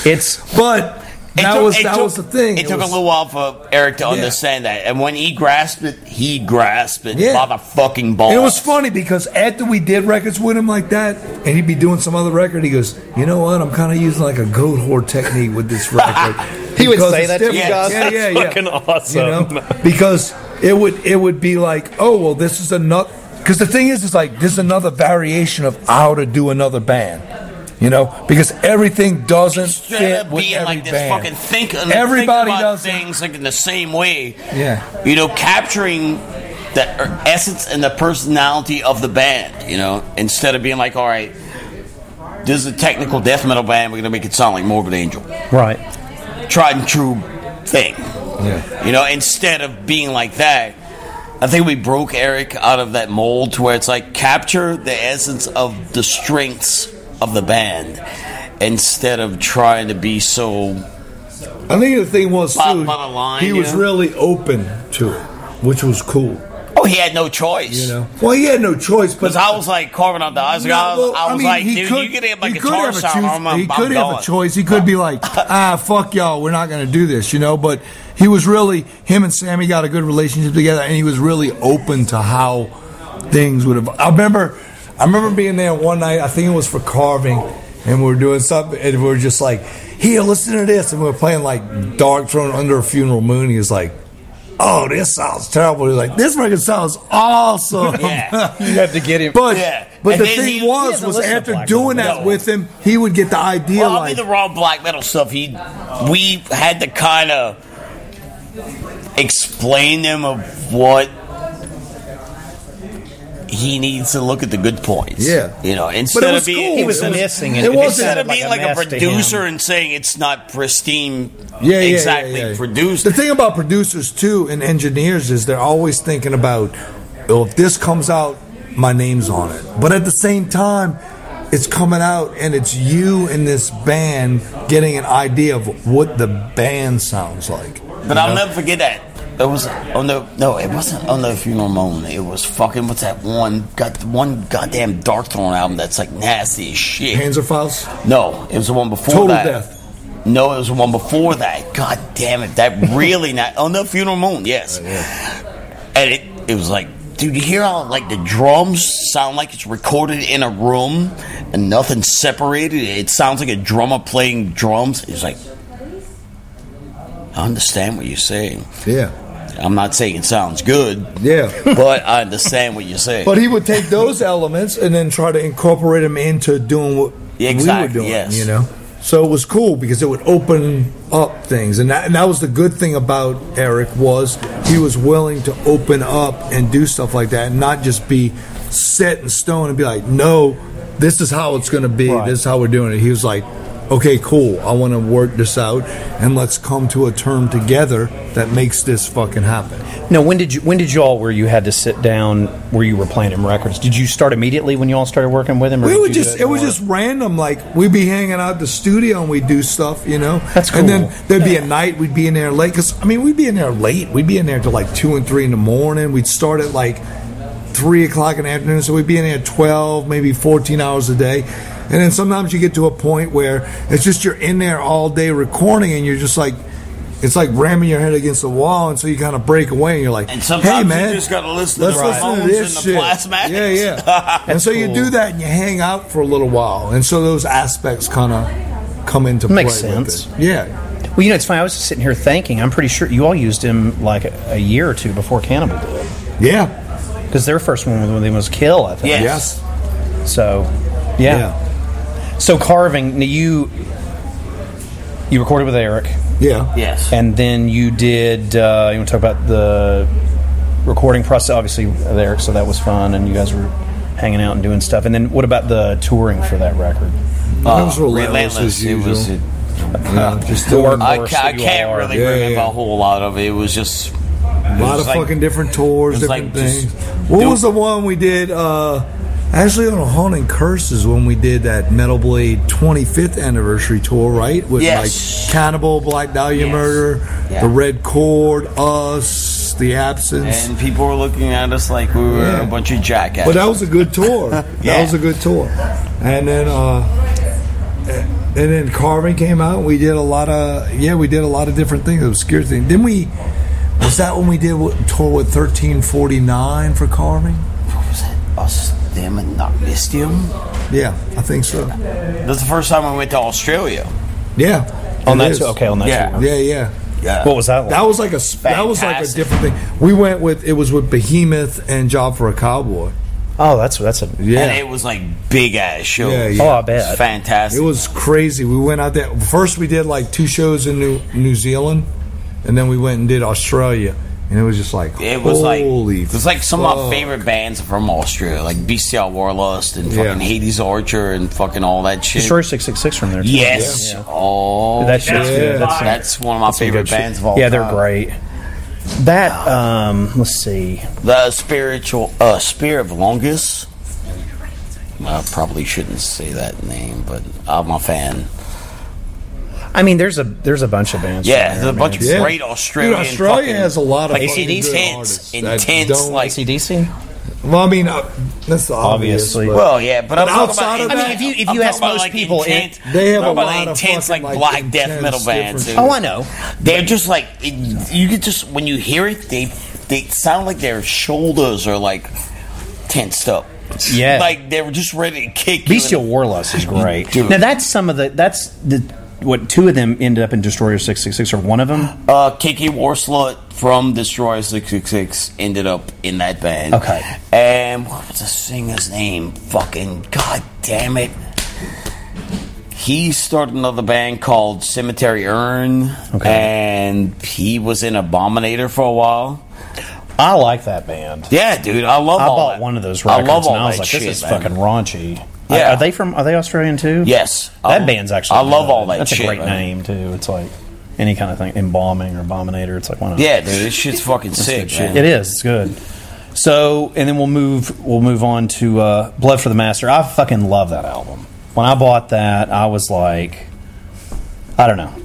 It's but that it took, was that took, was the thing. It, it took was, a little while for Eric to yeah. understand that, and when he grasped it, he grasped it yeah. by the fucking balls. And it was funny because after we did records with him like that, and he'd be doing some other record, he goes, "You know what? I'm kind of using like a Goatwhore technique with this record." He would say that to you guys. Yeah, yeah, yeah. Fucking awesome. You know? Because it would it would be like, oh well, this is another. Because the thing is, is like this is another variation of how to do another band. You know, because everything doesn't Instead fit with being every like this band. Fucking think, Everybody think about does things like in the same way. Yeah, you know, capturing the essence and the personality of the band. You know, instead of being like, all right, this is a technical death metal band. We're gonna make it sound like Morbid Angel, right? Tried and true thing. Yeah, you know, instead of being like that. I think we broke Eric out of that mold to where it's like capture the essence of the strengths of the band instead of trying to be so. I think the thing was too, line, he was know? really open to it, which was cool. Oh, he had no choice. You know, well, he had no choice. Because I was like carving out the eyes. Like, I was, well, I was I mean, like, dude, could, you could have my guitar sound. He could have going. a choice. He could be like, ah, fuck y'all, we're not going to do this, you know. But he was really, him and Sammy got a good relationship together, and he was really open to how things would have. I remember. I remember being there one night, I think it was for carving, and we were doing something, and we were just like, here, listen to this. And we were playing like Dark Throne Under a Funeral Moon. He was like, oh, this sounds terrible. He was like, this record sounds awesome. Yeah. You have to get him. But, yeah. but the thing he, was, he was after doing that metal. with him, he would get the idea well, like. I mean, the raw black metal stuff, He, we had to kind of explain them of what. He needs to look at the good points. Yeah. You know, instead of being cool. He was missing it. It instead of being like a, like a producer and saying it's not pristine yeah, exactly yeah, yeah, yeah. produced. The thing about producers too and engineers is they're always thinking about, well, if this comes out, my name's on it. But at the same time, it's coming out and it's you and this band getting an idea of what the band sounds like. But I'll know? never forget that. It was on the no. It wasn't on the Funeral Moon. It was fucking what's that one? Got one goddamn Dark Throne album that's like nasty as shit. Panzerfaust? No, it was the one before Total that. Total Death. No, it was one before that. God damn it. That really not... Oh, no, Funeral Moon, yes. Oh, yeah. And it, it was like... Dude, you hear how, like, the drums sound like it's recorded in a room and nothing's separated? It sounds like a drummer playing drums. It's like... I understand what you're saying. Yeah. I'm not saying it sounds good. Yeah. But I understand what you're saying. But he would take those elements and then try to incorporate them into doing what exactly, we were doing, yes. You know? So it was cool because it would open up things. And that, and that was the good thing about Eric, was he was willing to open up and do stuff like that and not just be set in stone and be like, no, this is how it's going to be. Right. This is how we're doing it. He was like, okay, cool, I want to work this out and let's come to a term together that makes this fucking happen. Now, when did you, when did y'all, where you had to sit down, where you were playing him records, did you start immediately when y'all started working with him? Or we would just, it was just random, like, we'd be hanging out at the studio and we'd do stuff, you know? That's cool. And then there'd be a night, we'd be in there late, because, I mean, we'd be in there late, we'd be in there till like two and three in the morning, we'd start at like three o'clock in the afternoon, so we'd be in there at twelve, maybe fourteen hours a day. And then sometimes you get to a point where it's just you're in there all day recording and you're just like, it's like ramming your head against the wall, and so you kind of break away and you're like, and sometimes hey, man, you just got to listen to, let's the listen to this and shit. The plasmatics. Yeah, yeah. And so cool. You do that and you hang out for a little while. And so those aspects kind of come into play. Makes sense. With it. Yeah. Well, you know, it's funny. I was just sitting here thinking, I'm pretty sure you all used him like a, a year or two before Cannibal did. Yeah. Because their first one was when they was Kill, I think. Yes. yes. So, yeah. yeah. So carving, you you recorded with Eric, yeah, yes, and then you did. Uh, you want to talk about the recording process, obviously, with Eric. So that was fun, and you guys were hanging out and doing stuff. And then what about the touring for that record? Uh, it was relentless, as usual. It was a, uh, yeah, just the workhorse. I, ca- I can't are. really yeah, remember yeah. a whole lot of it. It was just a lot of like, fucking different tours, different like things. What do- was the one we did? Uh, Actually, on a Haunting Curse is when we did that Metal Blade twenty-fifth anniversary tour, right? With yes. like Cannibal, Black Dahlia yes. Murder, yeah. The Red Chord, us, The Absence. And people were looking at us like we were yeah. a bunch of jackasses. But that was a good tour. yeah. That was a good tour. And then uh, and then Carving came out. We did a lot of, yeah, we did a lot of different things, obscure things. Didn't we, was that when we did a tour with thirteen forty-nine for Carving? What was that? Us. Them and not missed him? Yeah, I think so. That's the first time I went to Australia. Yeah, on that. Is. Okay, on that. Yeah, yeah, yeah, yeah. What was that? Like? That was like a Fantastic. that was like a different thing. We went with it was with Behemoth and Job for a Cowboy. Oh, that's that's a yeah. And it was like big ass show. Yeah, yeah. Oh, I bet. It was fantastic. It was crazy. We went out there first. We did like two shows in New New Zealand, and then we went and did Australia. And it was just like, it was holy like, it was like some fuck. of my favorite bands from Austria, like B C L Warlust and fucking yeah. Hades Archer and fucking all that shit. Destroyer six six six from there, too. Yes. Yeah. Oh, that shit's yeah. good. That's, that's one of my favorite bands shit. of all yeah, time. Yeah, they're great. That, um, let's see. The spiritual, uh, Spirit of Longus. I probably shouldn't say that name, but I'm a fan. I mean, there's a there's a bunch of bands. Yeah, there, there's a bunch man. of yeah. great Australian. Dude, Australia has a lot of like A C D C, intense, like A C D C. Well, I mean, uh, that's obviously. obviously. Well, yeah, but, but I'm outside about, of that, I mean, if you if I'm you ask most like people, intense, it, they have a lot of intense, fucking, like black intense death metal bands. Dude. Oh, I know. They're just like it, you could just when you hear it, they they sound like their shoulders are like tensed up. Yeah, like they're just ready to kick. Bestial Warlust is great. Dude. Now that's some of the that's the. What, two of them ended up in Destroyer six six six, or one of them? Uh, Kiki Warslut from Destroyer six six six ended up in that band. Okay. And what was the singer's name? Fucking god damn it. He started another band called Cemetery Urn. Okay. And he was in Abominator for a while. I like that band. Yeah, dude. I love I all I bought that. one of those records, I love all and I was that like, shit, this is man. fucking raunchy. Yeah. Are they from? Are they Australian too? Yes. That um, band's actually. I love good. all that. That's shit, a great man. name too. It's like any kind of thing, embalming or abominator. It's like why not? Yeah, dude, this shit's fucking sick. Shit. It is. It's good. So, and then we'll move. We'll move on to uh, Blood for the Master. I fucking love that album. When I bought that, I was like, I don't know.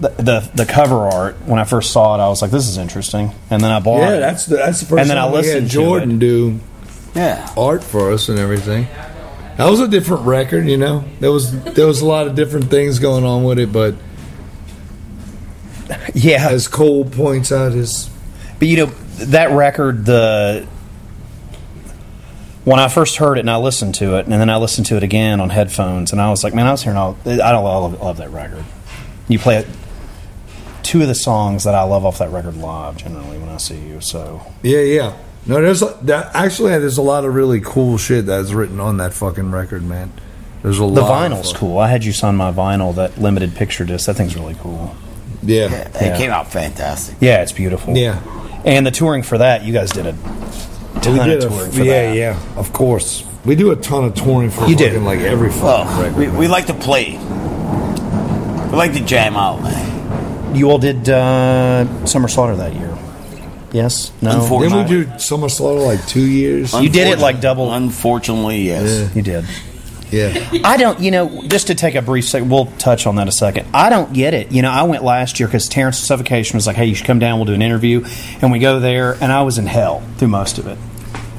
The, the the cover art, when I first saw it, I was like, this is interesting. And then I bought. Yeah, it. that's the that's the first. And then I listened. We had Jordan to it. do, yeah, art for us and everything. That was a different record, you know. There was there was a lot of different things going on with it, but yeah, as Cole points out, his but you know that record, the when I first heard it and I listened to it, and then I listened to it again on headphones, and I was like, man, I was hearing all I don't love, love that record. You play it, two of the songs that I love off that record live generally when I see you. So yeah, yeah. No, there's that, actually there's a lot of really cool shit that's written on that fucking record, man. There's a lot. The vinyl's of cool. I had you sign my vinyl, that limited picture disc. That thing's really cool. Yeah, yeah, it yeah. came out fantastic. Yeah, it's beautiful. Yeah, and the touring for that, you guys did a ton we did of touring a, for yeah, that. Yeah, yeah, of course. We do a ton of touring for you did like every fucking well, record. We, we like to play. We like to jam out, man. You all did uh, Summer Slaughter that year. Yes. No. Didn't we do Summer Slaughter like two years? You did it like double. Unfortunately, yes. Yeah. You did. Yeah. I don't, you know, just to take a brief second, we'll touch on that a second. I don't get it. You know, I went last year because Terence Suffocation was like, hey, you should come down, we'll do an interview. And we go there, and I was in hell through most of it.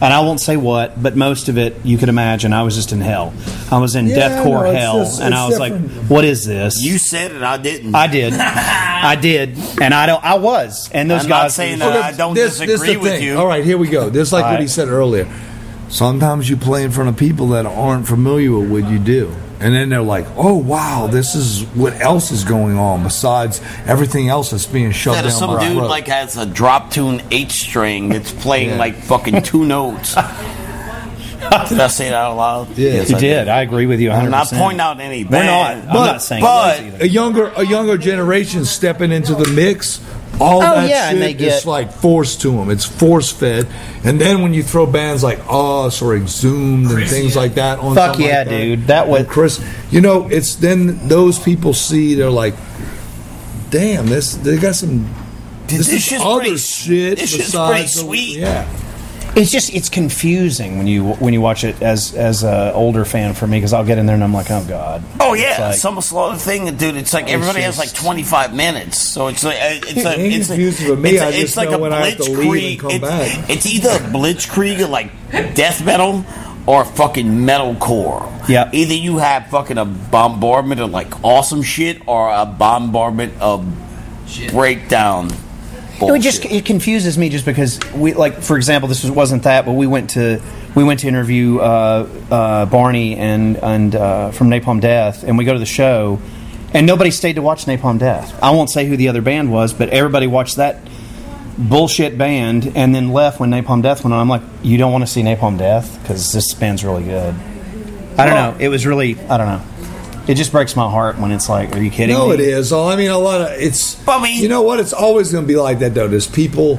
And I won't say what, but most of it, you could imagine, I was just in hell. I was in yeah, deathcore no, hell, just, and I was different. Like, what is this? You said it, I didn't. I did. I did, and I don't. I was. And those I'm guys... I'm not saying that well, I don't this, disagree this with thing. You. All right, here we go. This is like right. what he said earlier. Sometimes you play in front of people that aren't familiar with what you do. And then they're like, oh, wow, this is what else is going on besides everything else that's being shoved down some dude road. Like has a drop tune eight string that's playing yeah. like fucking two notes. Did I say that out loud? Yeah. Yes, you I did. did. I agree with you one hundred percent. I'm not pointing out any band. We're not. But, I'm not saying but it a, younger, a younger generation stepping into the mix... All oh, that yeah, shit and get... is like forced to them. It's force fed. And then when you throw bands like Us or Exhumed and things like that on, fuck yeah, like that, dude, that was Chris. You know, it's then those people see they're like, damn, this they got some. This, this is other pretty, shit. This is pretty sweet. The, yeah. It's just it's confusing when you when you watch it as as an older fan for me because I'll get in there and I'm like, oh god. Oh yeah, like, some slow thing, dude. It's like everybody it's just, has like twenty-five minutes, so it's like it's a it's confusing me. It's, a, I just it's like know a when I have to leave and come it's, back. It's either a blitzkrieg or like death metal or fucking metalcore. Yeah. Either you have fucking a bombardment of like awesome shit or a bombardment of shit. Breakdown. You know, it just it confuses me just because we like for example this was, wasn't that but we went to we went to interview uh, uh, Barney and and uh, from Napalm Death and we go to the show and nobody stayed to watch Napalm Death. I won't say who the other band was, but everybody watched that bullshit band and then left when Napalm Death went on. I'm like, you don't want to see Napalm Death because this band's really good. I don't know. It was really I don't know. It just breaks my heart when it's like, are you kidding no, me? No, it is. I mean, a lot of... it's. Bummy. You know what? It's always going to be like that, though. There's people...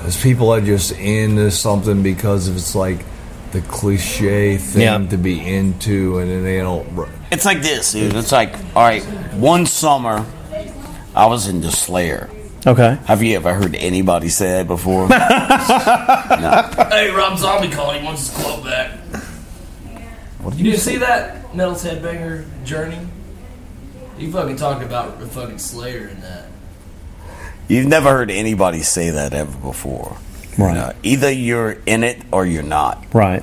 There's people that are just into something because of it's like the cliche thing yeah. to be into, and then they don't... It's like this, dude. It's like, all right, one summer, I was into Slayer. Okay. Have you ever heard anybody say that before? No. Hey, Rob Zombie called. He wants his club back. What did you, you see that Metal's Headbanger Journey? You fucking talked about the fucking Slayer in that. You've never heard anybody say that ever before. Right. You know, either you're in it or you're not. Right.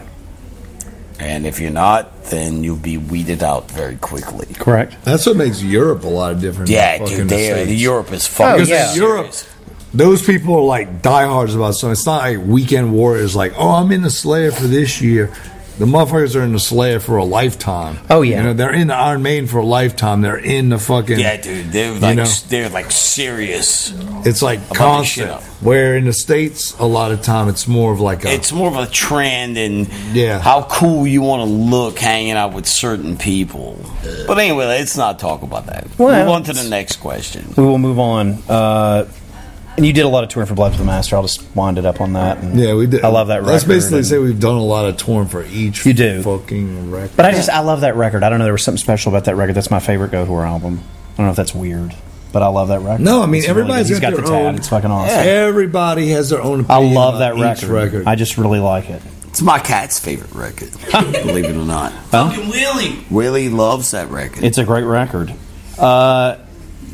And if you're not, then you'll be weeded out very quickly. Correct. That's what makes Europe a lot of different. Yeah, dude, they, the Europe is fucking oh, yeah. Europe. Those people are like diehards about something. It's not like Weekend Warriors like, oh, I'm in the Slayer for this year. The motherfuckers are in the Slayer for a lifetime. Oh yeah, you know they're in the Iron Maiden for a lifetime. They're in the fucking yeah, dude. They're like you know, they're like serious. It's like constant. Where in the States, a lot of time it's more of like a it's more of a trend and yeah. how cool you want to look hanging out with certain people. But anyway, let's not talk about that. Well, move on to the next question. We will move on. Uh, And you did a lot of touring for Blood to the Master. I'll just wind it up on that. And yeah, we did. I love that record. Let's basically say we've done a lot of touring for each you do. fucking record. But I just, I love that record. I don't know, there was something special about that record. That's my favorite Goatwhore album. I don't know if that's weird, but I love that record. No, I mean, it's everybody's really got, got their own. It's fucking awesome. Yeah. Everybody has their own opinion. I love that record. record. I just really like it. It's my cat's favorite record, believe it or not. Fucking Willie. Willie loves that record. It's a great record. Uh...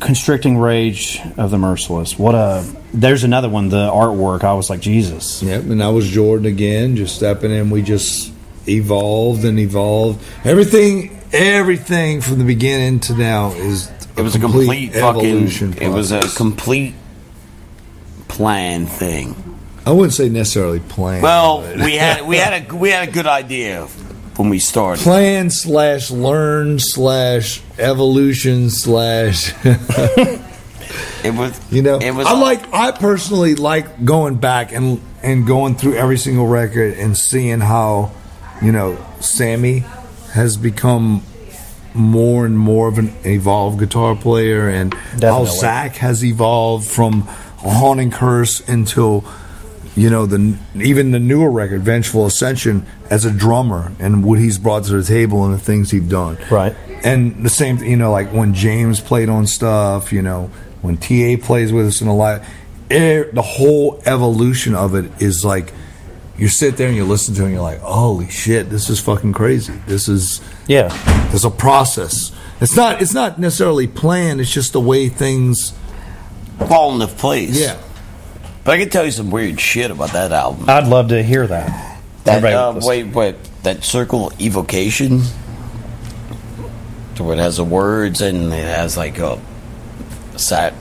Constricting Rage of the Merciless. What a there's another one. The artwork. I was like, Jesus. Yep. And I was Jordan again, just stepping in. We just evolved and evolved. Everything, everything from the beginning to now is a it was complete a complete evolution fucking. Process. It was a complete plan thing. I wouldn't say necessarily plan. Well, we had we had a we had a good idea when we started. Plan slash learn slash evolution slash. It was, you know, it was I like. I personally like going back and and going through every single record and seeing how, you know, Sammy has become more and more of an evolved guitar player, and Definitely. how Zach has evolved from Haunting Curse until, you know, the even the newer record, Vengeful Ascension, as a drummer and what he's brought to the table and the things he's done. Right. And the same, you know, like when James played on stuff, you know. When T A plays with us in a live, the whole evolution of it is like you sit there and you listen to it and you're like, holy shit, this is fucking crazy. This is yeah. There's a process. It's not it's not necessarily planned. It's just the way things fall into place. Yeah. But I can tell you some weird shit about that album. I'd love to hear that. That uh, wait, wait, that Circle Evocation, where it has the words and it has like a. Sat,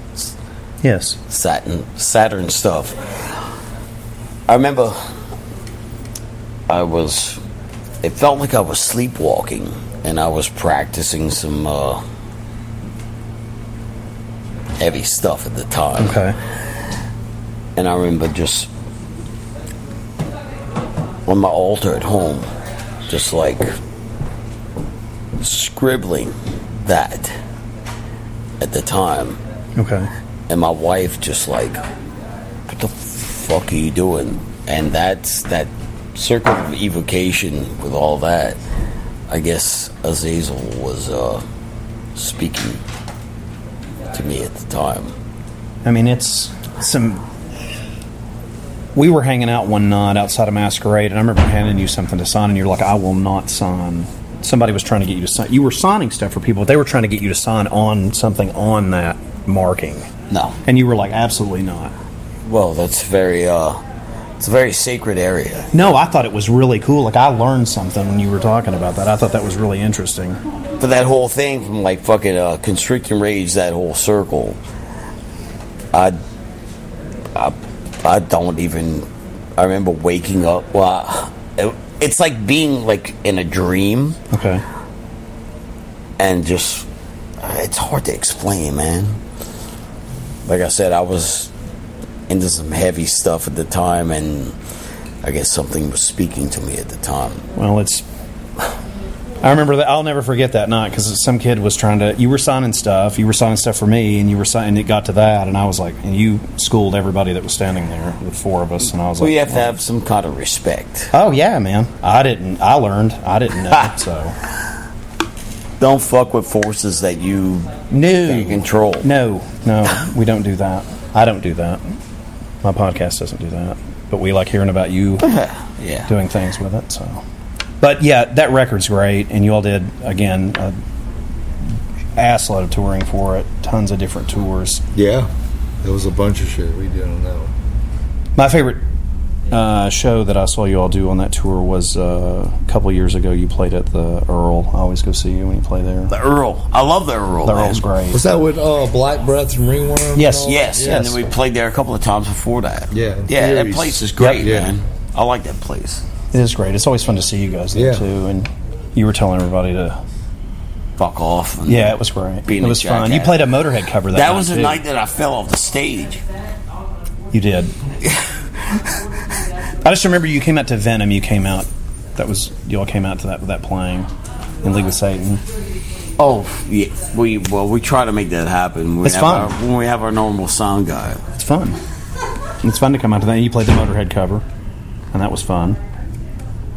yes, Saturn, Saturn stuff. I remember I was. It felt like I was sleepwalking, and I was practicing some uh, heavy stuff at the time. Okay. And I remember just on my altar at home, just like scribbling that at the time. Okay. And my wife just like, what the fuck are you doing? And that's that Circle of Evocation with all that. I guess Azazel was uh, speaking to me at the time. I mean, it's some... We were hanging out one night outside of Masquerade, and I remember handing you something to sign, and you're like, I will not sign... Somebody was trying to get you to sign. You were signing stuff for people, but they were trying to get you to sign on something on that marking. No. And you were like, absolutely not. Well, that's very, uh, it's a very sacred area. No, I thought it was really cool. Like, I learned something when you were talking about that. I thought that was really interesting. But that whole thing from, like, fucking uh, Constricting Rage, that whole circle, I, I, I don't even, I remember waking up, well, I, it, It's like being, like, in a dream. Okay. And just... It's hard to explain, man. Like I said, I was into some heavy stuff at the time, and I guess something was speaking to me at the time. Well, it's... I remember that... I'll never forget that night, because some kid was trying to... You were signing stuff. You were signing stuff for me, and you were signing... It got to that, and I was like... And you schooled everybody that was standing there, the four of us, and I was well, like... We have oh. to have some kind of respect. Oh, yeah, man. I didn't... I learned. I didn't know, so... Don't fuck with forces that you... No. Can't control. No. No, we don't do that. I don't do that. My podcast doesn't do that. But we like hearing about you yeah. doing things with it, so... But yeah, that record's great, and you all did, again, an ass load of touring for it, tons of different tours. Yeah, there was a bunch of shit we did on that one. My favorite uh, show that I saw you all do on that tour was uh, a couple years ago. You played at the Earl. I always go see you when you play there. The Earl. I love the Earl. The man. Earl's great. Was that with uh, Black Breath and Ringworm? Yes, and yes, yes. And then we played there a couple of times before that. Yeah, yeah. Theories. That place is great, yep, yeah. man. I like that place. It is great. It's always fun to see you guys there, yeah. too. And you were telling everybody to... Fuck off. And yeah, it was great. It was fun. You played a Motorhead cover that, that night, That was the too. night that I fell off the stage. You did. I just remember you came out to Venom. You came out... That was... You all came out to that that playing in League with Satan. Oh, yeah. We, well, we try to make that happen. We it's fun. Our, when we have our normal sound guy. It's fun. It's fun to come out to that. You played the Motorhead cover. And that was fun.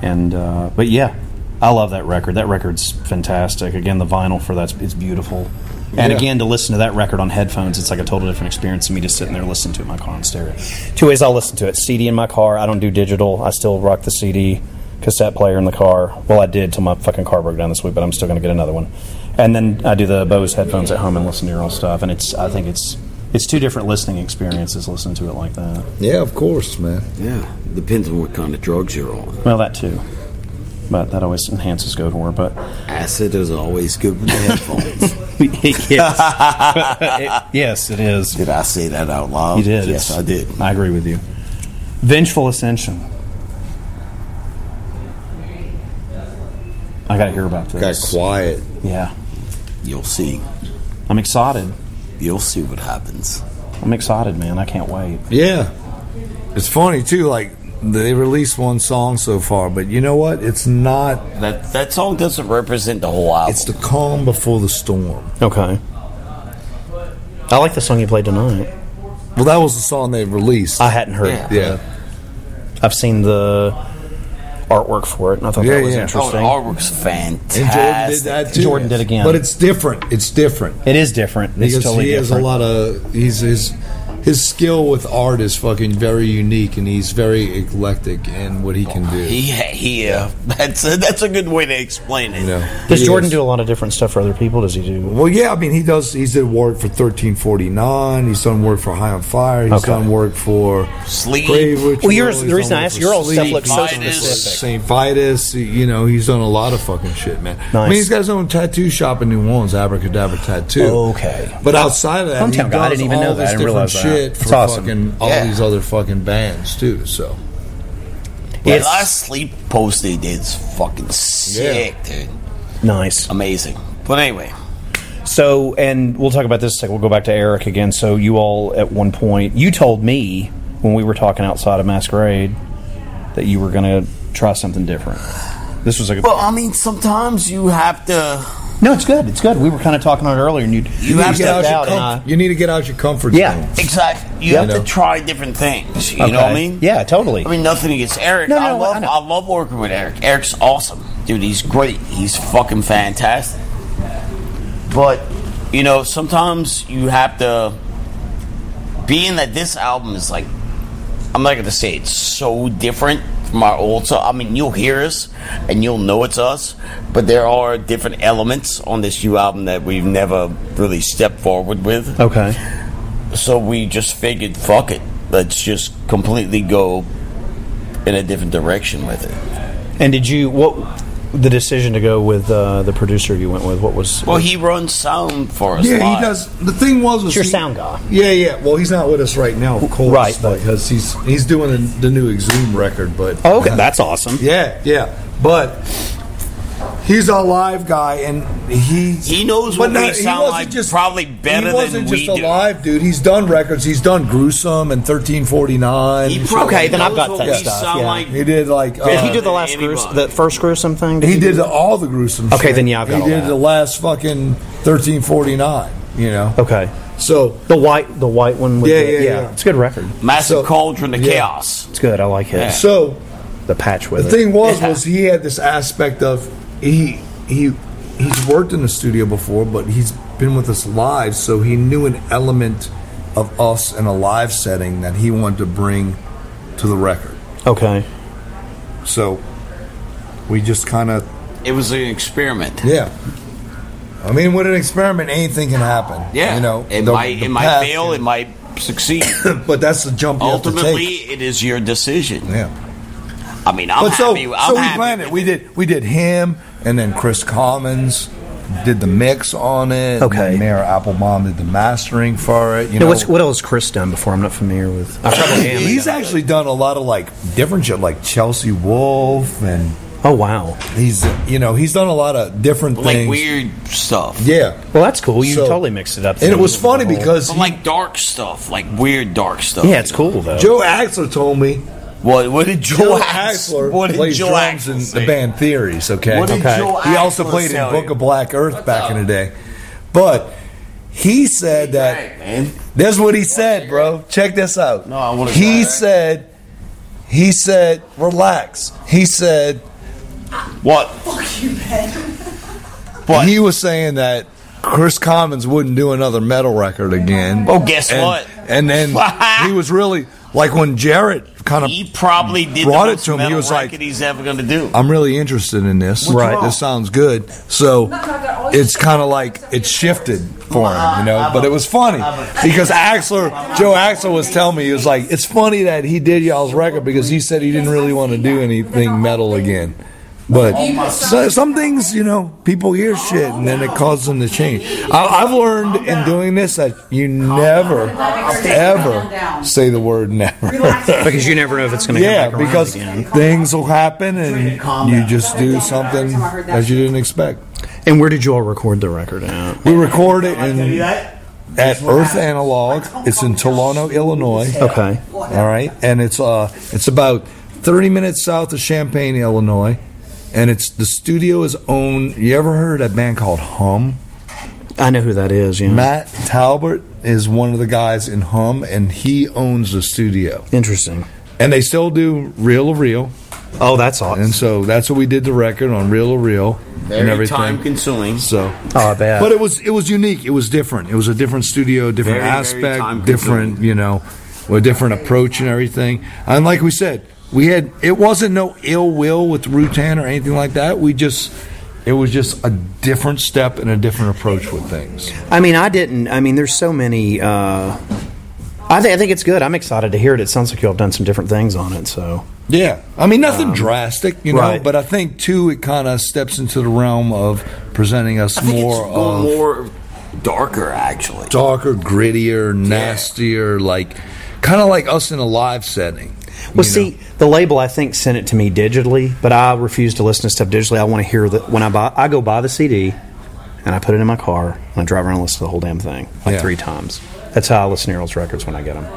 And uh, but yeah, I love that record. That record's fantastic. Again, the vinyl for that is beautiful. And yeah. again, to listen to that record on headphones, it's like a total different experience than me just sitting there listening to it in my car on stereo. Two ways I'll listen to it. C D in my car. I don't do digital. I still rock the C D cassette player in the car. Well, I did till my fucking car broke down this week, but I'm still going to get another one. And then I do the Bose headphones at home and listen to your own stuff. And it's I think it's... It's two different listening experiences listening to it like that. Yeah, of course, man. Yeah. Depends on what kind of drugs you're on. Well, that too. but that always enhances Goatwhore. But acid is always good with the headphones. Yes. it, yes, it is. Did I say that out loud? You did. Yes, I did. I agree with you. Vengeful Ascension. I gotta hear about this. Got quiet. Yeah. You'll see. I'm excited. You'll see what happens. I'm excited, man. I can't wait. Yeah. It's funny, too. Like, they released one song so far, but you know what? It's not... That that song doesn't represent the whole album. It's the calm before the storm. Okay. I like the song you played tonight. Well, that was the song they released. I hadn't heard yeah. it. Yeah. I've seen the artwork for it, and I thought yeah, that was yeah. interesting. Oh, artwork's fantastic. And Jordan did that, too. Jordan did again. But it's different. It's different. It is different. It's totally he has different. a lot of... He's... he's His skill with art is fucking very unique, and he's very eclectic in what he can do. Yeah, he, he, uh, that's a, that's a good way to explain it. You know, does Jordan is. do a lot of different stuff for other people? Does he do? Well, yeah, I mean, he does. He's did work for thirteen forty-nine. He's done work for High on Fire. He's okay. done work for Sleep. Brave Ritual. Well, yours, the reason I asked, your old stuff looks so specific. Saint Vitus. You know, he's done a lot of fucking shit, man. Nice. I mean, he's got his own tattoo shop in New Orleans, Abracadabra Tattoo. Okay, but well, outside of that, hometown he does guy. I didn't even all know that. I didn't realize that. Shit for awesome. fucking all yeah. these other fucking bands too. So yeah, the last Sleep post they did is fucking sick, yeah. dude. Nice, amazing. But anyway, so and we'll talk about this. In a second. We'll go back to Eric again. So you all at one point you told me when we were talking outside of Masquerade that you were going to try something different. This was like a well, point. I mean, sometimes you have to. No, it's good. It's good. We were kind of talking on it earlier, and you you, you have to get out. Your com- you need to get out your comfort zone. Yeah, exactly. You yep. have to try different things. You okay. know what I mean? Yeah, totally. I mean, nothing against Eric. No, no, I love I, I love working with Eric. Eric's awesome, dude. He's great. He's fucking fantastic. But you know, sometimes you have to. Being that this album is like, I'm not gonna say it's so different. My old, so I mean, you'll hear us and you'll know it's us, but there are different elements on this new album that we've never really stepped forward with. Okay, so we just figured, fuck it, let's just completely go in a different direction with it. And did you what? The decision to go with uh, the producer you went with, what was... Well, he runs sound for us. Yeah, live. He does. The thing was... He's your he, sound guy. Yeah, yeah. Well, he's not with us right now, of course. Right. Because he's he's doing a, the new Exhumed record, but... Oh, okay. Uh, that's awesome. Yeah, yeah. But he's our live guy, and he... He knows what we sound like just, probably better than we do. He wasn't just a live dude. He's done records. He's done Gruesome and thirteen forty-nine. He probably okay, then I've got that stuff. Yeah. Like he did like... Did uh, he do the last gruesome, the first Gruesome thing? Did he, he did the, all the Gruesome okay, shit. Then yeah, I've got He all did that. The last fucking thirteen forty-nine, you know? Okay. So... The white the white one. With yeah, the, yeah, yeah, yeah. It's a good record. Massive so, Cauldron to yeah. Chaos. It's good. I like it. Yeah. So... The patch with the it. The thing was, yeah. was he had this aspect of... He he he's worked in the studio before, but he's been with us live, so he knew an element of us in a live setting that he wanted to bring to the record. Okay. So we just kind of... It was an experiment. Yeah. I mean, with an experiment, anything can happen. Yeah. You know, it the, might the it path, might fail, you know. It might succeed. But that's the jump you Ultimately, have to take. It is your decision. Yeah. I mean, I'm but so, happy. I'm so we happy planned it. We did, we did him, and then Chris Commons did the mix on it. Okay. And Mayor Applebaum did the mastering for it. You now, know what's, what else Chris done before? I'm not familiar with. him. He's actually done a lot of like different shit, like Chelsea Wolfe and. Oh wow. He's you know he's done a lot of different like things, like weird stuff. Yeah. Well, that's cool. You so, totally mixed it up. And it was funny because but like dark stuff, like weird dark stuff. Yeah, it's cool though. Joe Axler told me. What, what did Joe, Joe Axler what did plays Joe drums Axler in say? The band Theories? Okay, what did okay. Joe he also played in Book of Black Earth What's back up? in the day, but he said that. Right, that's what he said, bro. Check this out. No, I want to. He said, he said, relax. He said, what? Fuck you, Ben. What? He was saying that Chris Commons wouldn't do another metal record again. Oh, guess and, what? And then he was really. Like when Jarrett kind of he probably did brought the most it to him, metal he was like, "He's ever going to do." I'm really interested in this. What's right, wrong? This sounds good. So it's kind of like it shifted for him, you know. But it was funny because Axler, Joe Axler, was telling me he was like, "It's funny that he did y'all's record because he said he didn't really want to do anything metal again." But so, some things, you know, people hear shit and then it causes them to change. I, I've learned in doing this that you never, ever say the word never. Because you never know if it's going to yeah, come back around again. Yeah, because things will happen and you just do something that you didn't expect. And where did you all record the record at? We record it in... At Earth Analog. It's in Tolono, Illinois. Okay. All right. And it's uh, it's about thirty minutes south of Champaign, Illinois. And it's the studio is owned. You ever heard of a band called Hum? I know who that is, yeah. Matt Talbert is one of the guys in Hum, and he owns the studio. Interesting. And they still do Reel to Reel. Oh, that's awesome. And so that's what we did the record on, Reel to Reel. Very time-consuming. So, oh, bad. But it was it was unique. It was different. It was a different studio, different very, aspect, very different, you know, a different approach and everything. And like we said, we had it wasn't no ill will with Rutan or anything like that. We just it was just a different step and a different approach with things. I mean, I didn't. I mean, there's so many. Uh, I think I think it's good. I'm excited to hear it. It sounds like y'all have done some different things on it. So. Yeah, I mean, nothing um, drastic, you know, right. But I think, too, it kind of steps into the realm of presenting us I think more it's of... more darker, actually. Darker, grittier, nastier, yeah. like, kind of like us in a live setting. Well, see, know? The label, I think, sent it to me digitally, but I refuse to listen to stuff digitally. I want to hear that when I buy, I go buy the C D, and I put it in my car, and I drive around and listen to the whole damn thing, like yeah. three times. That's how I listen to Errol's records when I get them.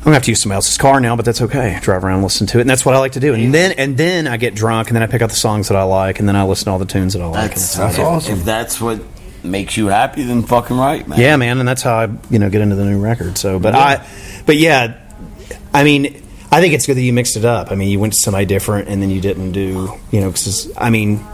I'm going to have to use somebody else's car now, but that's okay. Drive around and listen to it, and that's what I like to do. And then and then I get drunk, and then I pick out the songs that I like, and then I listen to all the tunes that I like. That's, and that's awesome. If, if that's what makes you happy, then fucking right, man. Yeah, man, and that's how I you know get into the new record. So, But, yeah. I, but yeah, I mean, I think it's good that you mixed it up. I mean, you went to somebody different, and then you didn't do, you know, because, I mean...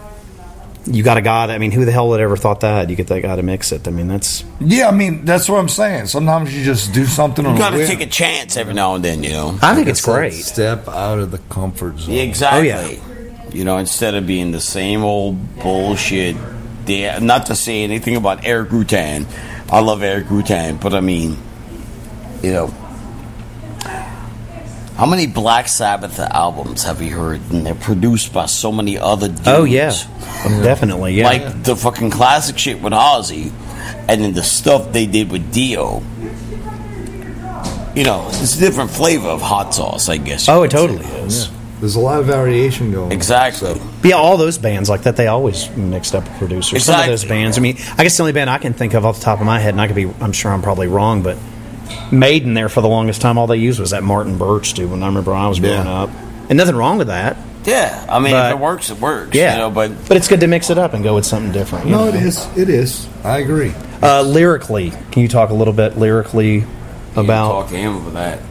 You got a guy that, I mean, who the hell would ever thought that? You get that guy to mix it. I mean, that's... Yeah, I mean, that's what I'm saying. Sometimes you just do something on the You got to take a chance every now and then, you know? I think it's, it's great. Like step out of the comfort zone. Exactly. Oh, yeah. You know, instead of being the same old bullshit... Yeah, not to say anything about Eric Rutan. I love Eric Rutan, but I mean, you know... How many Black Sabbath albums have you heard? And they're produced by so many other dudes. Oh, yeah. yeah. Definitely, yeah. Like the fucking classic shit with Ozzy, and then the stuff they did with Dio. You know, it's a different flavor of hot sauce, I guess. Oh, it totally is. Yeah. There's a lot of variation going on. Exactly. So. Yeah, all those bands like that, they always mixed up producers. Exactly. Some of those bands. I mean, I guess the only band I can think of off the top of my head, and I could be, I'm sure I'm probably wrong, but... Maiden there for the longest time, all they used was that Martin Birch dude when I remember I was growing yeah. up. And nothing wrong with that. Yeah, I mean, but, if it works, it works. Yeah, you know, but but it's good to mix it up and go with something different. No, know? it is. It is. I agree. Uh, lyrically, can you talk a little bit lyrically you about talk to him about that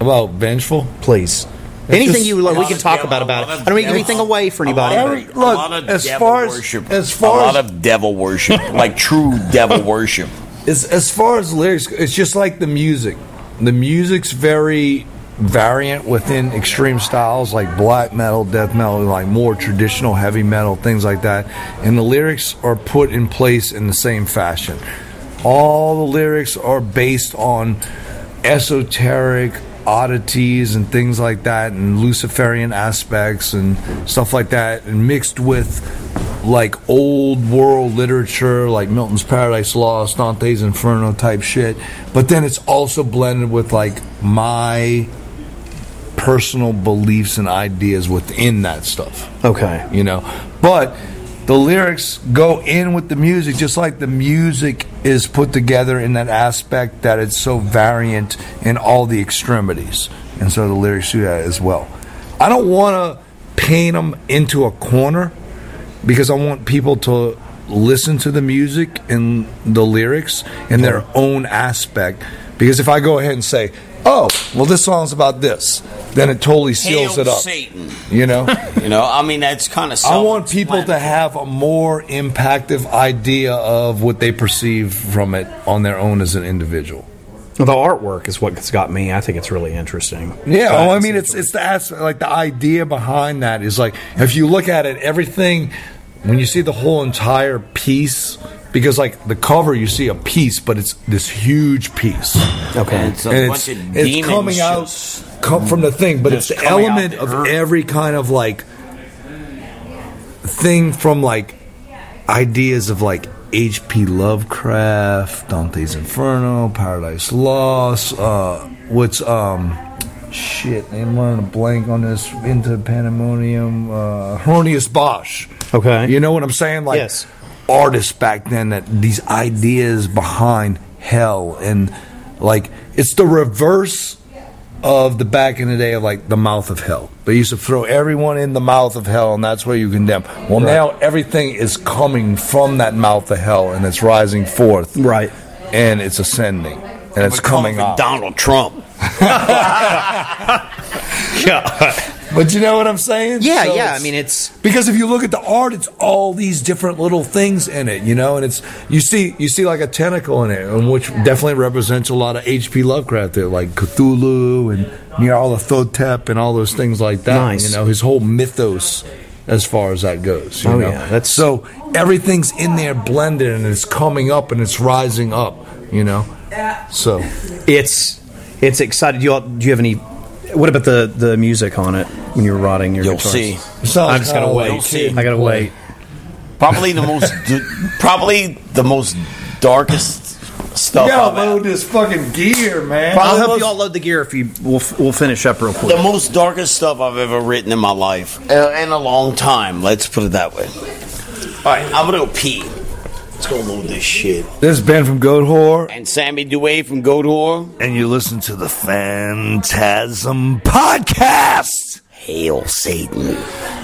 about Vengeful, please? It's anything just, you like, we can talk devil, about about it. I don't make anything away for anybody. A lot of, Look, a lot of as devil far as, worship. As far a lot of devil worship, like true devil worship. As, as far as lyrics, it's just like the music. The music's very variant within extreme styles like black metal, death metal, like more traditional heavy metal, things like that. And the lyrics are put in place in the same fashion. All the lyrics are based on esoteric oddities and things like that and Luciferian aspects and stuff like that and mixed with... like old world literature like Milton's Paradise Lost, Dante's Inferno type shit, but then it's also blended with like my personal beliefs and ideas within that stuff. Okay. You know, but the lyrics go in with the music just like the music is put together in that aspect that it's so variant in all the extremities, and so the lyrics do that as well. I don't want to paint them into a corner because I want people to listen to the music and the lyrics in their own aspect. Because if I go ahead and say, oh, well, this song's about this, then it totally seals Hail it up. Satan. You know? you know, I mean, that's kind of I want people to have a more impactful idea of what they perceive from it on their own as an individual. Well, the artwork is what's got me. I think it's really interesting. Yeah, well, I mean, it's it's the aspect, like the idea behind that is like if you look at it, everything when you see the whole entire piece, because like the cover you see a piece, but it's this huge piece. Okay, and it's, a and bunch it's, of it's coming out come from the thing, but it's the element of every kind of like thing from like ideas of like H P Lovecraft, Dante's Inferno, Paradise Lost. Uh, what's um, shit? I'm running a blank on this. Into Pandemonium, uh, Hieronymus Bosch. Okay, you know what I'm saying? Like yes. Artists back then that these ideas behind hell and like it's the reverse of the back in the day of like the mouth of hell. They used to throw everyone in the mouth of hell and that's where you condemn. Well, right. Now everything is coming from that mouth of hell and it's rising forth. Right. And it's ascending. And I'm it's coming up. Donald Trump. God. But you know what I'm saying? Yeah, so yeah. I mean, it's because if you look at the art, it's all these different little things in it, you know. And it's you see, you see like a tentacle in it, which definitely represents a lot of H P Lovecraft there, like Cthulhu and Nyarlathotep and all those things like that. Nice. You know, his whole mythos as far as that goes. You oh know? yeah, that's so everything's in there blended, and it's coming up and it's rising up. You know, so it's it's exciting. Do you all, do you have any? What about the, the music on it when you're rotting your You'll guitars? See. So, I'm just gonna uh, wait. See. I gotta wait. Probably the most, d- probably the most darkest stuff. You gotta load this fucking gear, man. I'll help you all load the gear if you. We'll we'll finish up real quick. The most darkest stuff I've ever written in my life, uh, in a long time. Let's put it that way. All right, I'm gonna go pee. Let's go load this shit. This is Ben from Goatwhore. And Sammy DeWay from Goatwhore. And you listen to the Phantasm Podcast. Hail Satan.